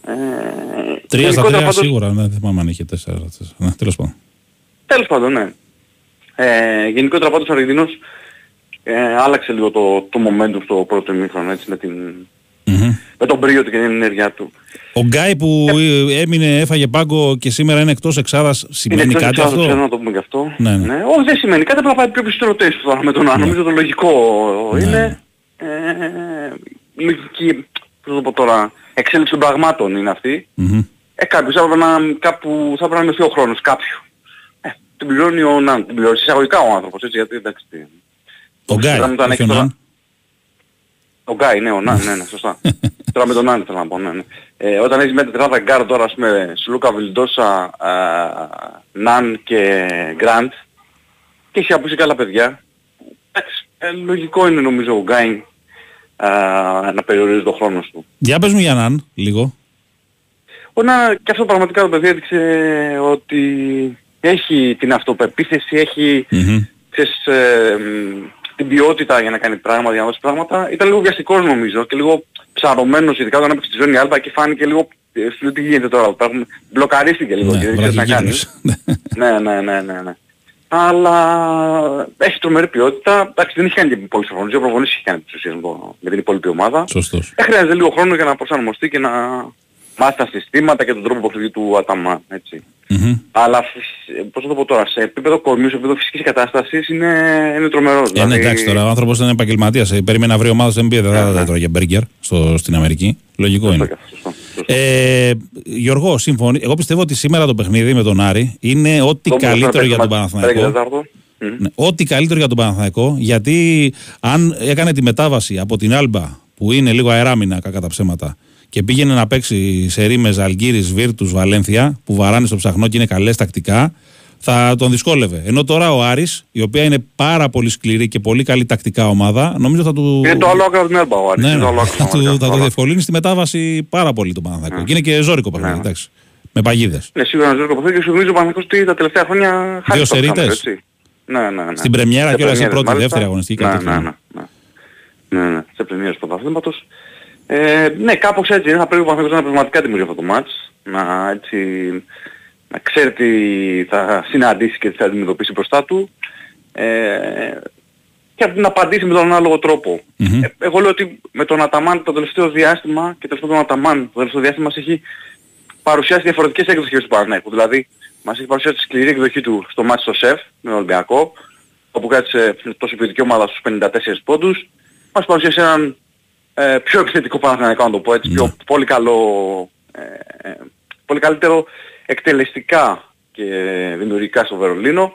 3-4 σίγουρα, ναι. Δεν θυμάμαι αν είχε 4-4. Ναι, τέλος πάντων. Τέλος πάντων, ναι. Γενικότερα πάντως ο Αργεντινός άλλαξε λίγο το momentum στο πρώτο ημίχρονο, έτσι, με την με τον πρίο του και την ενέργεια του. Ο Γκάι που έμεινε, έφαγε πάγκο και σήμερα είναι εκτός εξάδας, σημαίνει κάτι εξάδας, αυτό? Ξέρω να το πούμε και αυτό. Ναι, ναι. Ναι. Όχι, δεν σημαίνει κάτι, πρέπει να πάει πιο πίσω στο ρωτήσου τώρα με τον Άν. Ναι. Νομίζω το λογικό είναι. Λογική, πώς το πω τώρα, εξέλιξη των πραγμάτων είναι αυτή. Mm-hmm. Κάποιος θα έπρεπε να μειωθεί ο χρόνος κάποιου. Την πληρώνει ο Νάν, την πληρώνει εισαγωγικά ο άνθρωπος, έτσι, γιατί εντάξει. Ο Γκάι, όχι ο Νάν. Ο Γκάι, ναι, ο Νάν, ναι, σωστά. Τώρα με τον Νάν θέλω να πω, ναι. Όταν έχεις με τετράδα γκάρ τώρα, ας πούμε, Σλούκα, Βιλντόσα, Νάν και Γκραντ, και έχει απούσει καλά παιδιά. Εντάξει, λογικό είναι νομίζω ο Γκάι να περιορίζει τον χρόνο του. Για πες μου για Νάν, λίγο. Ο Νάν, και αυτό πραγματικά το παιδί έδειξε ότι έχει την αυτοπεποίθηση, έχει ξέρεις, την ποιότητα για να κάνει πράγματα, για να δώσει πράγματα. Ήταν λίγο βιαστικός νομίζω και λίγο ψαρωμένος, ειδικά όταν έπαιξε τη ζώνη άλπα και φάνηκε λίγο φίλου τι γίνεται τώρα. Μπλοκαρίστηκε λίγο και δεν ξέρει να κάνει. Ναι. Αλλά έχει τρομερή ποιότητα. Εντάξει, δεν έχει κάνει και πολλές προπονήσεις. Ο προπονητής έχει κάνει τις ουσίες με την υπόλοιπη ομάδα. Σωστός. Χρειάζεται λίγο χρόνο για να προσαρμοστεί και να μάθει τα συστήματα και τον τρόπο που του Αταμά. Αλλά πώς θα το πω τώρα, σε επίπεδο κορμιού, σε επίπεδο φυσικής κατάστασης είναι τρομερός. Ναι, εντάξει τώρα, ο άνθρωπος ήταν επαγγελματίας. Περίμενα βρει ομάδα στην NBA, δεν θα τρώγε μπέργκερ στην Αμερική. Λογικό είναι. Γιώργο, σύμφωνοι. Εγώ πιστεύω ότι σήμερα το παιχνίδι με τον Άρη είναι ό,τι καλύτερο για τον Παναθηναϊκό. Ό,τι καλύτερο για τον Παναθηναϊκό, γιατί αν έκανε τη μετάβαση από την Άλμπα, που είναι λίγο αεράμινα κακά τα ψέματα, και πήγαινε να παίξει σε ρήμες Αλγύρης, Βίρτους, Βαλένθια, που βαράνε στο ψαχνό και είναι καλές τακτικά, θα τον δυσκόλευε. Ενώ τώρα ο Άρης, η οποία είναι πάρα πολύ σκληρή και πολύ καλή τακτικά ομάδα, νομίζω θα του. Είναι το άλλο άκρο την Έλμπα ο Άρης. Ναι, θα του διευκολύνει στη μετάβαση πάρα πολύ τον Παναθηναϊκό. Και είναι και ζώρικο παιχνίδι, εντάξει. Με παγίδες. Ναι, σίγουρα ζώρικο παιχνίδι και σου θυμίζει ο Παναθηναϊκός ότι τα τελευταία χρόνια χάσει. Δύο σερίτες. Ναι. Στην Πρεμιέρα και όλα στην πρώτη, δεύτερη αγωνιστική. Ναι. Σε Πρεμιέρα του Πρωταθλήματος. Ναι, κάπως έτσι είναι. Θα πρέπει ο Παναθηναϊκός να είναι πραγματικά τιμωρία αυτό το μάτς. Να ξέρει τι θα συναντήσει και τι θα αντιμετωπίσει μπροστά του. Και να απαντήσει με τον ανάλογο τρόπο. Εγώ λέω ότι με τον Αταμάν το τελευταίο διάστημα και τελευταίο τον Αταμάν το τελευταίο διάστημα μας έχει παρουσιάσει διαφορετικές εκδοχές του Παναθηναϊκού. Δηλαδή μας έχει παρουσιάσει τη σκληρή εκδοχή του στο μάτς στο ΣΕΦ με τον Ολυμπιακό, όπου κάτσε τόσο ποιοτική ομάδα στους 54 πόντους. Μας παρουσιάσει έναν πιο επιθετικό Παναθηναϊκό, να το πω έτσι, πιο πολύ καλό, πολύ καλύτερο εκτελεστικά και δημιουργικά στο Βερολίνο.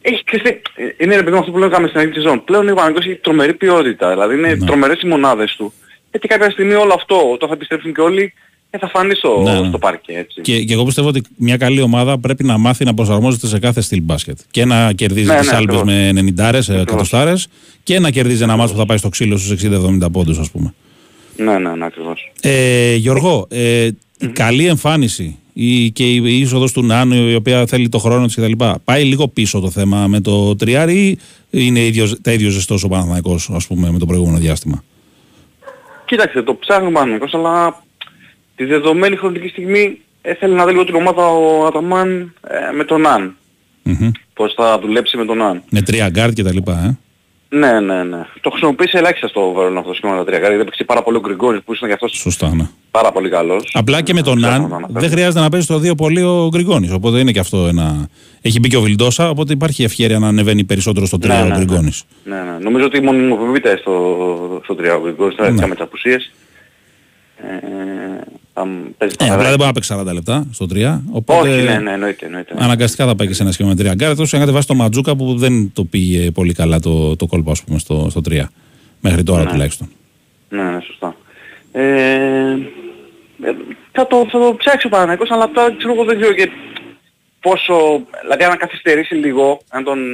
Έχει κρυφτεί, είναι επειδή αυτό που λέγαμε στην αρχή της σεζόν, πλέον ο Παναθηναϊκός έχει τρομερή ποιότητα, δηλαδή είναι τρομερές οι μονάδες του. Γιατί κάποια στιγμή όλο αυτό το θα επιστρέψουν και όλοι και θα φανεί στο παρκέ, έτσι. Και εγώ πιστεύω ότι μια καλή ομάδα πρέπει να μάθει να προσαρμόζεται σε κάθε στυλ μπάσκετ. Και να κερδίζει τις άλπες με 90, 100 και να κερδίζει ένα μάτσο που θα πάει στο ξύλο στους 60-70 πόντους, ας πούμε. Ναι, ακριβώς. Γιώργο, η καλή εμφάνιση και η είσοδος του Νάνου, η οποία θέλει το χρόνο της κτλ. Πάει λίγο πίσω το θέμα με το τριάρι ή είναι τα ίδιο ζεστός ο Παναθηναϊκός, ας πούμε, με το προηγούμενο διάστημα? Κοίταξε, το ψάχνει ο Παναθηναϊκός, αλλά τη δεδομένη χρονική στιγμή θέλει να δει λίγο την ομάδα ο Αταμάν με τον Ναν. Πώς θα δουλέψει με τον Ναν. Με τρία γκάρτ και τα λοιπά, Ναι. Το χρησιμοποίησε ελάχιστα στο Βερολίνο αυτό το σχήμα με τα τρία γκάρτ. Δεν παίξει πάρα πολύ ο Γκριγκόρης που ήσουν και αυτός. Σωστά, ναι. Πάρα πολύ καλός. Απλά και με τον Ναν δεν χρειάζεται να παίζει το 2 πολύ ο Γκριγκόρης. Οπότε είναι και αυτό ένα. Έχει μπει και ο Βιλντόσα, οπότε υπάρχει ευκαιρία να ανεβαίνει περισσότερο στο 3 ο Γκριγκόρης. Ναι. Νομίζω ότι μονιμοποιείται στο 3 ο Γκριγκόρης, τώρα με τις απουσίες. Απλά δεν μπορεί να παίξει 40 λεπτά στο 3. Οπότε εννοείται. Αναγκαστικά θα πάει και σε ένα σχήμα με 3 γκάρτ. Τόσο είχατε βάσει το Ματζούκα που δεν το πήγε πολύ καλά το κόλπο, ας πούμε, στο 3. Μέχρι τώρα τουλάχιστον. Ναι, σωστά. Θα το ψάξει ο Παναθηναϊκός, αλλά τώρα ξέρω, δεν ξέρω και πόσο. Δηλαδή, αν καθυστερήσει λίγο,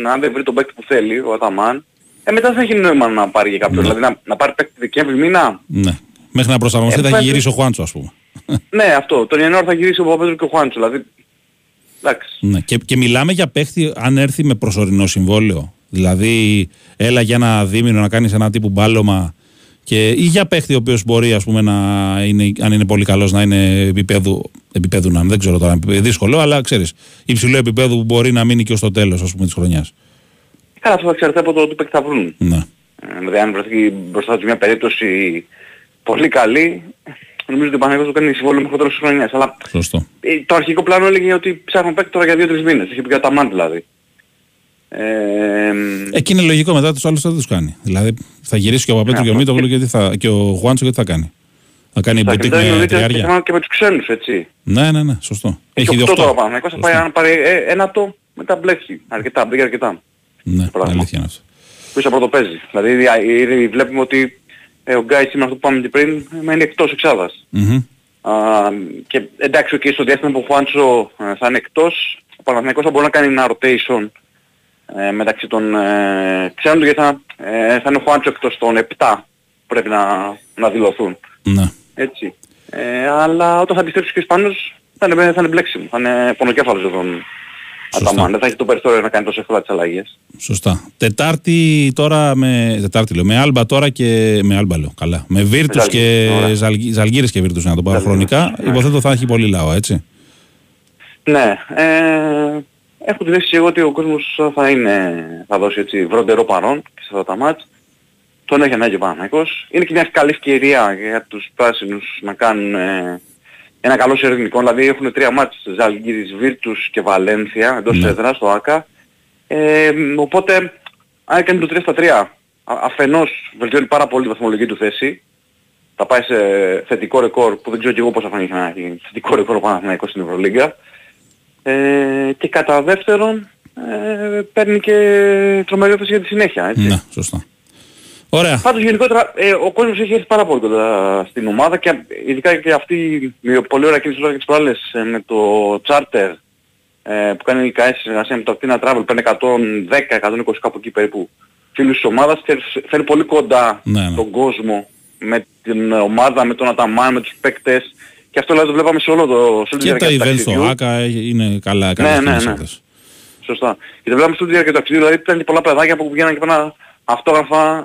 αν δεν βρει τον παίκτη που θέλει, ο Αταμάν, μετά δεν θα έχει νόημα να πάρει κάποιον. Δηλαδή, να πάρει παίκτη Δεκέμβρη μήνα. Ναι. Μέχρι να προσαρμοστεί θα έχει γυρίσει ο Χουάντσο, ας πούμε. Ναι, αυτό. Τον Ιανουάριο θα γυρίσει ο Παπαπέτρου και ο Χουάντσο. Δηλαδή. Εντάξει. Ναι, και μιλάμε για παίχτη αν έρθει με προσωρινό συμβόλαιο. Δηλαδή, έλα για ένα δίμηνο να κάνεις ένα τύπου μπάλωμα. Ή για παίχτη ο οποίος μπορεί, ας πούμε, να είναι, αν είναι πολύ καλός, να είναι επίπεδου να. Δεν ξέρω τώρα, δύσκολο, αλλά ξέρεις. Υψηλό επίπεδο που μπορεί να μείνει και ως το τέλος, ας πούμε, της χρονιάς. Καλά, αυτό θα εξαρτάται από το παίκτη θα βρουν. Ναι. Δηλαδή, αν βρεθεί μπροστά τους μια περίπτωση πολύ καλή. Νομίζω ότι ο Παναθηναϊκός το κάνει συμβόλαιο μέχρι το τέλος της χρονιάς. Αλλά το αρχικό πλάνο έλεγε ότι ψάχνουν παίκτη τώρα για 2-3 μήνες. Είχε πει για τα μάτια δηλαδή. Εκεί είναι λογικό, μετά τους άλλους θα τους κάνει. Δηλαδή θα γυρίσει και ο Παπαπέτρου και ο Μίτογλου και ο Γουάντσο γιατί θα κάνει. Θα κάνει μπουτίκ με τριάρια. Και με τους ξένους, έτσι. Ναι, ναι, ναι, σωστό. Έχει 8 τώρα ο Παναθηναϊκός. Θα πάρει ένα το, μετά μπλέξει αρκετά, μπλέξει αρκετά. Ναι, αλήθεια είναι αυτό. Πού είσαι πρωτοπαίζει. Δηλαδή βλέπουμε ότι ο Γκάι σήμερα, αυτό που πάμε πριν, μένει εκτός εξάδας. Mm-hmm. Και εντάξει, και στο διάστημα που ο Χουάντσο θα είναι εκτός, ο Παναθηναϊκός θα μπορεί να κάνει ένα rotation μεταξύ των ξένων του, γιατί θα είναι ο Χουάντσο εκτός των 7 πρέπει να δηλωθούν. Mm-hmm. Έτσι. Αλλά όταν θα επιστρέψει και ο Ισπανός θα είναι μπλέξιμο, θα είναι πονοκέφαλος εδώ. Αταμάν, δεν θα έχει το περιθώριο να κάνει τόσο εύκολα τις αλλαγές. Σωστά. Τετάρτη τώρα με Άλμπα τώρα και με Άλμπα λέω, καλά. Με Βίρτους και Ζαλγίρις και Βίρτους, να το πάρω χρονικά. Υποθέτω θα έχει πολύ λαό, έτσι. Ναι. Έχω τη θέση εγώ ότι ο κόσμος θα δώσει έτσι βροντερό παρόν και σε αυτά τα μάτς. Τον έχει ανάγκη ο Παναθηναϊκός. Είναι και μια καλή ευκαιρία για τους πράσινους να κάνουν ένα καλό σερνικό, δηλαδή έχουν 3 μάτς Ζαλγκίρις, Βίρτους και Βαλένθια εντός έδρας στο ΆΚΑ. Οπότε αν έκανε το 3-3 αφενός βελτιώνει πάρα πολύ τη βαθμολογική του θέση. Θα πάει σε θετικό ρεκόρ που δεν ξέρω και εγώ πώς θα φανεί να έχει θετικό ρεκόρ ο Παναθηναϊκός στην Ευρωλίγκα. Και κατά δεύτερον παίρνει και τρομερή θέση για τη συνέχεια. Έτσι. Ναι, σωστά. Ωραία. Πάντως γενικότερα ο κόσμος έχει έρθει πάρα πολύ κοντά στην ομάδα και ειδικά και αυτή η πολύ ωραία κίνηση λόγια της προάλλες με το charter που κάνει η ΚΑΕΣ συνεργασία με το Athena Travel, παίρνει 110-120 κάπου εκεί περίπου φίλους της ομάδας και φέρνει πολύ κοντά τον κόσμο με την ομάδα, με τον Αταμάν, με τους παίκτες και αυτό δηλαδή το βλέπαμε σε όλο το σύνδεσμο. Και τα event στο ΆΚΑ είναι καλά κάνεις κίνησης. Σωστά. Και το βλέπαμε στο διάρκεια του ταξιδιού, δηλαδή ήταν πολλά παιδάκια που βγαίναν και πέραν αυτόγραφα,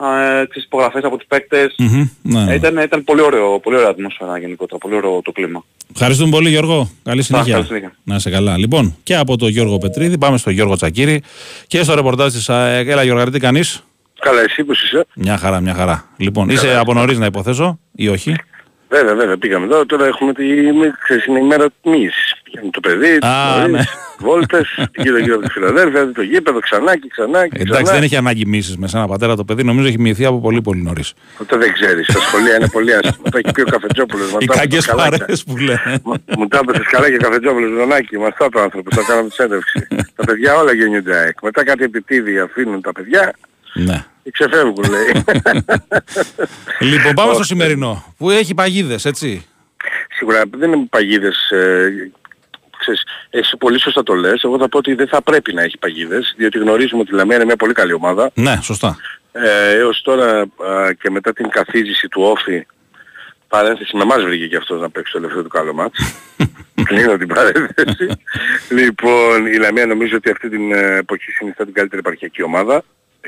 υπογραφές από τους παίκτες. Mm-hmm, ναι. Ήταν πολύ ωραίο, πολύ ωραία ατμόσφαιρα γενικότερα, πολύ ωραίο το κλίμα. Ευχαριστούμε πολύ Γιώργο, καλή συνέχεια. Να είσαι καλά. Λοιπόν, και από τον Γιώργο Πετρίδη πάμε στον Γιώργο Τσακίρη και στο ρεπορτάζ της ΑΕΚ. Έλα Γιώργο, τι κάνεις? Καλά, εσύ που είσαι? Μια χαρά, μια χαρά. Λοιπόν, καλά, είσαι από νωρίς να υποθέσω ή όχι? Βέβαια, πήγαμε εδώ, τώρα έχουμε την ημέρα τιμής. Πήγαμε το παιδί, νωρίς, βόλτες, γύρω-γύρω από τη Φιλαδέλφια, το γήπεδο, ξανά και ξανά. Εντάξει, δεν έχει ανάγκη μίσης με σαν ένα πατέρα το παιδί, νομίζω έχει μυηθεί από πολύ πολύ νωρίς. Τότε δεν ξέρεις, στα σχολεία είναι πολύ άσχημα, τα έχει πει ο Καφετζόπουλος. Οι κακές παρέες που λένε. Μου τα έπεσε καλά και ο Καφετζόπουλος, Ζωνάκη, μας τα είπε ο άνθρωπος, θα κάναμε τη συνέντευξη. Τα παιδιά όλα γεννιούνται ΑΕΚ, μετά κάτι επιτίδη αφήνουν τα παιδιά. Ναι. Ξεφεύγουν λέει. Λοιπόν, πάμε στο σημερινό που έχει παγίδες, έτσι. Σίγουρα δεν είναι παγίδες. Ξέρεις, εσύ πολύ σωστά το λες. Εγώ θα πω ότι δεν θα πρέπει να έχει παγίδες, διότι γνωρίζουμε ότι η Λαμία είναι μια πολύ καλή ομάδα. Ναι, σωστά. Έως τώρα και μετά την καθίζηση του Όφη, παρένθεση με εμάς βρήκε και αυτός να παίξει το τελευταίο του καλό μάτς. Κλείνω την παρένθεση. Λοιπόν, η Λαμία νομίζω ότι αυτή την εποχή συνιστά την καλύτερη επαρχιακή ομάδα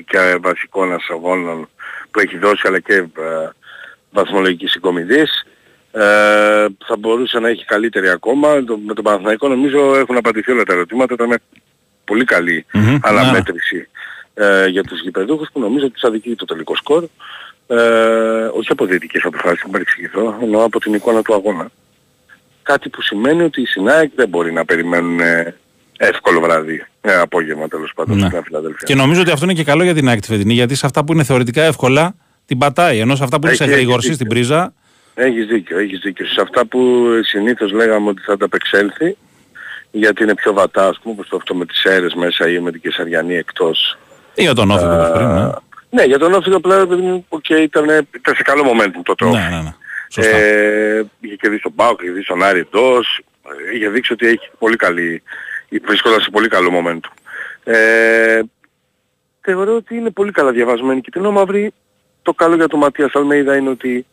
και βασικών αγώνων που έχει δώσει, αλλά και βαθμολογικής συγκομιδής. Θα μπορούσε να έχει καλύτερη ακόμα. Με τον Παναθηναϊκό νομίζω έχουν απαντηθεί όλα τα ερωτήματα. Ήταν μια πολύ καλή αναμέτρηση για τους γηπεδούχους που νομίζω ότι τους αδικεί το τελικό σκορ. Όχι από διαιτητικές αποφάσεις, μην παρεξηγηθώ, εννοώ από την εικόνα του αγώνα. Κάτι που σημαίνει ότι οι ΣΑΕΚ δεν μπορεί να περιμένουν εύκολο βράδυ, απόγευμα τέλος πάντων στην Φιλαδέλφεια. Και νομίζω ότι αυτό είναι και καλό για την ΑΕΚ τη φετινή, γιατί σε αυτά που είναι θεωρητικά εύκολα την πατάει, ενώ σε αυτά που είναι σε γρήγορση στην πρίζα. Έχεις δίκιο. Σε αυτά που συνήθως λέγαμε ότι θα τα απεξέλθει, γιατί είναι πιο βατά, ας πούμε, όπως το αυτό με τις Σέρρες μέσα ή με την Κεσαριανή εκτός. Ή για τον Όφη το πριν, ναι. Ναι, για τον Όφη το πλέον, ήταν σε καλό momentum το τρόπο. Ναι. Είχε κερδίσει τον Πάο, είχε δείξει τον Άρη εντός, είχε δείξει ότι έχει πολύ καλή. Βρίσκοντας σε πολύ καλό momentum. Θεωρώ ότι είναι πολύ καλά διαβασμένη και την όμαυρη. Το καλό για τον Ματίας Αλμέιδα είναι ότι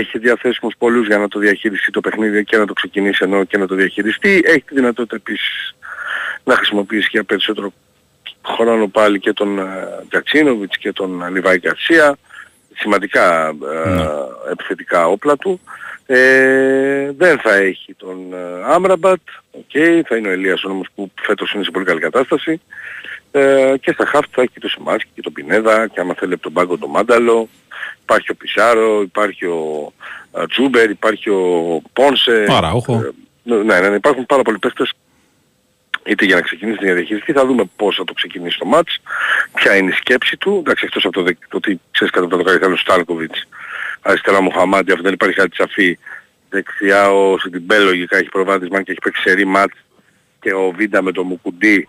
έχει διαθέσιμους πολλούς για να το διαχειριστεί το παιχνίδι και να το ξεκινήσει ενώ και να το διαχειριστεί. Έχει τη δυνατότητα επίσης να χρησιμοποιήσει για περισσότερο χρόνο πάλι και τον Τζατσίνοβιτς και τον Λιβάη Γκαρσία. Σημαντικά επιθετικά όπλα του. Δεν θα έχει τον Άμραμπατ, θα είναι ο Ελίας όμως που φέτος είναι σε πολύ καλή κατάσταση. και στα χαφ θα έχει και το Σιμάνσκι και τον Πινέδα, και άμα θέλει από τον πάγκο τον Μάνταλο, υπάρχει ο Πισάρο, υπάρχει ο Τζούμπερ, υπάρχει ο Πόνσε. Ναι, υπάρχουν πάρα πολλοί παίχτες, είτε για να ξεκινήσει την διαχειριστή, θα δούμε πώς θα το ξεκινήσει το μάτς, ποια είναι η σκέψη του, εντάξει, εκτός από το ότι ξέρεις κατά το δοκάρι θέλω Στάλκοβιτς, αριστερά Μουχαμάντι, αφού δεν υπάρχει κάτι σαφή, δεξιά ο Σιντιμπέ λογικά έχει προβάδισμα και έχει παίξει σερή μάτς, και ο Βίντα με το Μουκουντί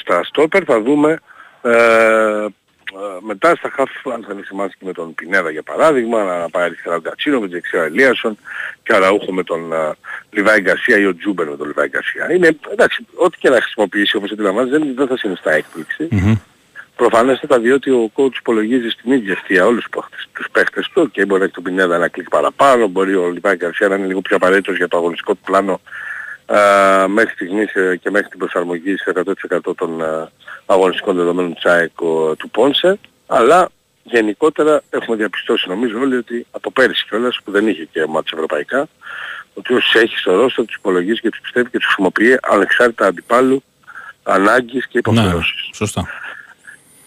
στα στόπερ, θα δούμε μετά στα χαφ, αν θα λεξιμάσει και με τον Πινέδα για παράδειγμα, να πάει αριστερά ο Γκατσίνο, με τον δεξιά Ελίασον, και Αραούχο με τον Λιβάη Γκαρσία, ή ο Τζούμπερ με τον Λιβάη Γκαρσία. Είναι εντάξει, ό,τι και να χρησιμοποιήσει όπως αντιλαμβάνεις δεν θα συνιστά έκπληξη. Mm-hmm. Προφανέστατα, διότι ο coach υπολογίζει στην ίδια αιστεία όλους τους παίχτες του, και μπορεί να έχει τον Πινέδα ένα κλικ παραπάνω, μπορεί ο Λιβάη Γκαρσία να είναι λίγο πιο απαραίτητος για το αγωνιστικό του πλάνο μέχρι στιγμής και μέχρι την προσαρμογή σε 100% των αγωνιστικών δεδομένων του Πόνσε, αλλά γενικότερα έχουμε διαπιστώσει νομίζω όλοι ότι από πέρυσι κιόλας που δεν είχε και μάτς ευρωπαϊκά, ότι όσους έχει στο ρόστερ τους υπολογίζει και τους πιστεύει και τους χρησιμοποιεί ανεξάρτητα αντιπάλου, ανάγκης και υποχρεώσεις. Ναι, σωστά.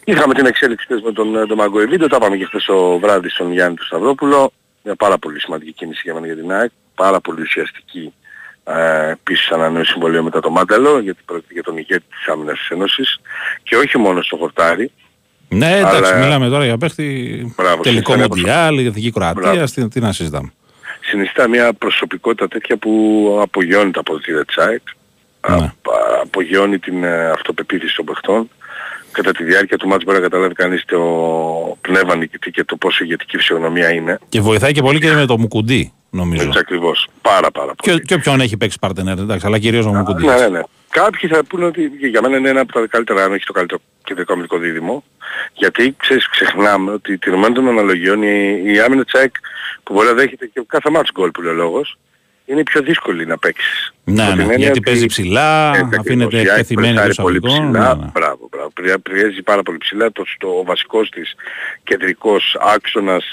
Είχαμε την εξέλιξη με τον Μαγκοεβίντο, τα πάμε και χθες το βράδυ στον Γιάννη του Σταυρόπουλο, μια πάρα πολύ σημαντική κίνηση για μένα για την ΑΕΚ, πάρα πολύ ουσιαστική. Επίσης ανανέωσε συμβολίο μετά το Μάνταλο, γιατί πρόκειται για τον ηγέτη της άμυνας της Ένωσης, και όχι μόνο στο χορτάρι. Ναι, εντάξει, αλλά... μιλάμε τώρα για παίχτη τελικό Μοντιάλ, Εθνική Κροατία, τι να συζητάμε. Συνιστά μια προσωπικότητα τέτοια που απογειώνει τα αποδυτήρια της ΑΕΚ, απογειώνει την αυτοπεποίθηση των παιχτών. Κατά τη διάρκεια του μάτς μπορεί να καταλάβει κανείς το πνεύμα νικητή και το πόσο ηγετική φυσιογνωμία είναι. Και βοηθάει και πολύ και με το Μουκουντί, νομίζω. Έτσι ακριβώς. Πάρα πολύ. Και όποιον έχει παίξει παρτενέρ, εντάξει, αλλά κυρίως ο Μουκουντί. Ναι. Κάποιοι θα πούνε ότι για μένα είναι ένα από τα καλύτερα, αν όχι το καλύτερο κεντρικό αμυντικό δίδυμο. Γιατί ξέρεις, ξεχνάμε ότι την ομάδα των αναλογιών η άμυνα της ΑΕΚ που μπορεί να δέχεται και κάθε μάτς γκολ που λέει ο λόγος, είναι πιο δύσκολη να παίξεις. Ναι, γιατί παίζει ψηλά, αφήνεται εκτεθειμένη στο σαφικό. Μπράβο. Πιέζει πάρα πολύ ψηλά, ο βασικός της κεντρικός άξονας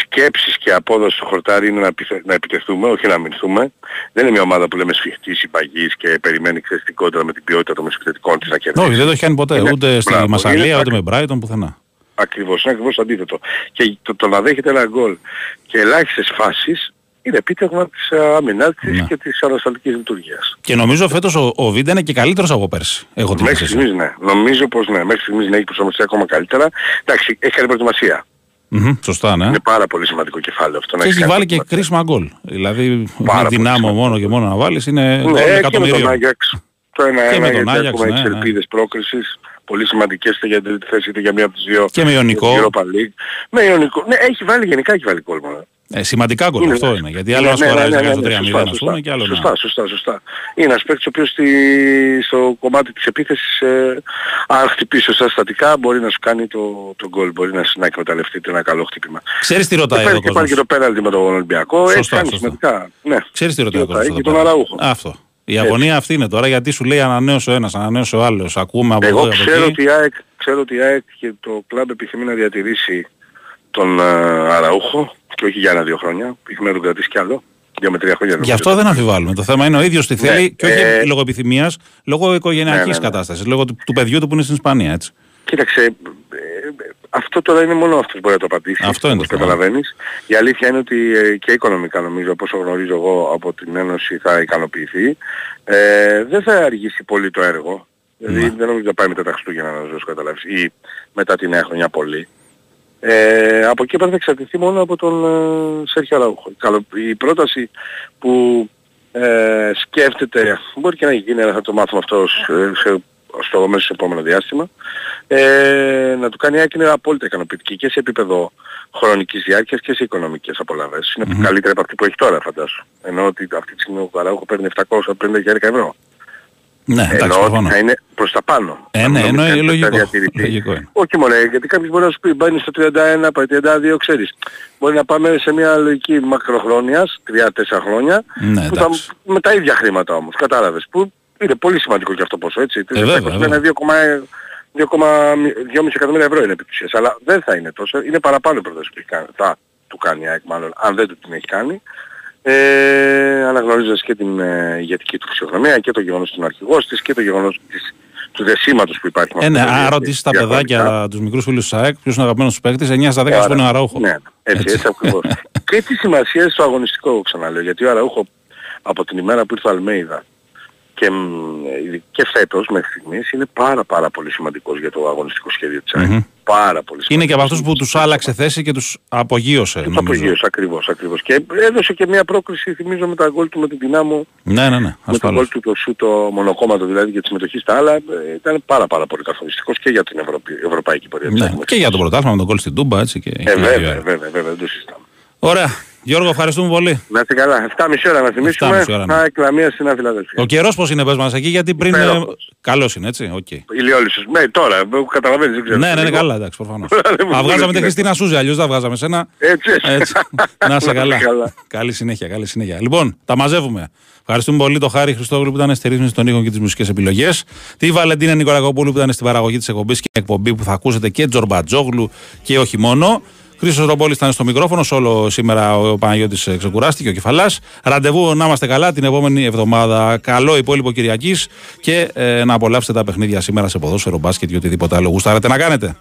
σκέψης και απόδοση στο χορτάρι είναι να επιτεθούμε, όχι να αμυνθούμε. Δεν είναι μια ομάδα που λέμε σφιχτή, συμπαγής και περιμένει εξαιρετικότερα με την ποιότητα των μεσοεπιθετικών της να κερδίσει. Όχι, δεν το έχει κάνει ποτέ, ούτε στη Μασσαλία, ούτε με Μπράιτον, πουθενά. Ακριβώς, είναι ακριβώς αντίθετο. Και το να δέχεται ένα γκολ και ελάχιστες φάσεις είναι επίτευγμα της αμυνάς της και της ανασταλτικής λειτουργίας. Και νομίζω φέτος ο Βίντα είναι και καλύτερος από πέρσι. Μέχρι στιγμής ναι. Νομίζω πως ναι. Μέχρι στιγμής ναι, έχει προσαρμοστεί ακόμα καλύτερα. Εντάξει, έχει καλή προετοιμασία. Σωστά, ναι. Είναι πάρα πολύ σημαντικό κεφάλαιο αυτό. Και έχει βάλει και κρίσιμα γκολ. Δηλαδή με δυνάμω μόνο και μόνο να βάλεις είναι εκατομμύριο. Και με τον Άγιαξ. Έχουμε τις ελπίδες πρόκρισης. Πολύ σημαντικές είτε για την τρίτη θέση είτε για μία από τις δύο. Και με Ιωνικό. Ναι, έχει βάλει γενικά κόλμα. Σημαντικά γκολ αυτό είναι, γιατί άλλο να σκοράζει στο 3-0 ας πούμε και άλλο να... Σωστά. Είναι ένας παίκτης ο οποίος στο κομμάτι της επίθεσης αν χτυπήσει σωστά στατικά μπορεί να σου κάνει το γκολ, μπορεί να εκμεταλλευτεί ένα καλό χτύπημα. Ξέρεις τι ρωτάει εδώ ο κόσμος. Υπάρχει και το πέναλτι με τον Ολυμπιακό, έτσι κάνει σημαντικά. Ξέρεις τι ρωτάει ο κόσμος. Και τον Αραούχο. Αυτό. Η αγωνία αυτή είναι τώρα, γιατί σου λέει ανανέωσε ο ένας, ανανέωσε ο άλλος, ακούμε από εδώ και από εκεί. Ξέρω ότι η ΑΕΚ και το κλαμπ επιθυμεί να διατηρήσει τον Αραούχο και όχι για ένα-δύο χρόνια, είχαμε να τον κρατήσει κι άλλο, 2 με 3 χρόνια. Γι' αυτό δεν αμφιβάλλουμε. Το θέμα είναι ο ίδιος τι θέλει και όχι λόγω επιθυμίας, λόγω οικογενειακής κατάστασης, λόγω του παιδιού του που είναι στην Ισπανία, έτσι. Κοίταξε, αυτό τώρα είναι μόνο αυτός που μπορεί να το απαντήσει. Αυτό είναι το καταλαβαίνεις. Η αλήθεια είναι ότι και οικονομικά νομίζω, όπως γνωρίζω εγώ από την Ένωση, θα ικανοποιηθεί. Δεν θα αργήσει πολύ το έργο. Δηλαδή δεν νομίζω να πάει μετά τα Χριστούγεννα να ζω, καταλάβεις, ή μετά τη Νέα Χρονιά πολύ. Από εκεί πέρα θα εξαρτηθεί μόνο από τον Σέρχιο Αραούχο. Η πρόταση που σκέφτεται, μπορεί και να γίνει, αλλά θα το μάθουμε αυτό στο μέσο επόμενο διάστημα, να του κάνει άκρη είναι απόλυτα ικανοποιητική και σε επίπεδο χρονικής διάρκειας και σε οικονομικές απολαύσεις. Είναι καλύτερα από αυτή που έχει τώρα, φαντάσου. Ενώ ότι αυτή τη στιγμή ο Αραούχο παίρνει 750 €. Ναι, εντάξει, ότι θα είναι προς τα πάνω. Ναι, λογικό είναι. Όχι μόνο, γιατί κάποιος μπορεί να σου πει μπαίνει στο 31, πάει 32, ξέρεις. Μπορεί να πάμε σε μια λογική μακροχρόνιας, 3-4 χρόνια, ναι, που θα, με τα ίδια χρήματα όμως, κατάλαβες. Που είναι πολύ σημαντικό και αυτό πόσο, έτσι. 2,5 εκατομμύρια ευρώ είναι επί της ουσίας. Αλλά δεν θα είναι τόσο, είναι παραπάνω η πρόταση που θα του κάνει η ΑΕΚ, μάλλον, αν δεν του την έχει κάνει. Αναγνωρίζοντας και την ηγετική του φυσιογνωμία και το γεγονός του αρχηγός της και το γεγονός του δεσίματος που υπάρχει. Ναι, αν ρωτήσεις τα παιδάκια, τους μικρούς φίλους του ΣΑΕΚ, ποιος είναι αγαπημένος τους παίκτης, 9 στα 10 σου πούν Αραούχο. Ναι, έτσι ακριβώς. Και τη σημασία στο αγωνιστικό, ξαναλέω, γιατί ο Αραούχο από την ημέρα που ήρθε ο Αλμέιδα και φέτος μέχρι στιγμής είναι πάρα πολύ σημαντικός για το αγωνιστικό σχέδιο της ΑΕΚ. Πάρα πολύ σημαντικός. Είναι και από αυτούς που τους άλλαξε θέση και τους απογείωσε. Τους απογείωσε ακριβώς. Και έδωσε και μια πρόκριση, θυμίζω, με τα γκολ του με την Δυνάμο. Ναι. Με τα γκολ του το σου το μονοκόμματο δηλαδή και τη συμμετοχή στα άλλα. Ήταν πάρα πολύ καθοριστικός και για την ευρωπαϊκή πορεία της ΑΕΚ. Ναι, και για το πρωτάθλημα με τον γκολ στην Τούμπα, έτσι. Βέβαια, δεν το συζητάμε. Ωραία. Γιώργο, ευχαριστούμε πολύ. Να είστε καλά. 7,5 ώρα να θυμίσουμε. Να εκλαμία στην Φιλαδέλφεια. Ο καιρός πώς είναι, πες μας εκεί, γιατί πριν. Καλός είναι, έτσι. Okay. Ηλιόλουσος. Ναι, τώρα, καταλαβαίνεις, δεν ξέρω. Ναι, καλά, εντάξει, προφανώς. Βγάζαμε την Χριστίνα Σούζα, αλλιώς δεν βγάζαμε σένα. Έτσι. Να είσαι καλά. Καλή συνέχεια. Λοιπόν, τα μαζεύουμε. Ευχαριστούμε πολύ τον Χάρη Χριστόγλου που ήταν στη ρύθμιση των ήχων και τις μουσικές επιλογές. Τη Βαλεντίνα Νικολακόπουλου που ήταν στην παραγωγή της εκπομπής και εκπομπή που θα ακούσετε και Τζορμπατζόγλου και όχι μόνο. Χρήστος Ρομπόλης ήταν στο μικρόφωνο, όλο σήμερα ο Παναγιώτης ξεκουράστηκε, ο Κεφαλάς. Ραντεβού, να είμαστε καλά την επόμενη εβδομάδα. Καλό υπόλοιπο Κυριακής και να απολαύσετε τα παιχνίδια σήμερα σε ποδόσφαιρο, μπάσκετ και οτιδήποτε άλλο γουστάρετε να κάνετε.